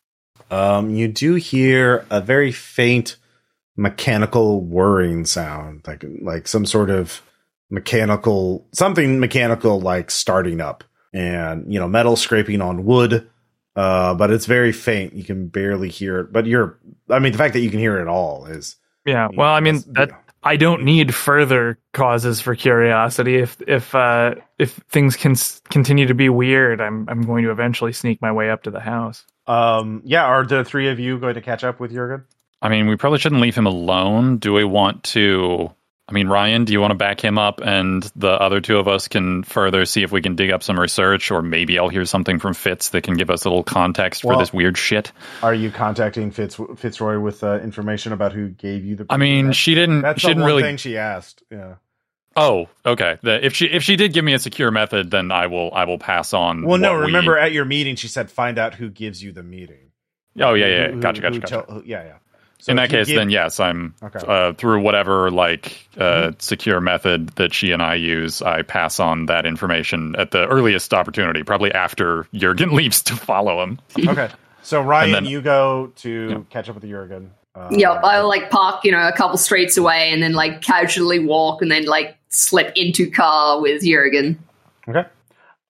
Um, you do hear a very faint mechanical whirring sound, like like some sort of mechanical something mechanical like starting up, and you know, metal scraping on wood, uh but it's very faint. You can barely hear it, but you're I mean the fact that you can hear it at all is yeah well know, I mean that you know. I don't need further causes for curiosity. If if uh if things can continue to be weird, I'm I'm going to eventually sneak my way up to the house. Um yeah are the three of you going to catch up with Jørgen? I mean, we probably shouldn't leave him alone. Do we want to... I mean, Ryan, do you want to back him up and the other two of us can further see if we can dig up some research, or maybe I'll hear something from Fitz that can give us a little context well, for this weird shit? Are you contacting Fitz, Fitzroy with uh, information about who gave you the... I mean, she didn't... That's she the didn't one really... thing she asked, yeah. Oh, okay. The, if she if she did give me a secure method, then I will I will pass on. Well, no, remember we... at your meeting, she said, find out who gives you the meeting. Oh, yeah, yeah. Who, gotcha, who, gotcha, gotcha. Tell, who, yeah, yeah. So in that case, give, then, yes, I'm okay. uh, through whatever like uh, mm-hmm. secure method that she and I use, I pass on that information at the earliest opportunity, probably after Jørgen leaves to follow him. Okay. So, Ryan, then, you go to yeah. catch up with Jørgen. Uh, yeah, I'll like park, you know, a couple streets away and then like casually walk and then like slip into car with Jørgen. Okay.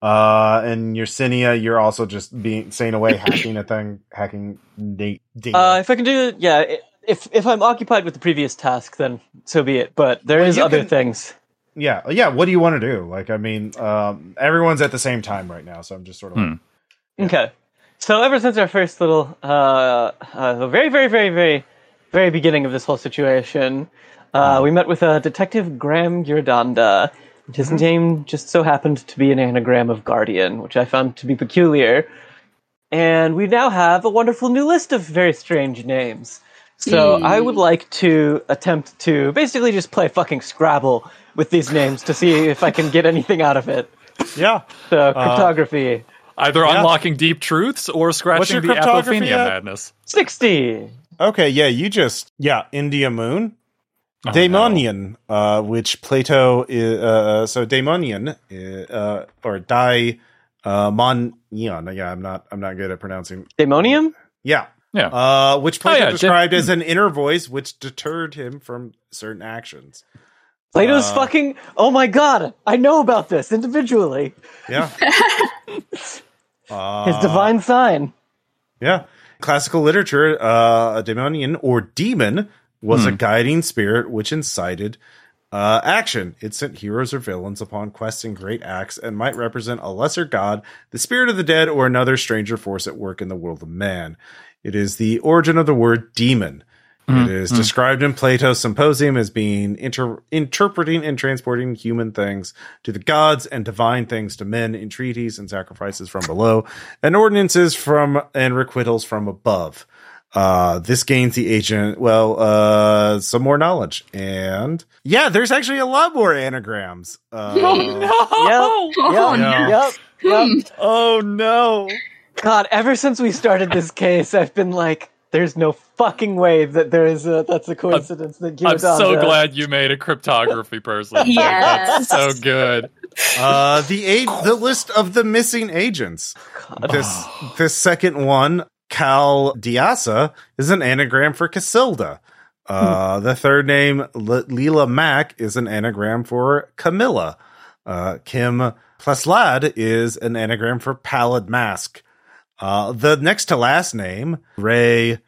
Uh, and Yersinia, you're also just being staying away, hacking a thing, hacking date. date. Uh, if I can do, yeah. If if I'm occupied with the previous task, then so be it. But there well, is other can, things. Yeah, yeah. What do you want to do? Like, I mean, um, everyone's at the same time right now, so I'm just sort of. Hmm. Like, yeah. Okay. So ever since our first little, uh, uh, the very, very, very, very, very beginning of this whole situation, uh, oh. we met with a uh, Detective Graham Giordanda. His name just so happened to be an anagram of Guardian, which I found to be peculiar. And we now have a wonderful new list of very strange names. So mm. I would like to attempt to basically just play fucking Scrabble with these names to see if I can get anything out of it. Yeah. So cryptography. Uh, either yeah. unlocking deep truths or scratching the Apophenia at? madness. sixty. Okay, yeah, you just... Yeah, India Moon. Oh, Daemonion, no. uh, which Plato is, uh, so Daemonion, uh, or Daemonion, uh, yeah, I'm not, I'm not good at pronouncing. Daemonium? Yeah. Yeah. Uh, which Plato oh, yeah. described Dem- as an inner voice, which deterred him from certain actions. Plato's uh, fucking, oh my God, I know about this individually. Yeah. uh, His divine sign. Yeah. Classical literature, uh, a Daemonion or demon was hmm. a guiding spirit which incited uh, action. It sent heroes or villains upon quests and great acts and might represent a lesser god, the spirit of the dead, or another stranger force at work in the world of man. It is the origin of the word demon. Mm. It is mm. described in Plato's Symposium as being inter- interpreting and transporting human things to the gods and divine things to men, in treaties and sacrifices from below, and ordinances from and requitals from above. Uh, this gains the agent, well, uh, some more knowledge. And yeah, there's actually a lot more anagrams. Uh, oh, no! Yep, yep, oh, no. Yep, yep. Oh, no. God, ever since we started this case, I've been like, there's no fucking way that there is a, that's a coincidence I'm, that Giordanda. I'm so glad you made a cryptography person. Yes. That's so good. Uh, the aid, the list of the missing agents. God. This, this second one. Cal Diasa is an anagram for Casilda. Uh, the third name, L- Leela Mack, is an anagram for Camilla. Uh, Kim Plaslad is an anagram for Pallid Mask. Uh, the next to last name, Ray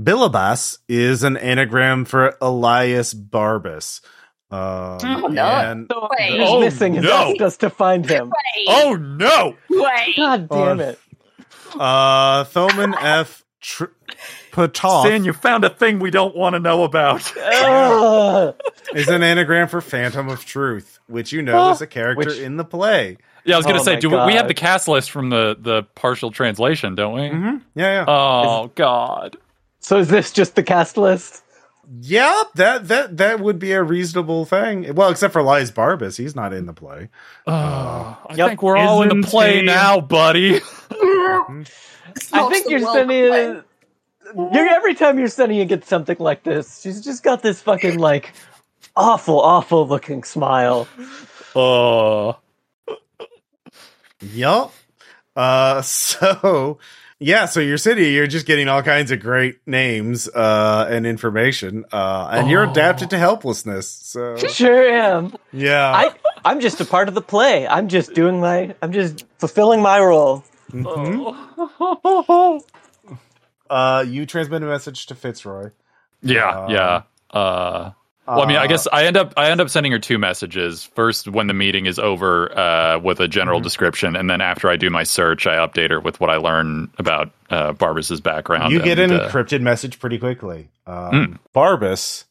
Bilabas, is an anagram for Elias Barbas. Um, oh, no. And so he's oh, missing and no. asked us to find him. Wait. Oh, no! Wait. God damn it. Uh, Thoman F. Tr- Patoff. Sin, you found a thing we don't want to know about. uh. Is an anagram for Phantom of Truth, which you know uh, is a character which, in the play. Yeah, I was going to oh say, do we, we have the cast list from the, the partial translation, don't we? Mm-hmm. Yeah, yeah. Oh, is, God. So is this just the cast list? yeah, that that that would be a reasonable thing. Well, except for Elias Barbas, he's not in the play. Uh, uh, I yep, think we're all in the play he... now, buddy. I think you're studying. You're, every time you're studying, you get something like this. She's just got this fucking like awful, awful looking smile. Oh, uh. Yup. Uh, so. Yeah, so your city, you're just getting all kinds of great names uh, and information, uh, and oh. you're adapted to helplessness. So sure am. Yeah, I, I'm just a part of the play. I'm just doing my, I'm just fulfilling my role. Mm-hmm. Oh. uh, you transmit a message to Fitzroy. Yeah, uh, yeah. Uh, well, I mean, I guess I end up, I end up sending her two messages. First, when the meeting is over, uh, with a general mm-hmm. description, and then after I do my search, I update her with what I learn about uh, Barbas's background. You get and, an uh, encrypted message pretty quickly. Um, mm. Barbas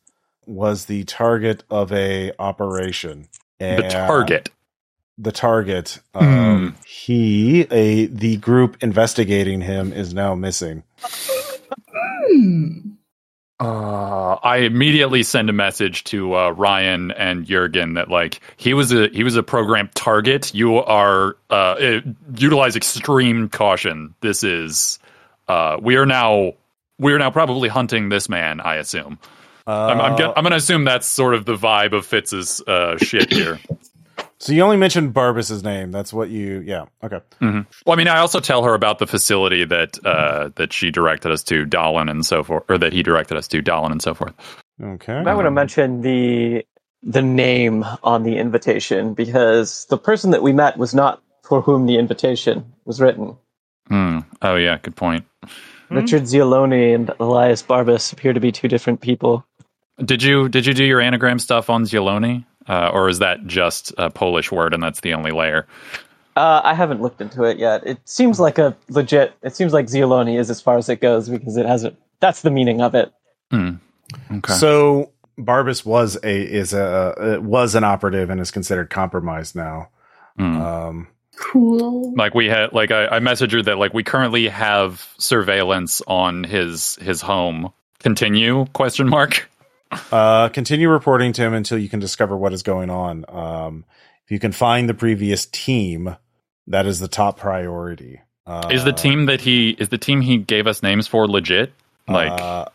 was the target of a operation. And the target. The target. Um, mm. He, a the group investigating him, is now missing. Mm. Uh, I immediately send a message to uh, Ryan and Jørgen that like he was a he was a programmed target. You are uh, it, utilize extreme caution. This is uh, we are now we are now probably hunting this man. I assume. Uh, I'm I'm, get, I'm going to assume that's sort of the vibe of Fitz's uh, shit here. So you only mentioned Barbas's name. That's what you, yeah, okay. Mm-hmm. Well, I mean, I also tell her about the facility that uh, that she directed us to, Dahlin and so forth, or that he directed us to, Dahlin and so forth. Okay. I would have mentioned the the name on the invitation because the person that we met was not for whom the invitation was written. Mm. Oh yeah, good point. Richard Zioloni and Elias Barbas appear to be two different people. Did you did you do your anagram stuff on Zioloni? Uh, or is that just a Polish word and that's the only layer? Uh, I haven't looked into it yet. It seems like a legit... It seems like Zioloni is as far as it goes because it hasn't... That's the meaning of it. Mm. Okay. So Barbas was a is a was an operative and is considered compromised now. Mm. Um, cool. Like we had, like I, I messaged her that like we currently have surveillance on his his home. Continue? Question mark. Uh, continue reporting to him until you can discover what is going on. Um, if you can find the previous team, that is the top priority. Uh, is the team that he is the team he gave us names for legit? Like, uh,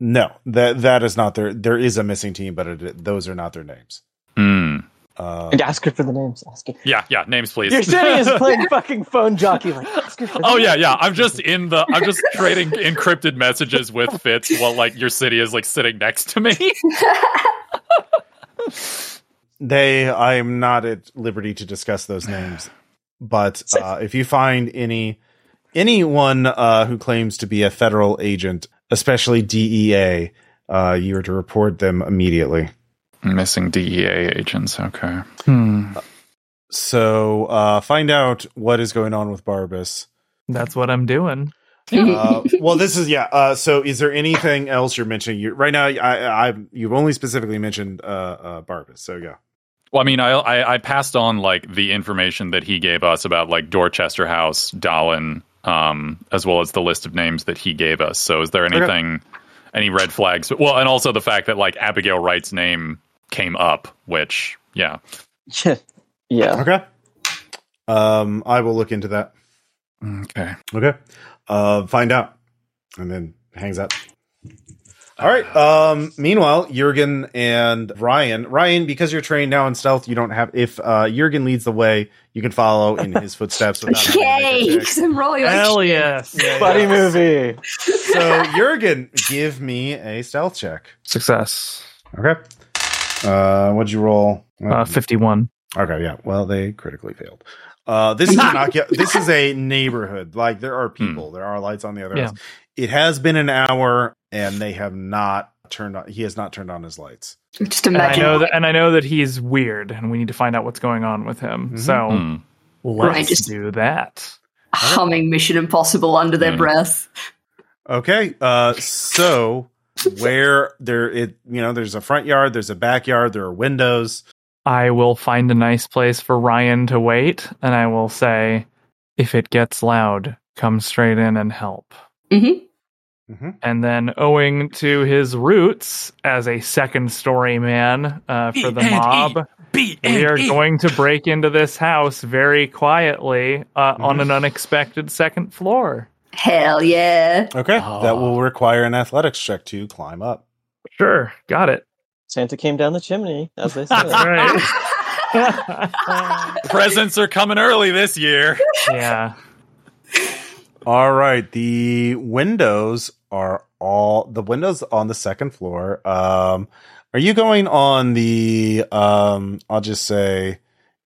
no, that that is not their. There is a missing team, but it, those are not their names. Mm. Uh, and ask her for the names. Ask her. Yeah, yeah, names, please. Your city is playing fucking phone jockey. Like, ask her for the oh names. yeah, yeah. I'm just in the. I'm just trading encrypted messages with Fitz while like your city is like sitting next to me. They, I am not at liberty to discuss those names, but uh, if you find any anyone uh, who claims to be a federal agent, especially D E A, uh, you are to report them immediately. Missing D E A agents, okay. Hmm. So, uh, find out what is going on with Barbas. That's what I'm doing. Uh, well, this is, yeah, uh, so is there anything else you're mentioning? You, right now, I, I, you've only specifically mentioned uh, uh, Barbas, so yeah. Well, I mean, I, I I passed on, like, the information that he gave us about, like, Dorchester House, Dahlin, um, as well as the list of names that he gave us. So is there anything, okay. any red flags? Well, and also the fact that, like, Abigail Wright's name came up, which yeah yeah okay um I will look into that. Okay okay uh find out, and then hangs up. All right. Um meanwhile, Jørgen and Ryan Ryan because you're trained now in stealth, you don't have if uh Jørgen leads the way, you can follow in his footsteps without yay because I'm rolling hell yes yeah, buddy yeah. movie so Jørgen, give me a stealth check. Success. Okay. Uh, what'd you roll? Uh, fifty-one. Okay, yeah. Well, they critically failed. Uh, this is not, this is a neighborhood. Like, there are people. Mm. There are lights on the other yeah. house. It has been an hour, and they have not turned on. He has not turned on his lights. Just imagine. And I know that, and I know that he's weird, and we need to find out what's going on with him. Mm-hmm. So mm. let's right, just do that. Humming right. Mission Impossible under mm. their breath. Okay. Uh, so. Where there it you know there's a front yard, there's a backyard, there are windows. I will find a nice place for Ryan to wait, and I will say, if it gets loud, come straight in and help. Mm-hmm. Mm-hmm. And then owing to his roots as a second-story man uh, for the mob, we are going to break into this house very quietly uh, mm-hmm. on an unexpected second floor. Hell yeah. Okay, oh. That will require an athletics check to climb up. Sure, got it. Santa came down the chimney, as they said. Right. Presents are coming early this year. Yeah. All right, the windows are all the windows on the second floor. Um, are you going on the um, I'll just say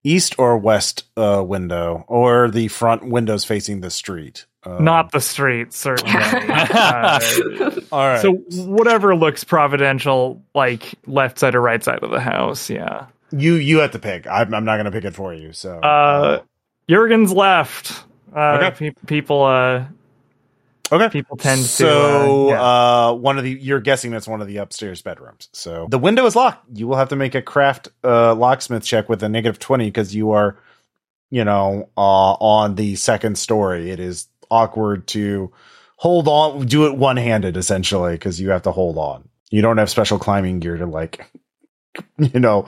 east or west uh, window, or the front windows facing the street? Um, Not the street, certainly. uh, all right. So whatever looks providential, like left side or right side of the house. Yeah, you you have to pick. I'm, I'm not going to pick it for you. So uh, Jurgen's left. Uh, okay. pe- people, uh, okay. People tend so, to. So, uh, yeah. uh, one of the you're guessing that's one of the upstairs bedrooms. So the window is locked. You will have to make a craft uh, locksmith check with a negative twenty because you are, you know, uh, on the second story. It is awkward to hold on, do it one handed essentially because you have to hold on. You don't have special climbing gear to like, you know.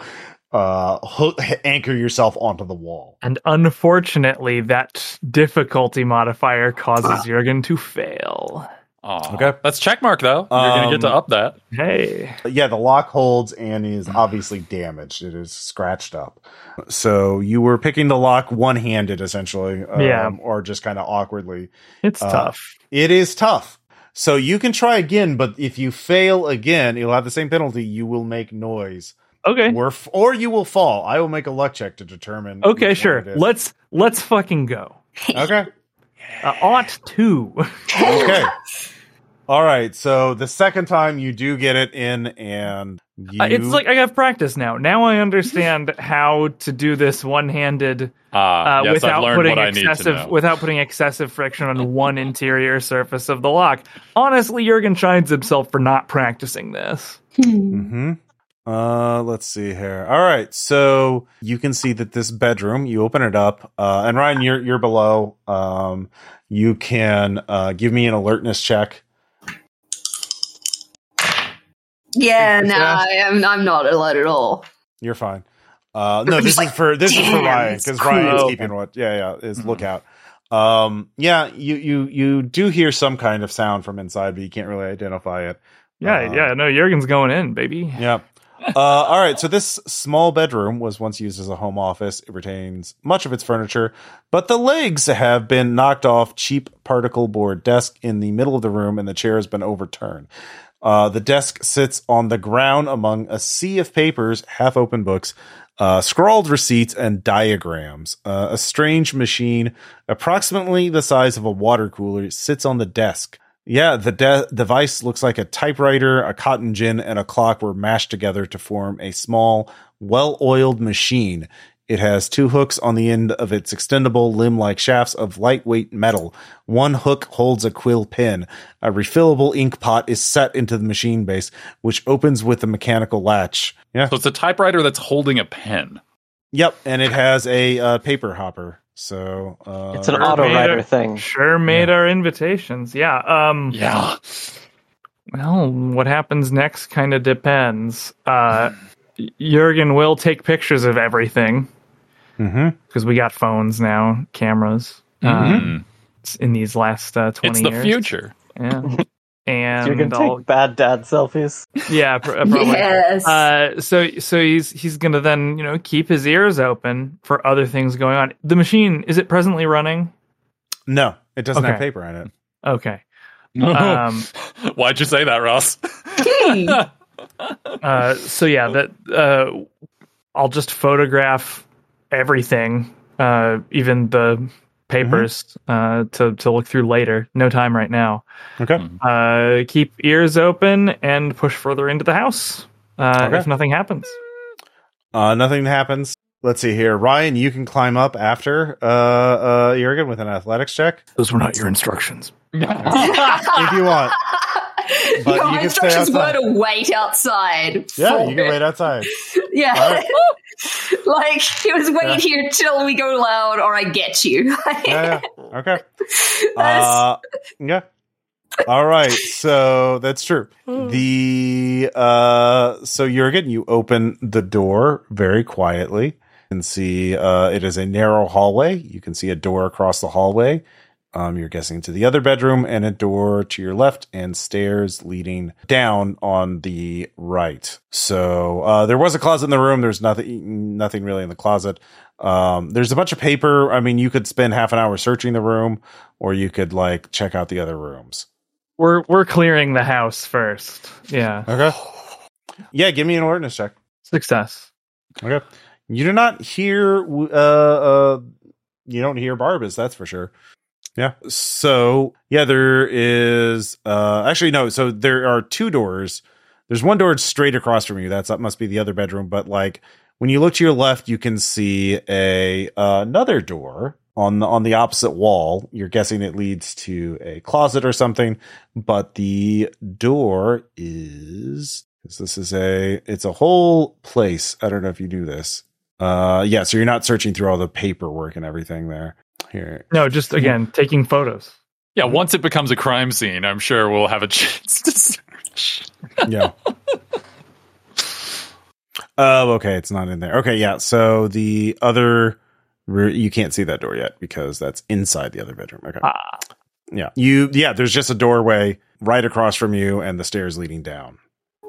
Uh, ho- anchor yourself onto the wall. And unfortunately, that difficulty modifier causes ah. Jurgen to fail. Aww. Okay, that's checkmark though. Um, You're gonna get to up that. Hey, yeah, the lock holds and is obviously damaged. It is scratched up. So you were picking the lock one-handed, essentially. Um, yeah, or just kind of awkwardly. It's uh, tough. It is tough. So you can try again, but if you fail again, you'll have the same penalty. You will make noise. Okay. Or, f- or you will fall. I will make a luck check to determine. Okay, sure. Let's let's fucking go. Okay. Uh, ought to. Okay. All right. So the second time you do get it in, and you... uh, it's like I have practice now. Now I understand how to do this one-handed uh, uh, yes, without putting excessive without putting excessive friction on one interior surface of the lock. Honestly, Jurgen shines himself for not practicing this. Mm-hmm. Uh, let's see here. All right, so you can see that this bedroom. You open it up, uh, and Ryan, you're you're below. Um, you can uh give me an alertness check. Yeah, no, I am. I'm not alert at all. You're fine. Uh, no, this like, is for this is for Ryan because Ryan cool. is keeping what. Yeah, yeah, is mm-hmm. lookout. Um, yeah, you you you do hear some kind of sound from inside, but you can't really identify it. Yeah, uh, yeah, no, Jurgen's going in, baby. Yeah. Uh, all right, so this small bedroom was once used as a home office. It retains much of its furniture, but the legs have been knocked off cheap particle board desk in the middle of the room, and the chair has been overturned. Uh, the desk sits on the ground among a sea of papers, half-open books, uh, scrawled receipts, and diagrams. Uh, a strange machine, approximately the size of a water cooler, sits on the desk. Yeah, the de- device looks like a typewriter, a cotton gin, and a clock were mashed together to form a small, well-oiled machine. It has two hooks on the end of its extendable limb-like shafts of lightweight metal. One hook holds a quill pen. A refillable ink pot is set into the machine base, which opens with a mechanical latch. Yeah, so it's a typewriter that's holding a pen. Yep, and it has a uh, paper hopper. So uh, it's an auto writer thing. Sure made yeah. our invitations. Yeah. Um, yeah. Well, what happens next kind of depends. Uh, Jurgen will take pictures of everything because mm-hmm. we got phones now, cameras. Mm-hmm. Uh, in these last uh, twenty years, it's the years. Future. Yeah. And Jurgen I'll, take bad dad selfies. Yeah, pr- probably. Yes. Uh, so, so he's he's gonna then you know keep his ears open for other things going on. The machine, is it presently running? No, it doesn't okay. have paper in it. Okay. Um, Why'd you say that, Ross? uh, so yeah, that uh, I'll just photograph everything, uh, even the. Papers mm-hmm. uh, to to look through later. No time right now. Okay. Uh, keep ears open and push further into the house uh, okay. if nothing happens. Uh, nothing happens. Let's see here, Ryan. You can climb up after uh, uh, Jurgen with an athletics check. Those were not your instructions. If you want, but your you instructions were to wait outside. Yeah, you can wait outside. Yeah. Right. Like, it was wait yeah. here till we go loud or I get you. yeah, yeah. Okay. Uh, yeah. All right, so that's true. The uh, so Jørgen, you open the door very quietly. You can see uh, it is a narrow hallway. You can see a door across the hallway. Um, you're guessing to the other bedroom, and a door to your left, and stairs leading down on the right. So uh, there was a closet in the room. There's nothing, nothing really in the closet. Um, there's a bunch of paper. I mean, you could spend half an hour searching the room, or you could like check out the other rooms. We're we're clearing the house first. Yeah. Okay. Yeah. Give me an awareness check. Success. Okay. You do not hear. Uh, uh, you don't hear Barbas. That's for sure. Yeah. So, yeah, there is uh, actually no. So there are two doors. There's one door straight across from you. That's that must be the other bedroom. But like when you look to your left, you can see a uh, another door on the, on the opposite wall. You're guessing it leads to a closet or something. But the door is this is a it's a whole place. I don't know if you do this. Uh, yeah. So you're not searching through all the paperwork and everything there. Here. No, just again taking photos. Yeah, once it becomes a crime scene, I'm sure we'll have a chance to search. Yeah. Oh, okay, it's not in there. Okay, yeah. So the other, you can't see that door yet because that's inside the other bedroom. Okay. Ah. Yeah. You. Yeah. There's just a doorway right across from you, and the stairs leading down.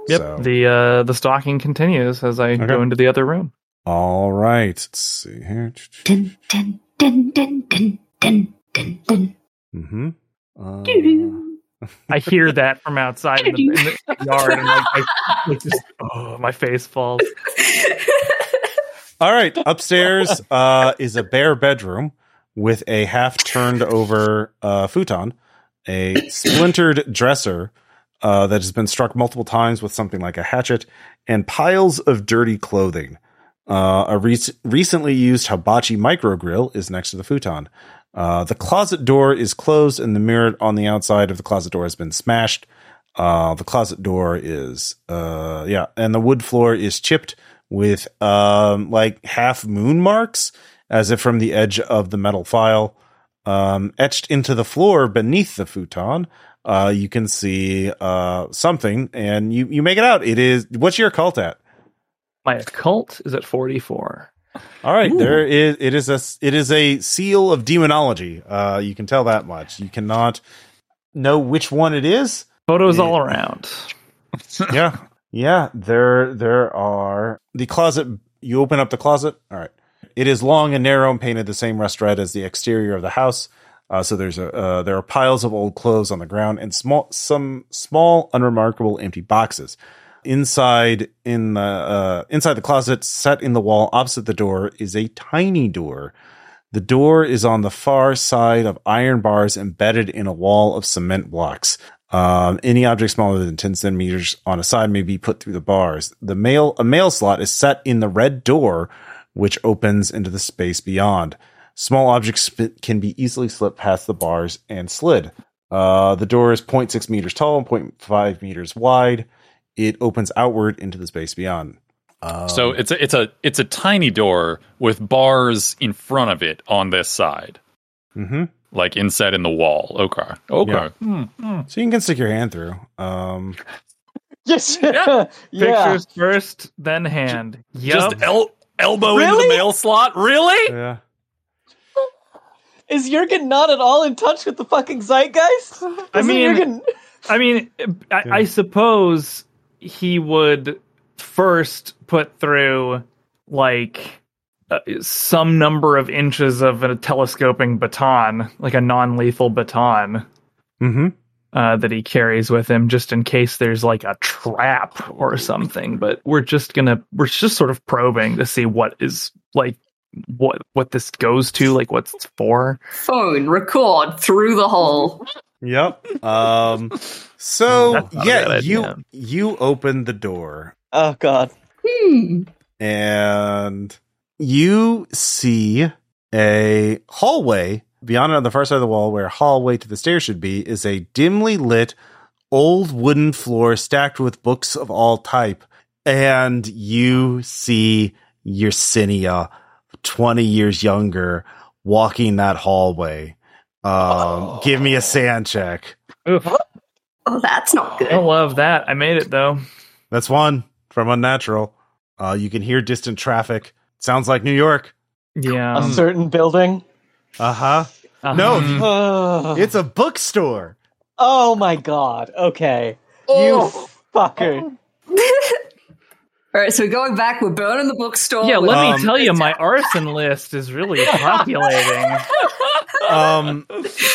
Yep. So. The uh, the stalking continues as I okay. go into the other room. All right. Let's see here. Dun, dun. Dun, dun, dun, dun, dun, dun. Mm-hmm. Uh, I hear that from outside in the, in the yard, and like, I, I just, oh, my face falls. All right, upstairs uh, is a bare bedroom with a half-turned-over uh, futon, a splintered dresser uh, that has been struck multiple times with something like a hatchet, and piles of dirty clothing. Uh, a re- recently used hibachi microgrill is next to the futon. Uh, the closet door is closed, and the mirror on the outside of the closet door has been smashed. Uh, the closet door is, uh, yeah, and the wood floor is chipped with um, like half moon marks, as if from the edge of the metal file. Um, etched into the floor beneath the futon, uh, you can see uh, something, and you you make it out. It is what's your occult at? My occult is at forty-four. All right. Ooh. There is it is a it is a seal of demonology. Uh, you can tell that much. You cannot know which one it is. Photos it, all around. Yeah. Yeah. There there are the closet. You open up the closet. All right. It is long and narrow and painted the same rust red as the exterior of the house. Uh, so there's a uh, there are piles of old clothes on the ground and small some small, unremarkable empty boxes. Inside in the uh, inside the closet, set in the wall opposite the door, is a tiny door. The door is on the far side of iron bars embedded in a wall of cement blocks. Um, any object smaller than ten centimeters on a side may be put through the bars. The mail a mail slot is set in the red door, which opens into the space beyond. Small objects can be easily slipped past the bars and slid. Uh, the door is zero point six meters tall and zero point five meters wide. It opens outward into the space beyond. Um, so it's a, it's a it's a tiny door with bars in front of it on this side, mm-hmm. like inset in the wall. Okay, okay. Yeah. Mm-hmm. So you can stick your hand through. Um, yes. Yeah. Yeah. Pictures first, then hand. Yep. Just el- elbow really? Into the mail slot. Really? Yeah. Is Jurgen not at all in touch with the fucking zeitgeist? Isn't I mean, Jurgen... I mean, I, I suppose. He would first put through like uh, some number of inches of a telescoping baton, like a non-lethal baton mm-hmm. uh, that he carries with him, just in case there's like a trap or something. But we're just gonna, we're just sort of probing to see what is like, what what this goes to, like what's it's for. Phone record through the hole. Yep. Um, so yeah, you idea. you open the door. Oh God! Hmm. And you see a hallway beyond it on the far side of the wall, where a hallway to the stairs should be, is a dimly lit old wooden floor stacked with books of all type, and you see Yersinia, twenty years younger, walking that hallway. Um, oh. Give me a sand check. Oof. Oh, that's not good. I love that. I made it, though. That's one from Unnatural. Uh, you can hear distant traffic. Sounds like New York. Yeah. A certain building. Uh-huh. Uh-huh. No. It's a bookstore. Oh, my God. Okay. Oh. You fucker. Oh. All right, so we're going back. We're burning the bookstore. Yeah, let um, me tell you, my arson list is really populating. Um,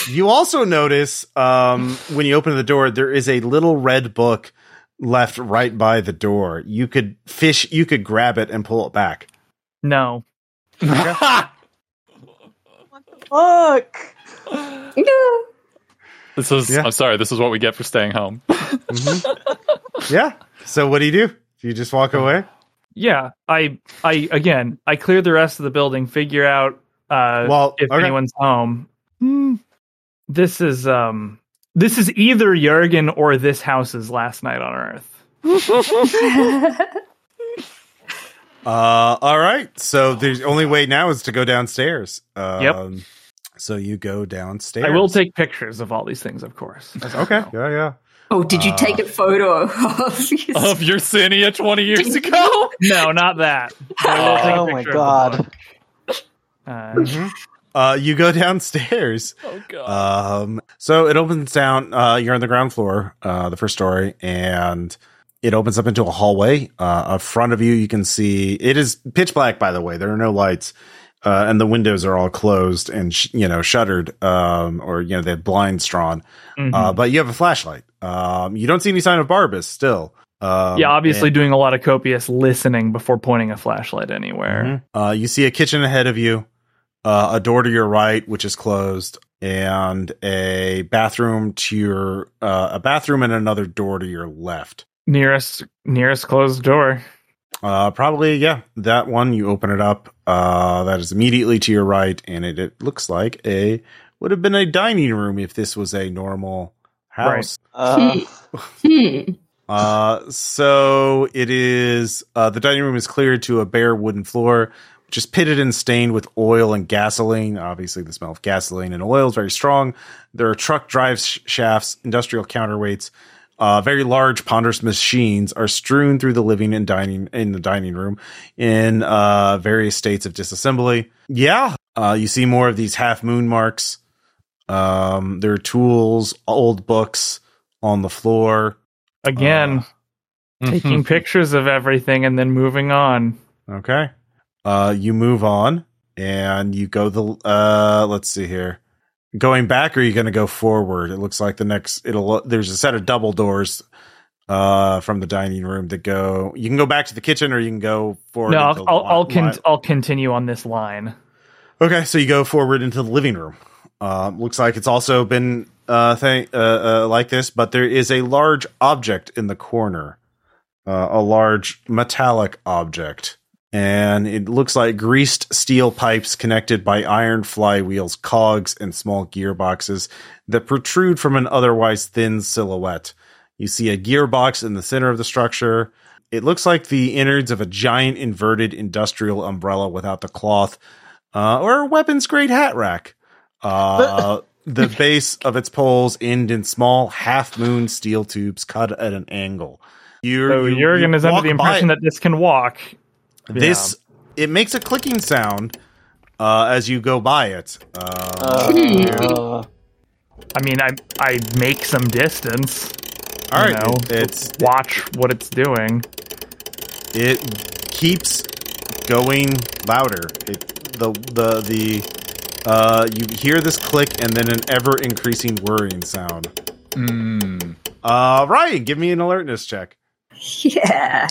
you also notice um, when you open the door, there is a little red book left right by the door. You could fish. You could grab it and pull it back. No. What the fuck? No. This is. Yeah. I'm sorry. This is what we get for staying home. Mm-hmm. Yeah. So what do you do? You just walk away? Yeah. I, I again, I clear the rest of the building, figure out uh, well, if okay. anyone's home. Mm, this is um, this is either Jørgen or this house's last night on Earth. uh, all right. So the only way now is to go downstairs. Um, yep. So you go downstairs. I will take pictures of all these things, of course. Okay. Yeah, yeah. Oh, did you uh, take a photo of, your... of Yersinia twenty years ago? No, not that. Oh, my God. Uh, mm-hmm. uh, you go downstairs. Oh, God. Um, so it opens down. Uh, you're on the ground floor, uh, the first story, and it opens up into a hallway. Uh, up front of you, you can see it is pitch black, by the way. There are no lights, uh, and the windows are all closed and, sh- you know, shuttered, um, or, you know, they have blinds drawn. Mm-hmm. Uh, but you have a flashlight. Um, you don't see any sign of Barbas still. Um, yeah, obviously and, doing a lot of copious listening before pointing a flashlight anywhere. Mm-hmm. Uh, you see a kitchen ahead of you, uh, a door to your right, which is closed, and a bathroom to your uh, a bathroom and another door to your left. Nearest nearest closed door. Uh, probably, yeah, that one. You open it up. Uh, that is immediately to your right, and it, it looks like a would have been a dining room if this was a normal house. Right. Uh, uh, so it is, uh, the dining room is cleared to a bare wooden floor, which is pitted and stained with oil and gasoline. Obviously, the smell of gasoline and oil is very strong. There are truck drive sh- shafts, industrial counterweights. Uh, very large, ponderous machines are strewn through the living and dining in the dining room in uh, various states of disassembly. Yeah, uh, you see more of these half moon marks. Um, there are tools, old books on the floor. Again, uh, taking mm-hmm. pictures of everything and then moving on. Okay. Uh, you move on and you go the, uh, let's see here. Going back, or are you going to go forward? It looks like the next, it'll, there's a set of double doors, uh, from the dining room that go, you can go back to the kitchen or you can go forward. No, I'll, I'll, I'll, con- I'll continue on this line. Okay. So you go forward into the living room. Uh, looks like it's also been uh, th- uh, uh, like this, but there is a large object in the corner, uh, a large metallic object, and it looks like greased steel pipes connected by iron flywheels, cogs, and small gearboxes that protrude from an otherwise thin silhouette. You see a gearbox in the center of the structure. It looks like the innards of a giant inverted industrial umbrella without the cloth, uh, or a weapons-grade hat rack. Uh, the base of its poles end in small half-moon steel tubes cut at an angle. You're, so you, Jørgen you is under the impression that this can walk. This yeah. It makes a clicking sound uh, as you go by it. Uh, uh, I mean, I I make some distance. All right, you know, it, it's watch what it's doing. It keeps going louder. It the the the. Uh, you hear this click and then an ever-increasing whirring sound. Mm. Uh, Ryan, give me an alertness check. Yeah.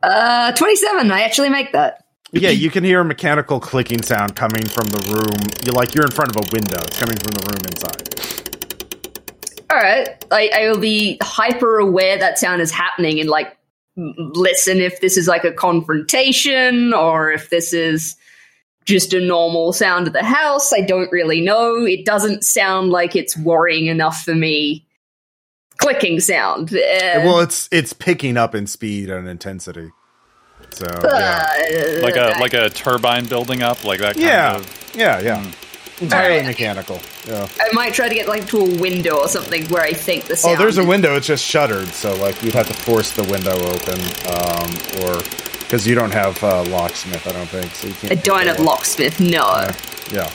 Uh, twenty-seven. I actually make that. Yeah, you can hear a mechanical clicking sound coming from the room. You're like you're in front of a window. It's coming from the room inside. All right. I, I will be hyper-aware that sound is happening and, like, listen if this is, like, a confrontation or if this is... just a normal sound of the house. I don't really know. It doesn't sound like it's worrying enough for me. Clicking sound. Uh, well, it's it's picking up in speed and intensity. So uh, yeah. like a like a turbine building up, like that. Kind yeah, of, yeah, yeah. Entirely right. mechanical. Yeah. I might try to get like to a window or something where I think the sound. Oh, there's a window. It's just shuttered, so like you'd have to force the window open, um, or because you don't have uh, locksmith, I don't think. So you can't. I don't have locksmith. No. Uh, yeah.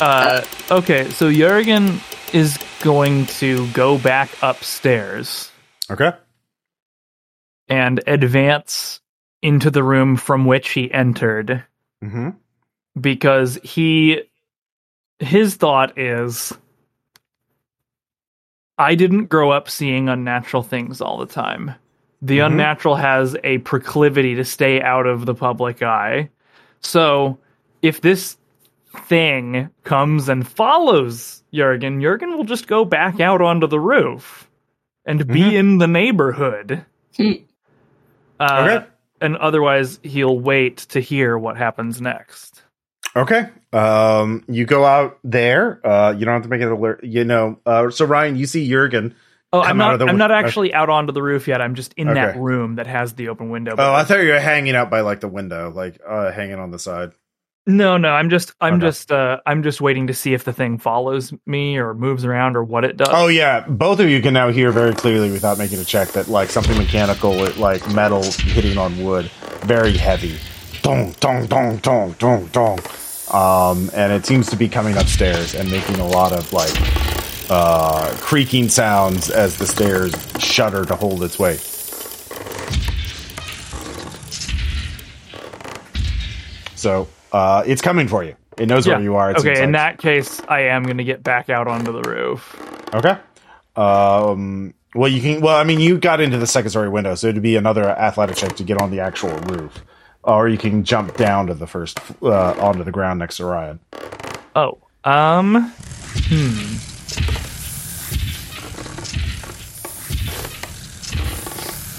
Uh, uh, okay, so Jørgen is going to go back upstairs. Okay. And advance into the room from which he entered. Mm-hmm. Because he, his thought is, I didn't grow up seeing unnatural things all the time. The mm-hmm. unnatural has a proclivity to stay out of the public eye. So if this thing comes and follows Jørgen, Jørgen will just go back out onto the roof and mm-hmm. be in the neighborhood. uh, okay. And otherwise he'll wait to hear what happens next. Okay. Um, you go out there. Uh, you don't have to make an alert. You know, uh, so Ryan, you see Jørgen. Oh, I'm not, I'm not actually out onto the roof yet. I'm just in okay. that room that has the open window. Oh, I thought you were hanging out by like the window, like uh, hanging on the side. No, no, I'm just, I'm okay. just, uh, I'm just waiting to see if the thing follows me or moves around or what it does. Oh yeah, both of you can now hear very clearly without making a check that like something mechanical, like metal hitting on wood, very heavy, dong, dong, dong, dong, dong, dong, um, and it seems to be coming upstairs and making a lot of like uh, creaking sounds as the stairs shudder to hold its weight. So. Uh, it's coming for you. It knows yeah. where you are. It okay, seems like. In that case, I am going to get back out onto the roof. Okay. Um, well, you can. Well, I mean, you got into the second story window, so it'd be another athletic check to get on the actual roof, or you can jump down to the first uh, onto the ground next to Ryan. Oh. Um. Hmm.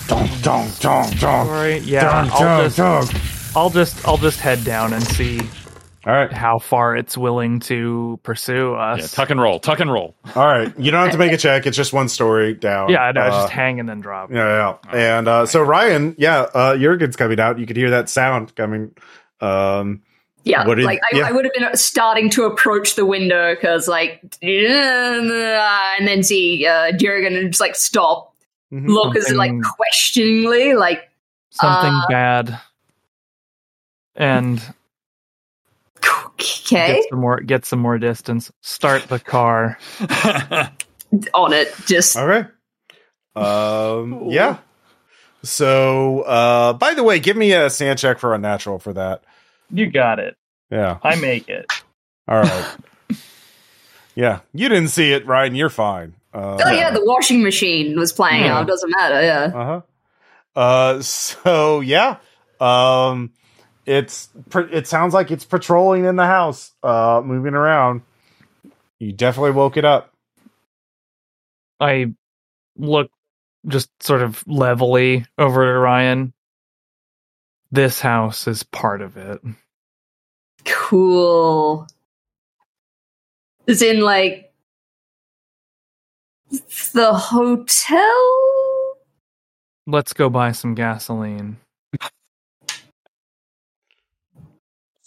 Dong, dong, dong, dong. Right. Yeah. Dong, I'll dong, just, dong. I'll just I'll just head down and see all right. how far it's willing to pursue us. Yeah, tuck and roll, tuck and roll. All right, you don't have to make a check. It's just one story down. Yeah, I know. Uh, just hang and then drop. Yeah, yeah. yeah. And uh, so Ryan, yeah, uh, Jurgen's coming out. You could hear that sound coming. Um, yeah, what did, like I, yeah. I would have been starting to approach the window because like, and then see uh, Jurgen and just like stop, mm-hmm. look something, as like questioningly, like something uh, bad. And okay. get some more get some more distance. Start the car. On it, just all right. Um, yeah. So, uh, by the way, give me a sand check for unnatural for that. You got it. Yeah, I make it. All right. Yeah, you didn't see it, Ryan. You're fine. Uh, oh yeah, the washing machine was playing. Yeah. Oh, it doesn't matter. Yeah. Uh-huh. Uh. So yeah. Um. It's it sounds like it's patrolling in the house, uh, moving around. You definitely woke it up. I look just sort of levelly over to Ryan. This house is part of it. Cool. As in, like, the hotel? Let's go buy some gasoline.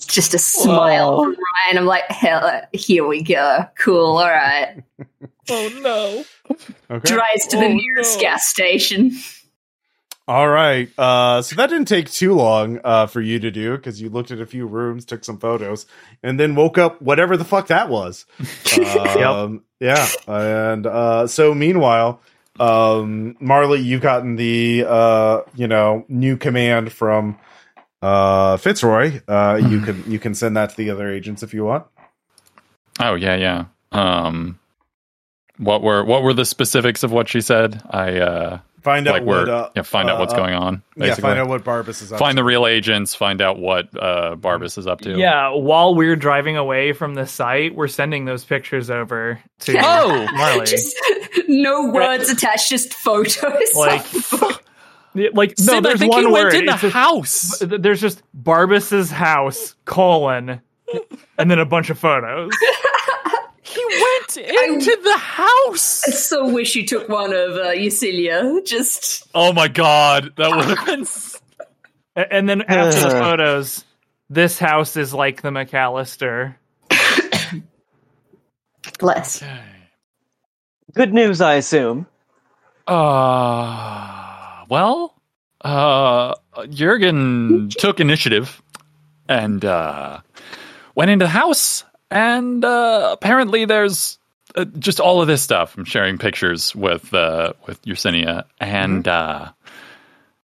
Just a smile Whoa. From Ryan. I'm like, hell, here we go. Cool, all right. Oh, no. Okay. Drives to oh, the nearest no. gas station. All right. Uh, so that didn't take too long uh, for you to do, because you looked at a few rooms, took some photos, and then woke up whatever the fuck that was. um, yep. Yeah. And uh, so meanwhile, um, Marley, you've gotten the uh, you know new command from... Uh, Fitzroy, uh, mm-hmm. you can you can send that to the other agents if you want. Oh yeah, yeah. Um, what were what were the specifics of what she said? I uh, find out like what uh, yeah, find uh, out what's uh, going on. Basically. Yeah, find out what Barbas is up. Find to. The real agents. Find out what uh, Barbas is up to. Yeah, while we're driving away from the site, we're sending those pictures over to oh Marley. Just no words attached, just photos. Like. Like Sid, no, there's I think one he word. Went in the just, house. There's just Barbas's house colon, and then a bunch of photos. He went into I, the house. I so wish you took one of uh, Yersinia. Just oh my god, that would have been. And then after the photos, this house is like the McAllister. less. Good news, I assume. Uh, well, uh, Jørgen took initiative and uh, went into the house, and uh, apparently there's uh, just all of this stuff. I'm sharing pictures with uh, with Yersinia, and mm-hmm. uh,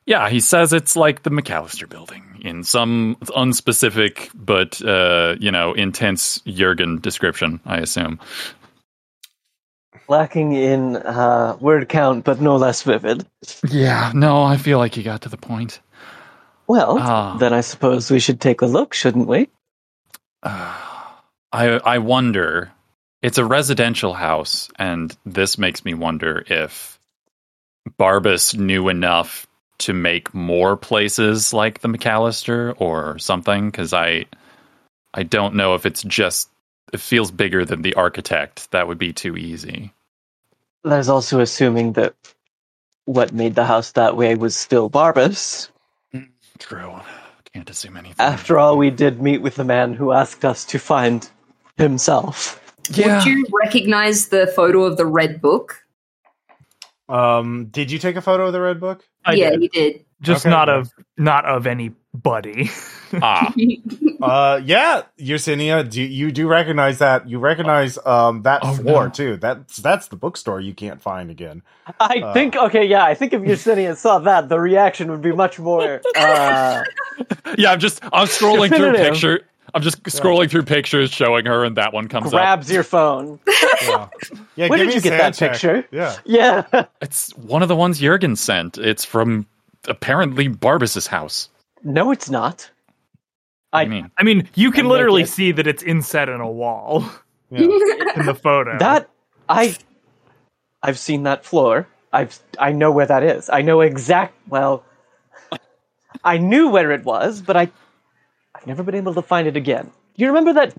yeah, he says it's like the McAllister building in some unspecific but uh, you know intense Jørgen description, I assume. Lacking in uh, word count, but no less vivid. Yeah, no, I feel like you got to the point. Well, uh, then I suppose we should take a look, shouldn't we? Uh, I I wonder. It's a residential house, and this makes me wonder if Barbas knew enough to make more places like the McAllister or something, because I, I don't know if it's just... It feels bigger than the architect. That would be too easy. That is also assuming that what made the house that way was still Barbas. True. Can't assume anything. After all, we did meet with the man who asked us to find himself. Yeah. Would you recognize the photo of the red book? Um, did you take a photo of the red book? I yeah, did. you did. Just okay. not of not of anybody. Ah. Uh, yeah, Yersinia, do you do recognize that? You recognize um, that oh, floor no. too. That's that's the bookstore you can't find again. I uh, think. Okay, yeah, I think if Yersinia saw that, the reaction would be much more. Uh, yeah, I'm just I'm scrolling definitive. through picture. I'm just scrolling yeah. through pictures, showing her, and that one comes Grabs up. Grabs your phone. yeah, yeah Where give did me you get that check. picture? Yeah, yeah. It's one of the ones Jørgen sent. It's from apparently Barbas's house. No, it's not. I mean, I mean, you can literally naked. see that it's inset in a wall yeah. in the photo. That I, I've seen that floor. I've I know where that is. I know exact. Well, I knew where it was, but I, I've never been able to find it again. You remember that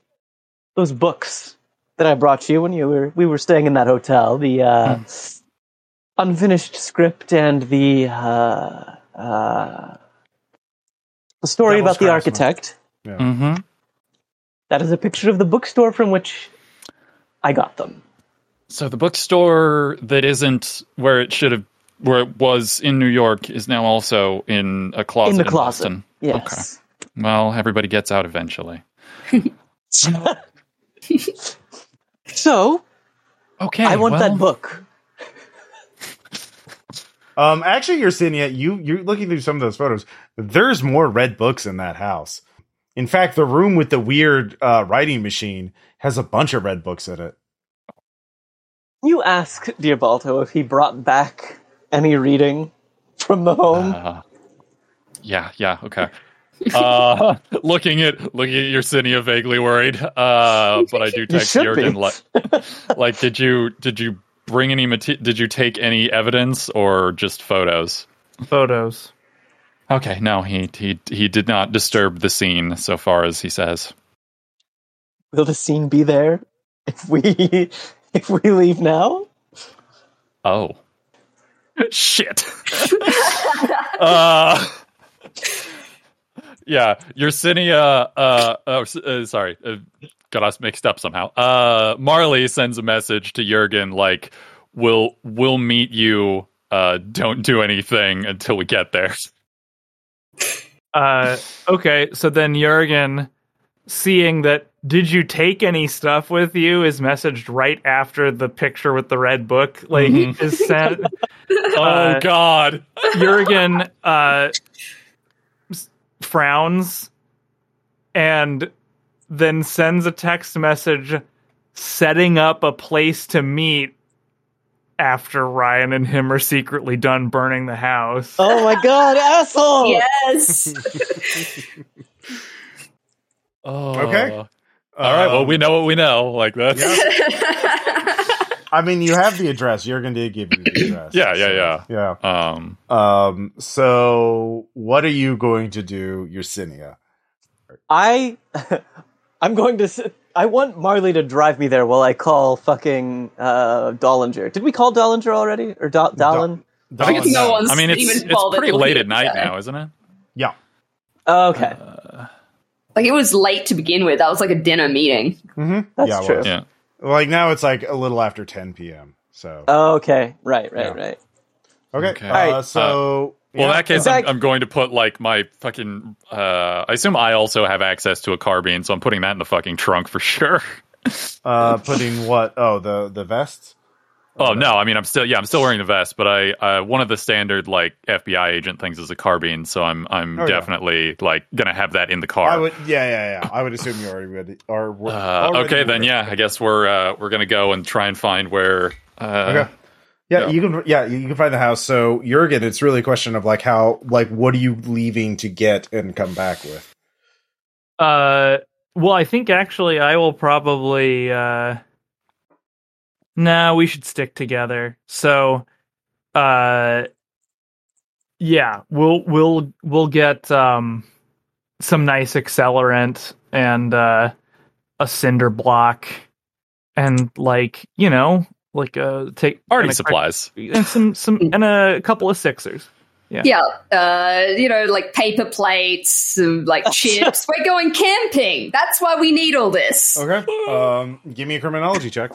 those books that I brought you when you were we were staying in that hotel? The uh, mm. unfinished script and the uh, uh, the story about the architect. Yeah. Mm-hmm. That is a picture of the bookstore from which I got them. So the bookstore that isn't where it should have, where it was in New York, is now also in a closet in the closet. In Boston. Yes. Okay. Well, everybody gets out eventually. so, okay, I want well... that book. Um, actually, Yersinia, you you're looking through some of those photos. There's more red books in that house. In fact, the room with the weird uh, writing machine has a bunch of red books in it. You ask Diabalto if he brought back any reading from the home. Uh, yeah, yeah, okay. Uh, looking at looking at Yersinia, vaguely worried. Uh, but I do text Jørgen like, like, did you did you bring any material? Did you take any evidence or just photos? Photos. Okay, no, he he he did not disturb the scene, so far as he says. Will the scene be there if we if we leave now? Oh, shit! uh, yeah, Yersinia. Uh, oh, uh, sorry, uh, got us mixed up somehow. Uh, Marley sends a message to Jørgen like, "We'll we'll meet you. Uh, don't do anything until we get there." Uh, okay, so then Jørgen, seeing that, did you take any stuff with you, is messaged right after the picture with the red book, like, mm-hmm. is sent. Uh, oh, God. Jørgen uh, frowns and then sends a text message setting up a place to meet after Ryan and him are secretly done burning the house. Oh my God, asshole! Yes! oh. Okay. All uh, right, well, we know what we know. Like, that's... Yeah. I mean, you have the address. Jørgen did give you the address. yeah, yeah, yeah. Yeah. Um, um, so, what are you going to do, Yersinia? I... I'm going to... I want Marley to drive me there while I call fucking uh, Dollinger. Did we call Dollinger already? Or Do- Dollin? Do- I, think no one's I mean, it's, even it's pretty it late at night guy. now, isn't it? Yeah. Okay. Uh, like, it was late to begin with. That was like a dinner meeting. Mm-hmm. That's yeah, true. Yeah. Like now it's like a little after ten p.m. So. Oh, okay. Right, right, yeah. right. Okay. okay. Uh, so. Uh, well, yeah. in that case, that... I'm, I'm going to put like my fucking. Uh, I assume I also have access to a carbine, so I'm putting that in the fucking trunk for sure. uh, putting what? Oh, the the vests. Oh no! I mean, I'm still yeah, I'm still wearing the vest, but I uh, one of the standard like F B I agent things is a carbine, so I'm I'm oh, definitely yeah. like gonna have that in the car. I would, yeah, yeah, yeah. I would assume you already ready. Or uh, already okay, then ready. yeah, I guess we're uh, we're gonna go and try and find where. Uh, okay. Yeah, you, know. you can. Yeah, you can find the house. So Jørgen, it's really a question of like how, like, what are you leaving to get and come back with? Uh, well, I think actually I will probably. Uh... No, we should stick together. So, uh, yeah, we'll we'll we'll get um, some nice accelerant and uh, a cinder block, and like you know, like a take party supplies and some some and a couple of sixers. Yeah, yeah, uh, you know, like paper plates, like chips. We're going camping. That's why we need all this. Okay, um, give me a criminology check.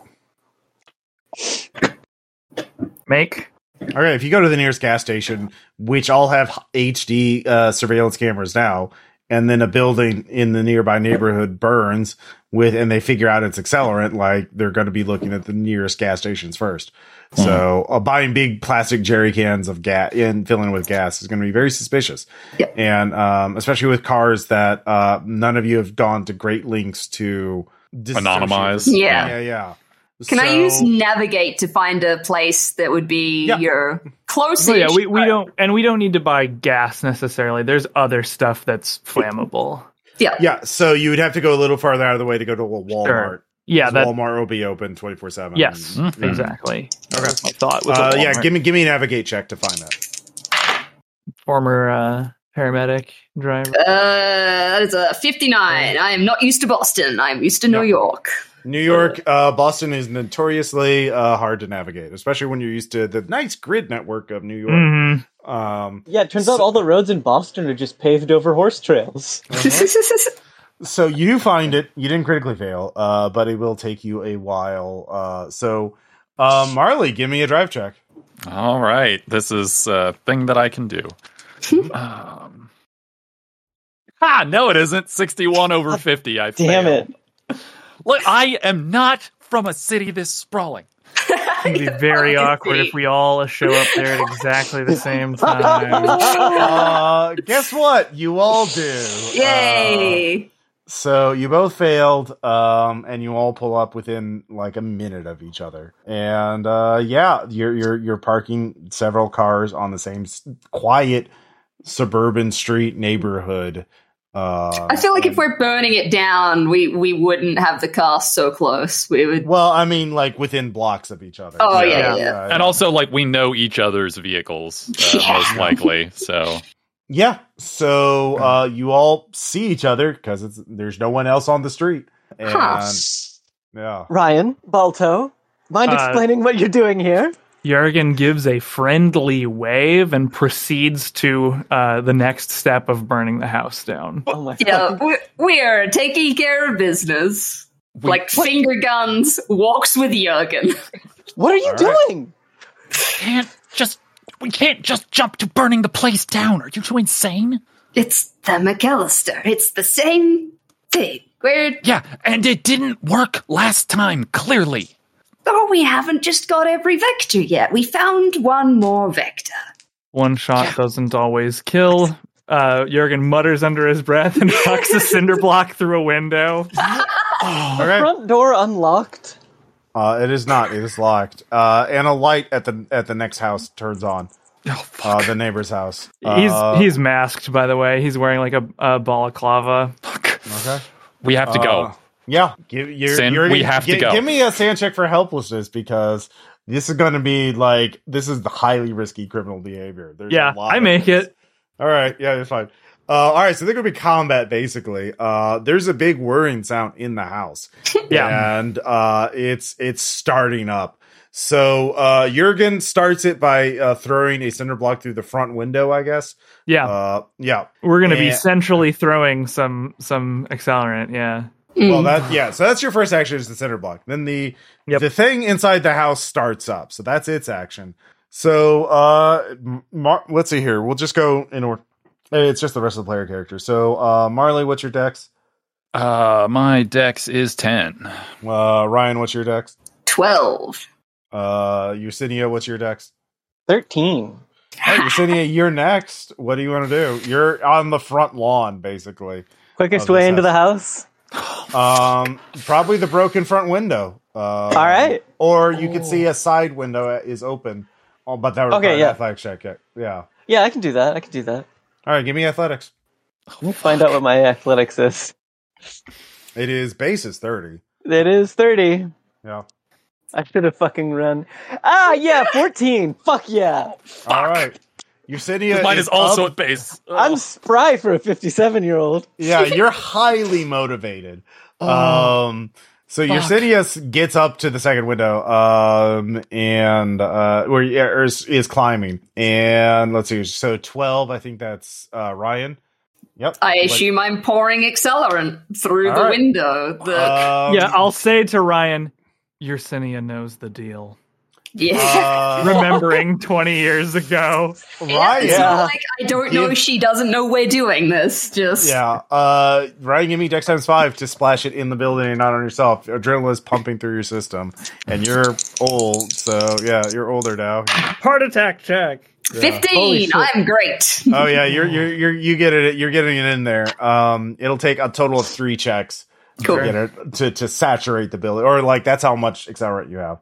Make okay. If you go to the nearest gas station, which all have H D uh, surveillance cameras now, and then a building in the nearby neighborhood burns with, and they figure out it's accelerant, like they're going to be looking at the nearest gas stations first. Mm-hmm. So uh, buying big plastic jerry cans of gas and filling with gas is going to be very suspicious, yep. and um, especially with cars that uh, none of you have gone to great lengths to anonymize. Yeah, yeah, yeah. Can so, I use navigate to find a place that would be yeah. your closest? So yeah, we, we don't, and we don't need to buy gas necessarily. There's other stuff that's flammable. Yeah, yeah. So you would have to go a little farther out of the way to go to a Walmart. Sure. Yeah, that, Walmart will be open twenty-four seven. Yes, mm-hmm. exactly. Okay, that's my thought. Uh, yeah, give me give me a navigate check to find that. Former uh, paramedic driver. Uh, that is a fifty-nine. I am not used to Boston. I am used to no. New York. New York, uh, Boston is notoriously uh, hard to navigate, especially when you're used to the nice grid network of New York. Mm-hmm. Um, yeah, it turns so, out all the roads in Boston are just paved over horse trails. Uh-huh. So you find it. You didn't critically fail, uh, but it will take you a while. Uh, so, uh, Marley, give me a drive check. All right. This is a thing that I can do. um, ah, no, it isn't. sixty-one over fifty. I Damn failed. it. Look, I am not from a city this sprawling. It'd be very awkward if we all show up there at exactly the same time. uh, guess what? You all do. Yay! Uh, so you both failed, um, and you all pull up within like a minute of each other. And uh, yeah, you're you're you're parking several cars on the same quiet suburban street neighborhood. Uh, I feel like if we're burning it down, we, we wouldn't have the car so close. We would. Well, I mean, like within blocks of each other. Oh yeah, yeah. yeah. yeah, yeah. And also, like we know each other's vehicles uh, yeah. most likely. So yeah, so uh, you all see each other because it's there's no one else on the street. And, huh. Yeah, Ryan Balto, mind uh, explaining what you're doing here? Jørgen gives a friendly wave and proceeds to uh, the next step of burning the house down. Oh my yeah, God. We are taking care of business. We, like what? Finger guns, walks with Jørgen. What are you All doing? Right. Can't just we can't just jump to burning the place down. Are you two insane? It's the McAllister. It's the same thing. Weird. Yeah, and it didn't work last time. Clearly. Oh, we haven't just got every vector yet. We found one more vector. One shot yeah. doesn't always kill. Uh, Jørgen mutters under his breath and knocks a cinder block through a window. Oh, the okay. front door unlocked? Uh, it is not. It is locked. Uh, and a light at the at the next house turns on. Oh, fuck. Uh, the neighbor's house. He's uh, he's masked, by the way. He's wearing like a, a balaclava. Fuck. Okay. We have to uh, go. Yeah, give, you're, Sin, you're, we have g- to go. Give me a sand check for helplessness because this is going to be like this is the highly risky criminal behavior. There's yeah, a lot I make this. It. All right, yeah, you're fine. Uh, all right, so they're going to be combat basically. Uh, there's a big whirring sound in the house, yeah, and uh, it's it's starting up. So uh, Jørgen starts it by uh, throwing a cinder block through the front window, I guess. Yeah, uh, yeah, we're going to be centrally throwing some some accelerant. Yeah. Mm. Well, that yeah. So that's your first action is the center block. Then the yep. the thing inside the house starts up. So that's its action. So uh, Mar- let's see here. We'll just go in order. It's just the rest of the player characters. So uh, Marley, what's your dex? Uh, my dex is ten. Uh, Ryan, what's your dex? twelve. Uh, Yersinia, what's your dex? thirteen. All right, Yersinia, you're next. What do you want to do? You're on the front lawn, basically. Quickest way into the house. Um, probably the broken front window. Um, All right. Or you oh. could see a side window is open. Oh, but that would okay, yeah. athletic check. Yeah. Yeah, I can do that. I can do that. All right, give me athletics. Let me find out what my athletics is. It is base is thirty. It is thirty. Yeah. I should have fucking run. Ah, yeah, fourteen. Fuck yeah. Fuck. All right. Yersinia mine is, is also up. At base. Ugh. I'm spry for a fifty-seven-year-old. Yeah, you're highly motivated. Oh, um, so fuck. Yersinia gets up to the second window um, and uh, or, or is, is climbing. And let's see. So twelve, I think that's uh, Ryan. Yep. I like, assume I'm pouring accelerant through the right. window. The- um, yeah, I'll say to Ryan, Yersinia knows the deal. Yeah, uh, remembering twenty years ago, right? It's yeah. not like I don't know. Give, she doesn't know we're doing this. Just yeah. Uh, Ryan, give me dex times five to splash it in the building and not on yourself. Adrenaline is pumping through your system, and you're old, so yeah, you're older now. Heart attack check. Yeah. Fifteen. I'm great. Oh yeah, you're you're you're you get it. You're getting it in there. Um, it'll take a total of three checks cool. to get it to to saturate the building, or like that's how much accelerant you have.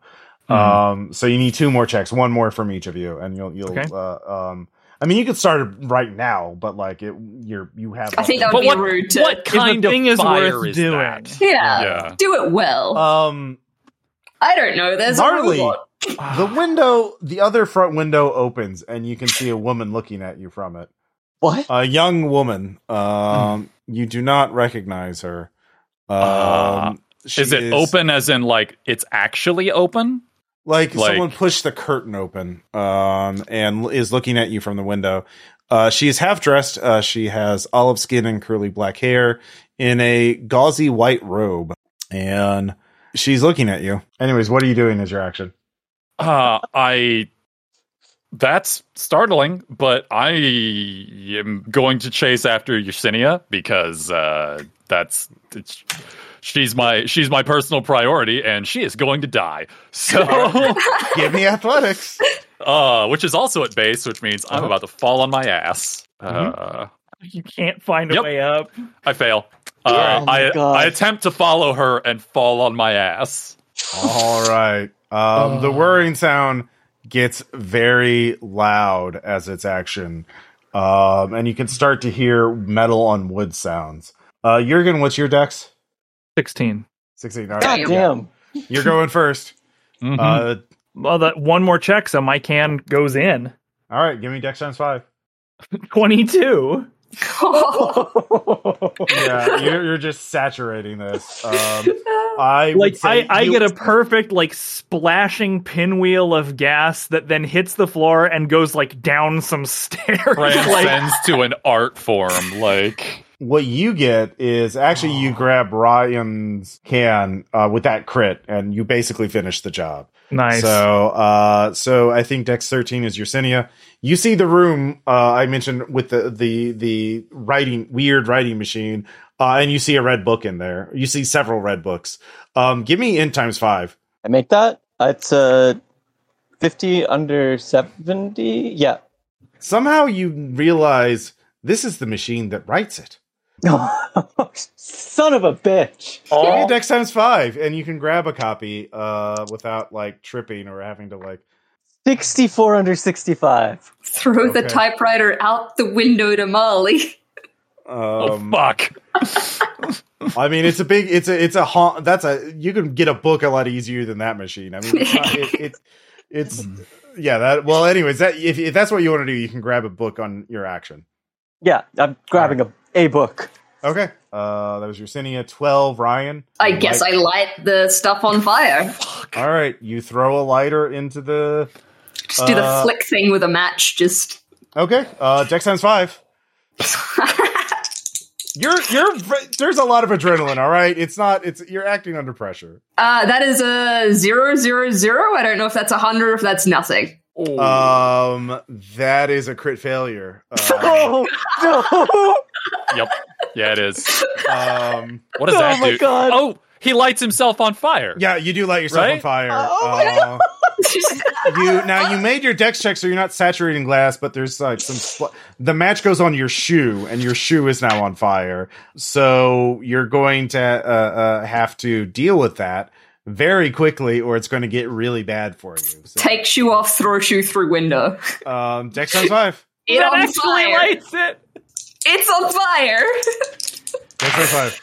Um, so you need two more checks, one more from each of you, and you'll, you'll, okay. uh, um, I mean, you could start it right now, but like it, you're, you have, I think that would be what, rude to, what kind of thing is worth doing? That? Yeah. yeah. Do it well. Um, I don't know. There's Marley, a robot. The window, the other front window opens and you can see a woman looking at you from it. What? A young woman. Um, mm. You do not recognize her. Um, uh, is it is, open as in like, it's actually open? Like, like someone pushed the curtain open um, and is looking at you from the window. Uh, she is half dressed. Uh, she has olive skin and curly black hair in a gauzy white robe. And she's looking at you. Anyways, what are you doing as your action? Uh, I. That's startling, but I am going to chase after Yersinia because uh, that's. It's, She's my she's my personal priority, and she is going to die. So give me athletics, uh, which is also at base, which means I'm about to fall on my ass. Mm-hmm. Uh, you can't find a yep. way up. I fail. Uh, oh I God. I attempt to follow her and fall on my ass. All right. Um, the whirring sound gets very loud as its action, um, and you can start to hear metal on wood sounds. Uh, Jørgen, what's your dex? Sixteen. Sixteen. All right. Damn. Yeah. You're going first. Mm-hmm. Uh, well, that one more check, so my can goes in. All right, give me dex times five. Twenty-two. Yeah, you're, you're just saturating this. Um, I like I, I get a perfect like splashing pinwheel of gas that then hits the floor and goes like down some stairs. Transcends like, to an art form, like. What you get is actually you grab Ryan's can uh, with that crit, and you basically finish the job. Nice. So, uh, so I think Dex thirteen is Yersinia. You see the room uh, I mentioned with the the the writing weird writing machine, uh, and you see a red book in there. You see several red books. Um, give me int times five. I make that. It's uh, fifty under seventy. Yeah. Somehow you realize this is the machine that writes it. Oh, son of a bitch. Oh. Dex times five, and you can grab a copy uh, without like tripping or having to like sixty-four under sixty-five. Throw okay. the typewriter out the window to Molly. Um, oh fuck. I mean, it's a big. It's a. It's a. Ha- that's a. You can get a book a lot easier than that machine. I mean, it's. Not, it, it, it's yeah. That well. Anyways, that if, if that's what you want to do, you can grab a book on your action. Yeah, I'm grabbing right. a, a book. Okay. Uh, that was Yersinia. twelve, Ryan. I light. guess I light the stuff on fire. Fuck. All right. You throw a lighter into the... Just uh, do the flick thing with a match. Just Okay. Uh, Dex times five. You're you're there's a lot of adrenaline, all right? It's not it's you're acting under pressure. Uh that is a zero zero zero. I don't know if that's a hundred or if that's nothing. Ooh. Um that is a crit failure. Uh, oh no. Yep. Yeah, it is. Um what does oh that my do? God. Oh, he lights himself on fire. Yeah, you do light yourself right? on fire. Oh uh, my God. You now you made your dex check, so you're not saturating glass, but there's like some spl- the match goes on your shoe, and your shoe is now on fire. So you're going to uh, uh, have to deal with that very quickly, or it's going to get really bad for you. So, take shoe off, throw shoe through window. Um, dex times five. It that actually fire. Lights it. It's on fire. Dex times five.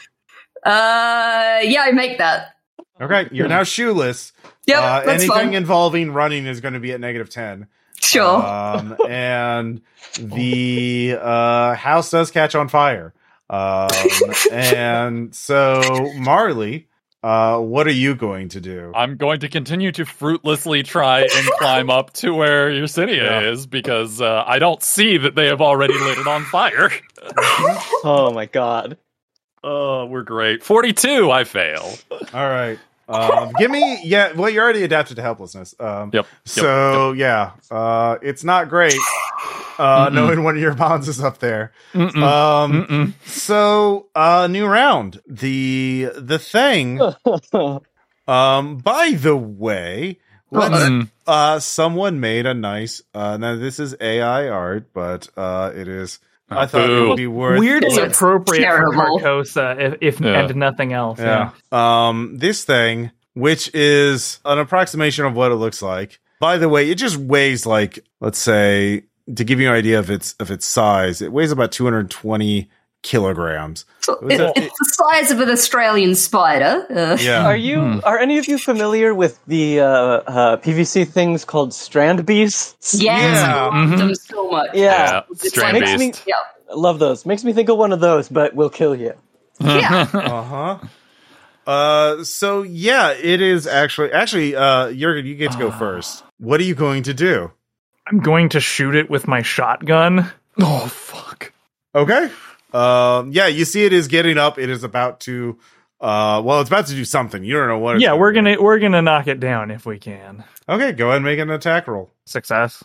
Uh, yeah, I make that. Okay, you're now shoeless. Yeah, uh, that's anything fun. Involving running is going to be at negative ten. Sure. Um, and the uh, house does catch on fire. Um, and so, Marley, uh, what are you going to do? I'm going to continue to fruitlessly try and climb up to where Yersinia yeah. is, because uh, I don't see that they have already lit it on fire. Oh, my God. Oh, we're great. forty-two, I fail. All right. Um, give me, yeah, well, you're already adapted to helplessness. Um, yep. So, yep. yeah, uh, it's not great uh, knowing one of your bonds is up there. Mm-mm. Um, Mm-mm. So, uh, new round. The the thing, um, by the way, let's, uh, someone made a nice, uh, now this is A I art, but uh, it is. I thought Ooh. It would be worth weird is appropriate terrible. For Carcosa, if, if yeah. and nothing else. Yeah. yeah. Um, this thing, which is an approximation of what it looks like. By the way, it just weighs like, let's say, to give you an idea of its of its size, it weighs about two hundred twenty kilograms. So it, a, it's it, the size of an Australian spider. Uh. Yeah. Are you? Hmm. Are any of you familiar with the uh, uh, P V C things called strand beasts? Yes, yeah. I love mm-hmm. them so much. Yeah, yeah. Strand like, beast. Yeah, love those. Makes me think of one of those, but will kill you. Yeah. uh huh. Uh. So yeah, it is actually actually. Uh, Jørgen, you get to go uh, first. What are you going to do? I'm going to shoot it with my shotgun. Oh fuck. Okay. Um, yeah, you see it is getting up. It is about to, uh, well, it's about to do something. You don't know what. It's yeah, we're gonna, we're gonna knock it down if we can. Okay, go ahead and make an attack roll. Success.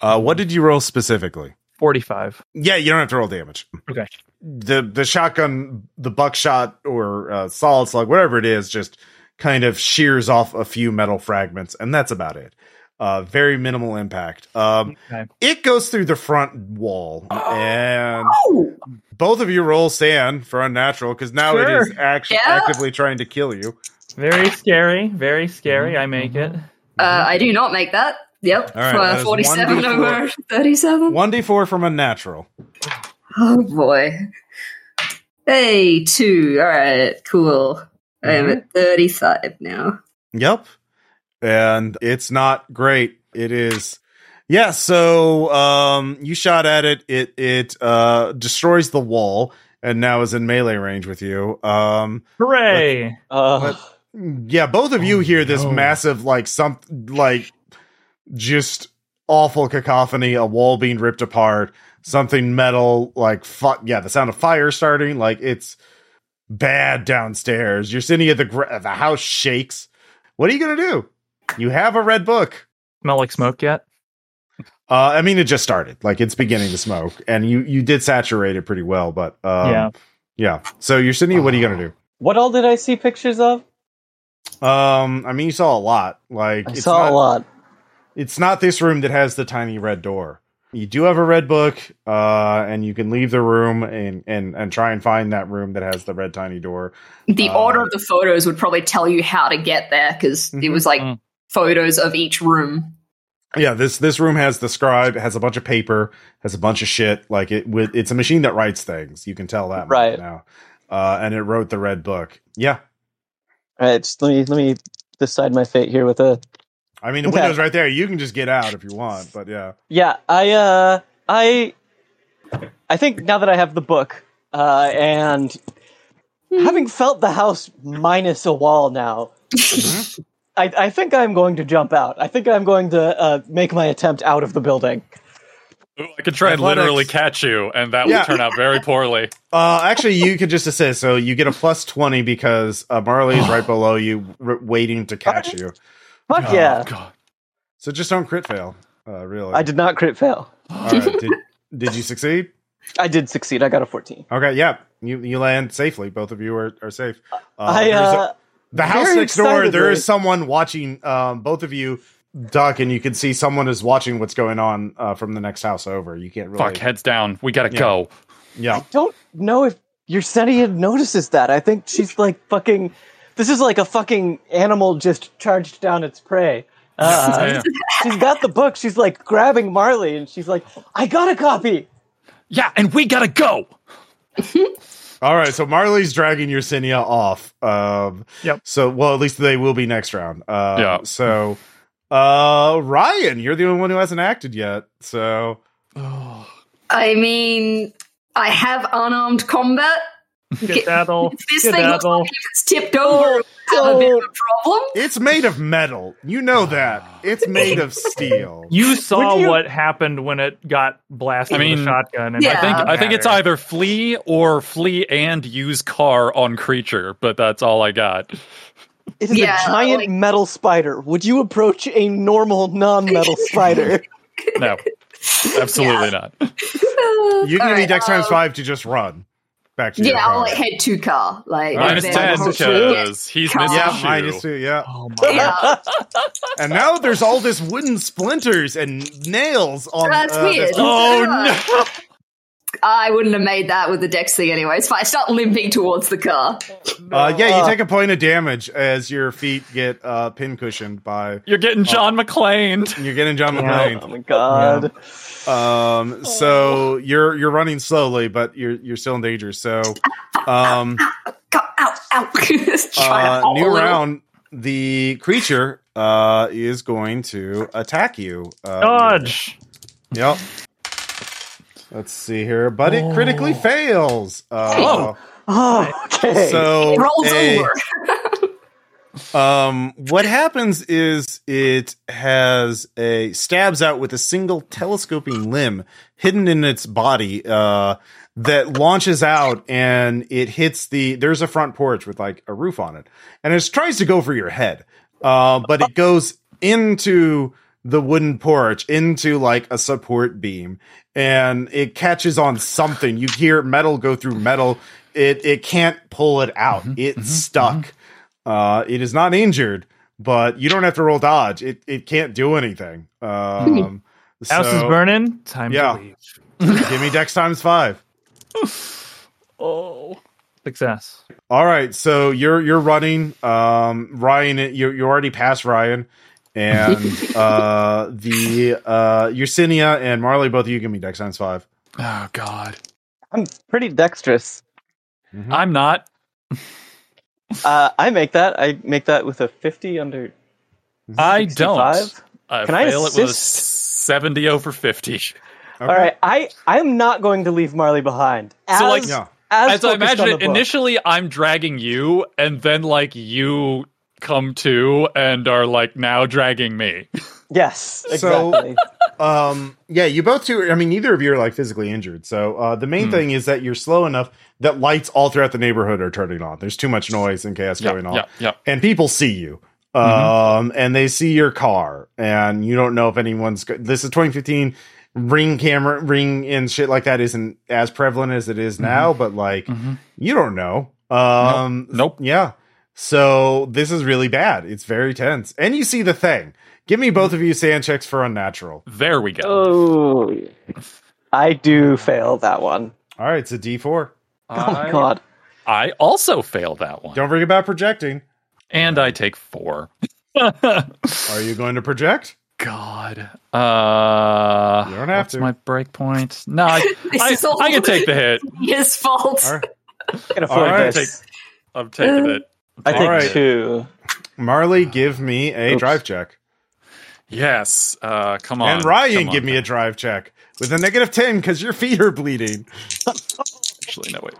Uh, what did you roll specifically? forty-five. Yeah, you don't have to roll damage. Okay. The, the shotgun, the buckshot or uh, solid slug, whatever it is, just kind of shears off a few metal fragments, and that's about it. Uh, very minimal impact. Um, okay. It goes through the front wall, oh. and oh. both of you roll sand for unnatural, because now sure. it is actually yeah. actively trying to kill you. Very scary, very scary. Mm-hmm. I make it. Uh, I do not make that. Yep. All right, uh, that forty-seven one d four. Over thirty-seven. one d four from unnatural. Oh, boy. Hey, two. All right, cool. Mm-hmm. I am at thirty-five now. Yep. And it's not great. It is. Yeah, so um, you shot at it. It it uh, destroys the wall and now is in melee range with you. Um, Hooray! Let's, uh, let's, yeah, both of you oh hear this no. massive, like, some, like, just awful cacophony, a wall being ripped apart, something metal, like, fu- yeah, the sound of fire starting. Like, it's bad downstairs. You're sitting at the, gra- the house shakes. What are you going to do? You have a red book. Smell like smoke yet? Uh, I mean, it just started. Like, it's beginning to smoke. And you, you did saturate it pretty well, but... Um, yeah. Yeah. So, Yersinia, what are you going to do? What all did I see pictures of? Um, I mean, you saw a lot. Like I it's saw not, a lot. It's not this room that has the tiny red door. You do have a red book, uh, and you can leave the room and, and, and try and find that room that has the red tiny door. The uh, order of the photos would probably tell you how to get there, because mm-hmm. it was like... Mm. Photos of each room. Yeah, this this room has the scribe, has a bunch of paper, has a bunch of shit. Like it, with, it's a machine that writes things. You can tell that right now. Uh, and it wrote the red book. Yeah. All right, just let me let me decide my fate here with a. I mean, the okay. window's right there. You can just get out if you want, but yeah. Yeah, I uh, I, I think now that I have the book, uh, and having felt the house minus a wall now. Mm-hmm. I, I think I'm going to jump out. I think I'm going to uh, make my attempt out of the building. Ooh, I could try Athletics. and literally catch you, and that yeah. would turn out very poorly. Uh, actually, you could just assist, so you get a plus twenty because uh, Marley's right below you, r- waiting to catch you. Fuck oh, yeah! God. So just don't crit fail, uh, really. I did not crit fail. All right, did, did you succeed? I did succeed. I got a fourteen. Okay, yeah, you you land safely. Both of you are, are safe. Uh, I uh, a, the house next door. There is someone watching um, both of you. Duck, and you can see someone is watching what's going on uh, from the next house over. You can't really... Fuck, heads down. We gotta yeah. go. Yeah. I don't know if Yersinia notices that. I think she's like fucking... This is like a fucking animal just charged down its prey. Uh, yeah. She's got the book. She's like grabbing Marley, and she's like, I got a copy! Yeah, and we gotta go! All right, so Marley's dragging Yersinia off. Um, yep. So, well, at least they will be next round. Uh, yeah. So... Uh, Ryan, you're the only one who hasn't acted yet, so... Oh. I mean, I have unarmed combat. Skedaddle. If this Skedaddle. thing looks like it's tipped over, we oh. have a bit of a problem. It's made of metal. You know that. It's made of steel. You saw you... what happened when it got blasted I mean, with a shotgun. And yeah. I think I think it's either flee or flee and use car on creature, but that's all I got. It is yeah, a giant like, metal spider. Would you approach a normal non-metal spider? No, absolutely yeah. not. You can need Dex times five to just run back to yeah, your car. Yeah, I'll like head to car. Like minus ten because he's car. missing yeah, shoe. Minus two, yeah. Oh my yeah. God. And now there's all this wooden splinters and nails on. That's uh, weird. Oh no. I wouldn't have made that with the Dex thing anyway. It's fine. I start limping towards the car. Uh, yeah, you take a point of damage as your feet get uh, pincushioned by... You're getting John uh, McClane. You're getting John McClane. Oh, my God. Yeah. Um, so you're you're running slowly, but you're you're still in danger. So... Um, ow, ow, ow. uh, new round. The creature uh, is going to attack you. Uh, Dodge! Yep. Let's see here, but it critically oh. fails. Uh, oh. oh, okay. So it rolls a, over. um, what happens is it has a stabs out with a single telescoping limb hidden in its body uh, that launches out, and it hits the. There's a front porch with like a roof on it, and it tries to go for your head, uh, but it goes into the wooden porch into like a support beam, and it catches on something. You hear metal go through metal. It it can't pull it out. Mm-hmm, it's mm-hmm, stuck. Mm-hmm. Uh, it is not injured, but you don't have to roll dodge. It it can't do anything. Um, so, house is burning. Time yeah. to leave. Give me Dex times five. Oh. Success. All right. So you're you're running. Um, Ryan, you you already passed Ryan. And uh, the uh, Yersinia and Marley, both of you give me Dex times five. Oh, God. I'm pretty dexterous. Mm-hmm. I'm not. uh, I make that. I make that with a fifty under I sixty-five. Don't. I Can fail I assist? It with a seventy over fifty. Okay. All right. I, I'm not going to leave Marley behind. As, so, like, no. as, as I imagine it, initially I'm dragging you, and then, like, you... come to and are like now dragging me. Yes, exactly. So, um, yeah, you both two, I mean, neither of you are like physically injured. So uh, the main mm. thing is that you're slow enough that lights all throughout the neighborhood are turning on. There's too much noise and chaos yep, going on. Yep, yep. And people see you. Um, mm-hmm. And they see your car. And you don't know if anyone's... Go- this is twenty fifteen. Ring camera, ring and shit like that isn't as prevalent as it is mm-hmm. now. But like, mm-hmm. you don't know. Um, nope. nope. Yeah. So this is really bad. It's very tense. And you see the thing. Give me both of you sand checks for unnatural. There we go. Oh, I do fail that one. All right, it's a D four. Oh, I, God. I also fail that one. Don't forget about projecting. And I take four. Are you going to project? God. Uh, you don't have to. That's my break point. No, I, I, I can take the hit. His fault. All right. I'm, All right. Take, I'm taking it. I think right. two. Marley, give me a Oops. drive check. Yes, uh, come on. And Ryan, on, give me man. a drive check with a negative ten because your feet are bleeding. Actually, no, wait.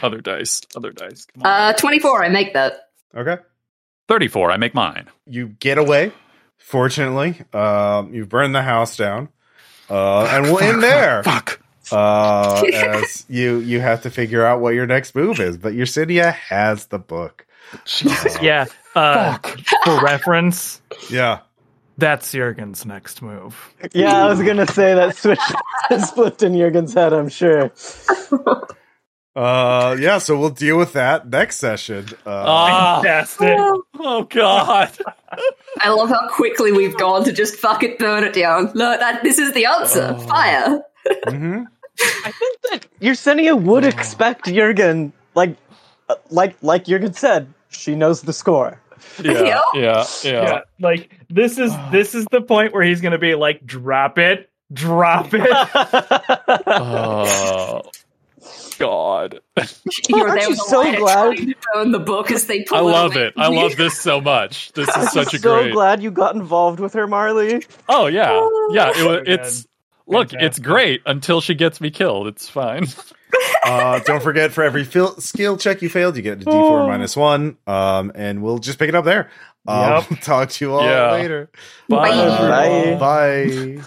Other dice, other dice. Come on. Uh, twenty-four, I make that. Okay. thirty-four, I make mine. You get away, fortunately. Um, you burn the house down. Uh, fuck, and we'll fuck, end there. Fuck. Uh, as you you have to figure out what your next move is, but Yersinia has the book. Jesus. Uh, yeah. Uh, fuck. For reference. Yeah. That's Jurgen's next move. Yeah, I was gonna say that switch is flipped in Jurgen's head, I'm sure. Uh, yeah, so we'll deal with that next session. Uh, oh, fantastic! Oh God, I love how quickly we've gone to just fuck it, burn it down. No, that this is the answer. Oh. Fire. Mm-hmm. I think that Yersinia would oh. expect Jørgen, like, like, like Jørgen said, she knows the score. Yeah, yeah, yeah. yeah. Like this is this is the point where he's going to be like, drop it, drop it. Oh God! You're Aren't you so glad to burn the book as they pull I love it. it. I love this so much. This is such a so great. So glad you got involved with her, Marley. Oh yeah, yeah. It was. It's. Look, it's great until she gets me killed. It's fine. Uh, don't forget, for every fil- skill check you failed, you get a D four oh. minus one, um, and we'll just pick it up there. Um, yep. Talk to you all yeah. later. Bye. Bye. Bye. Bye.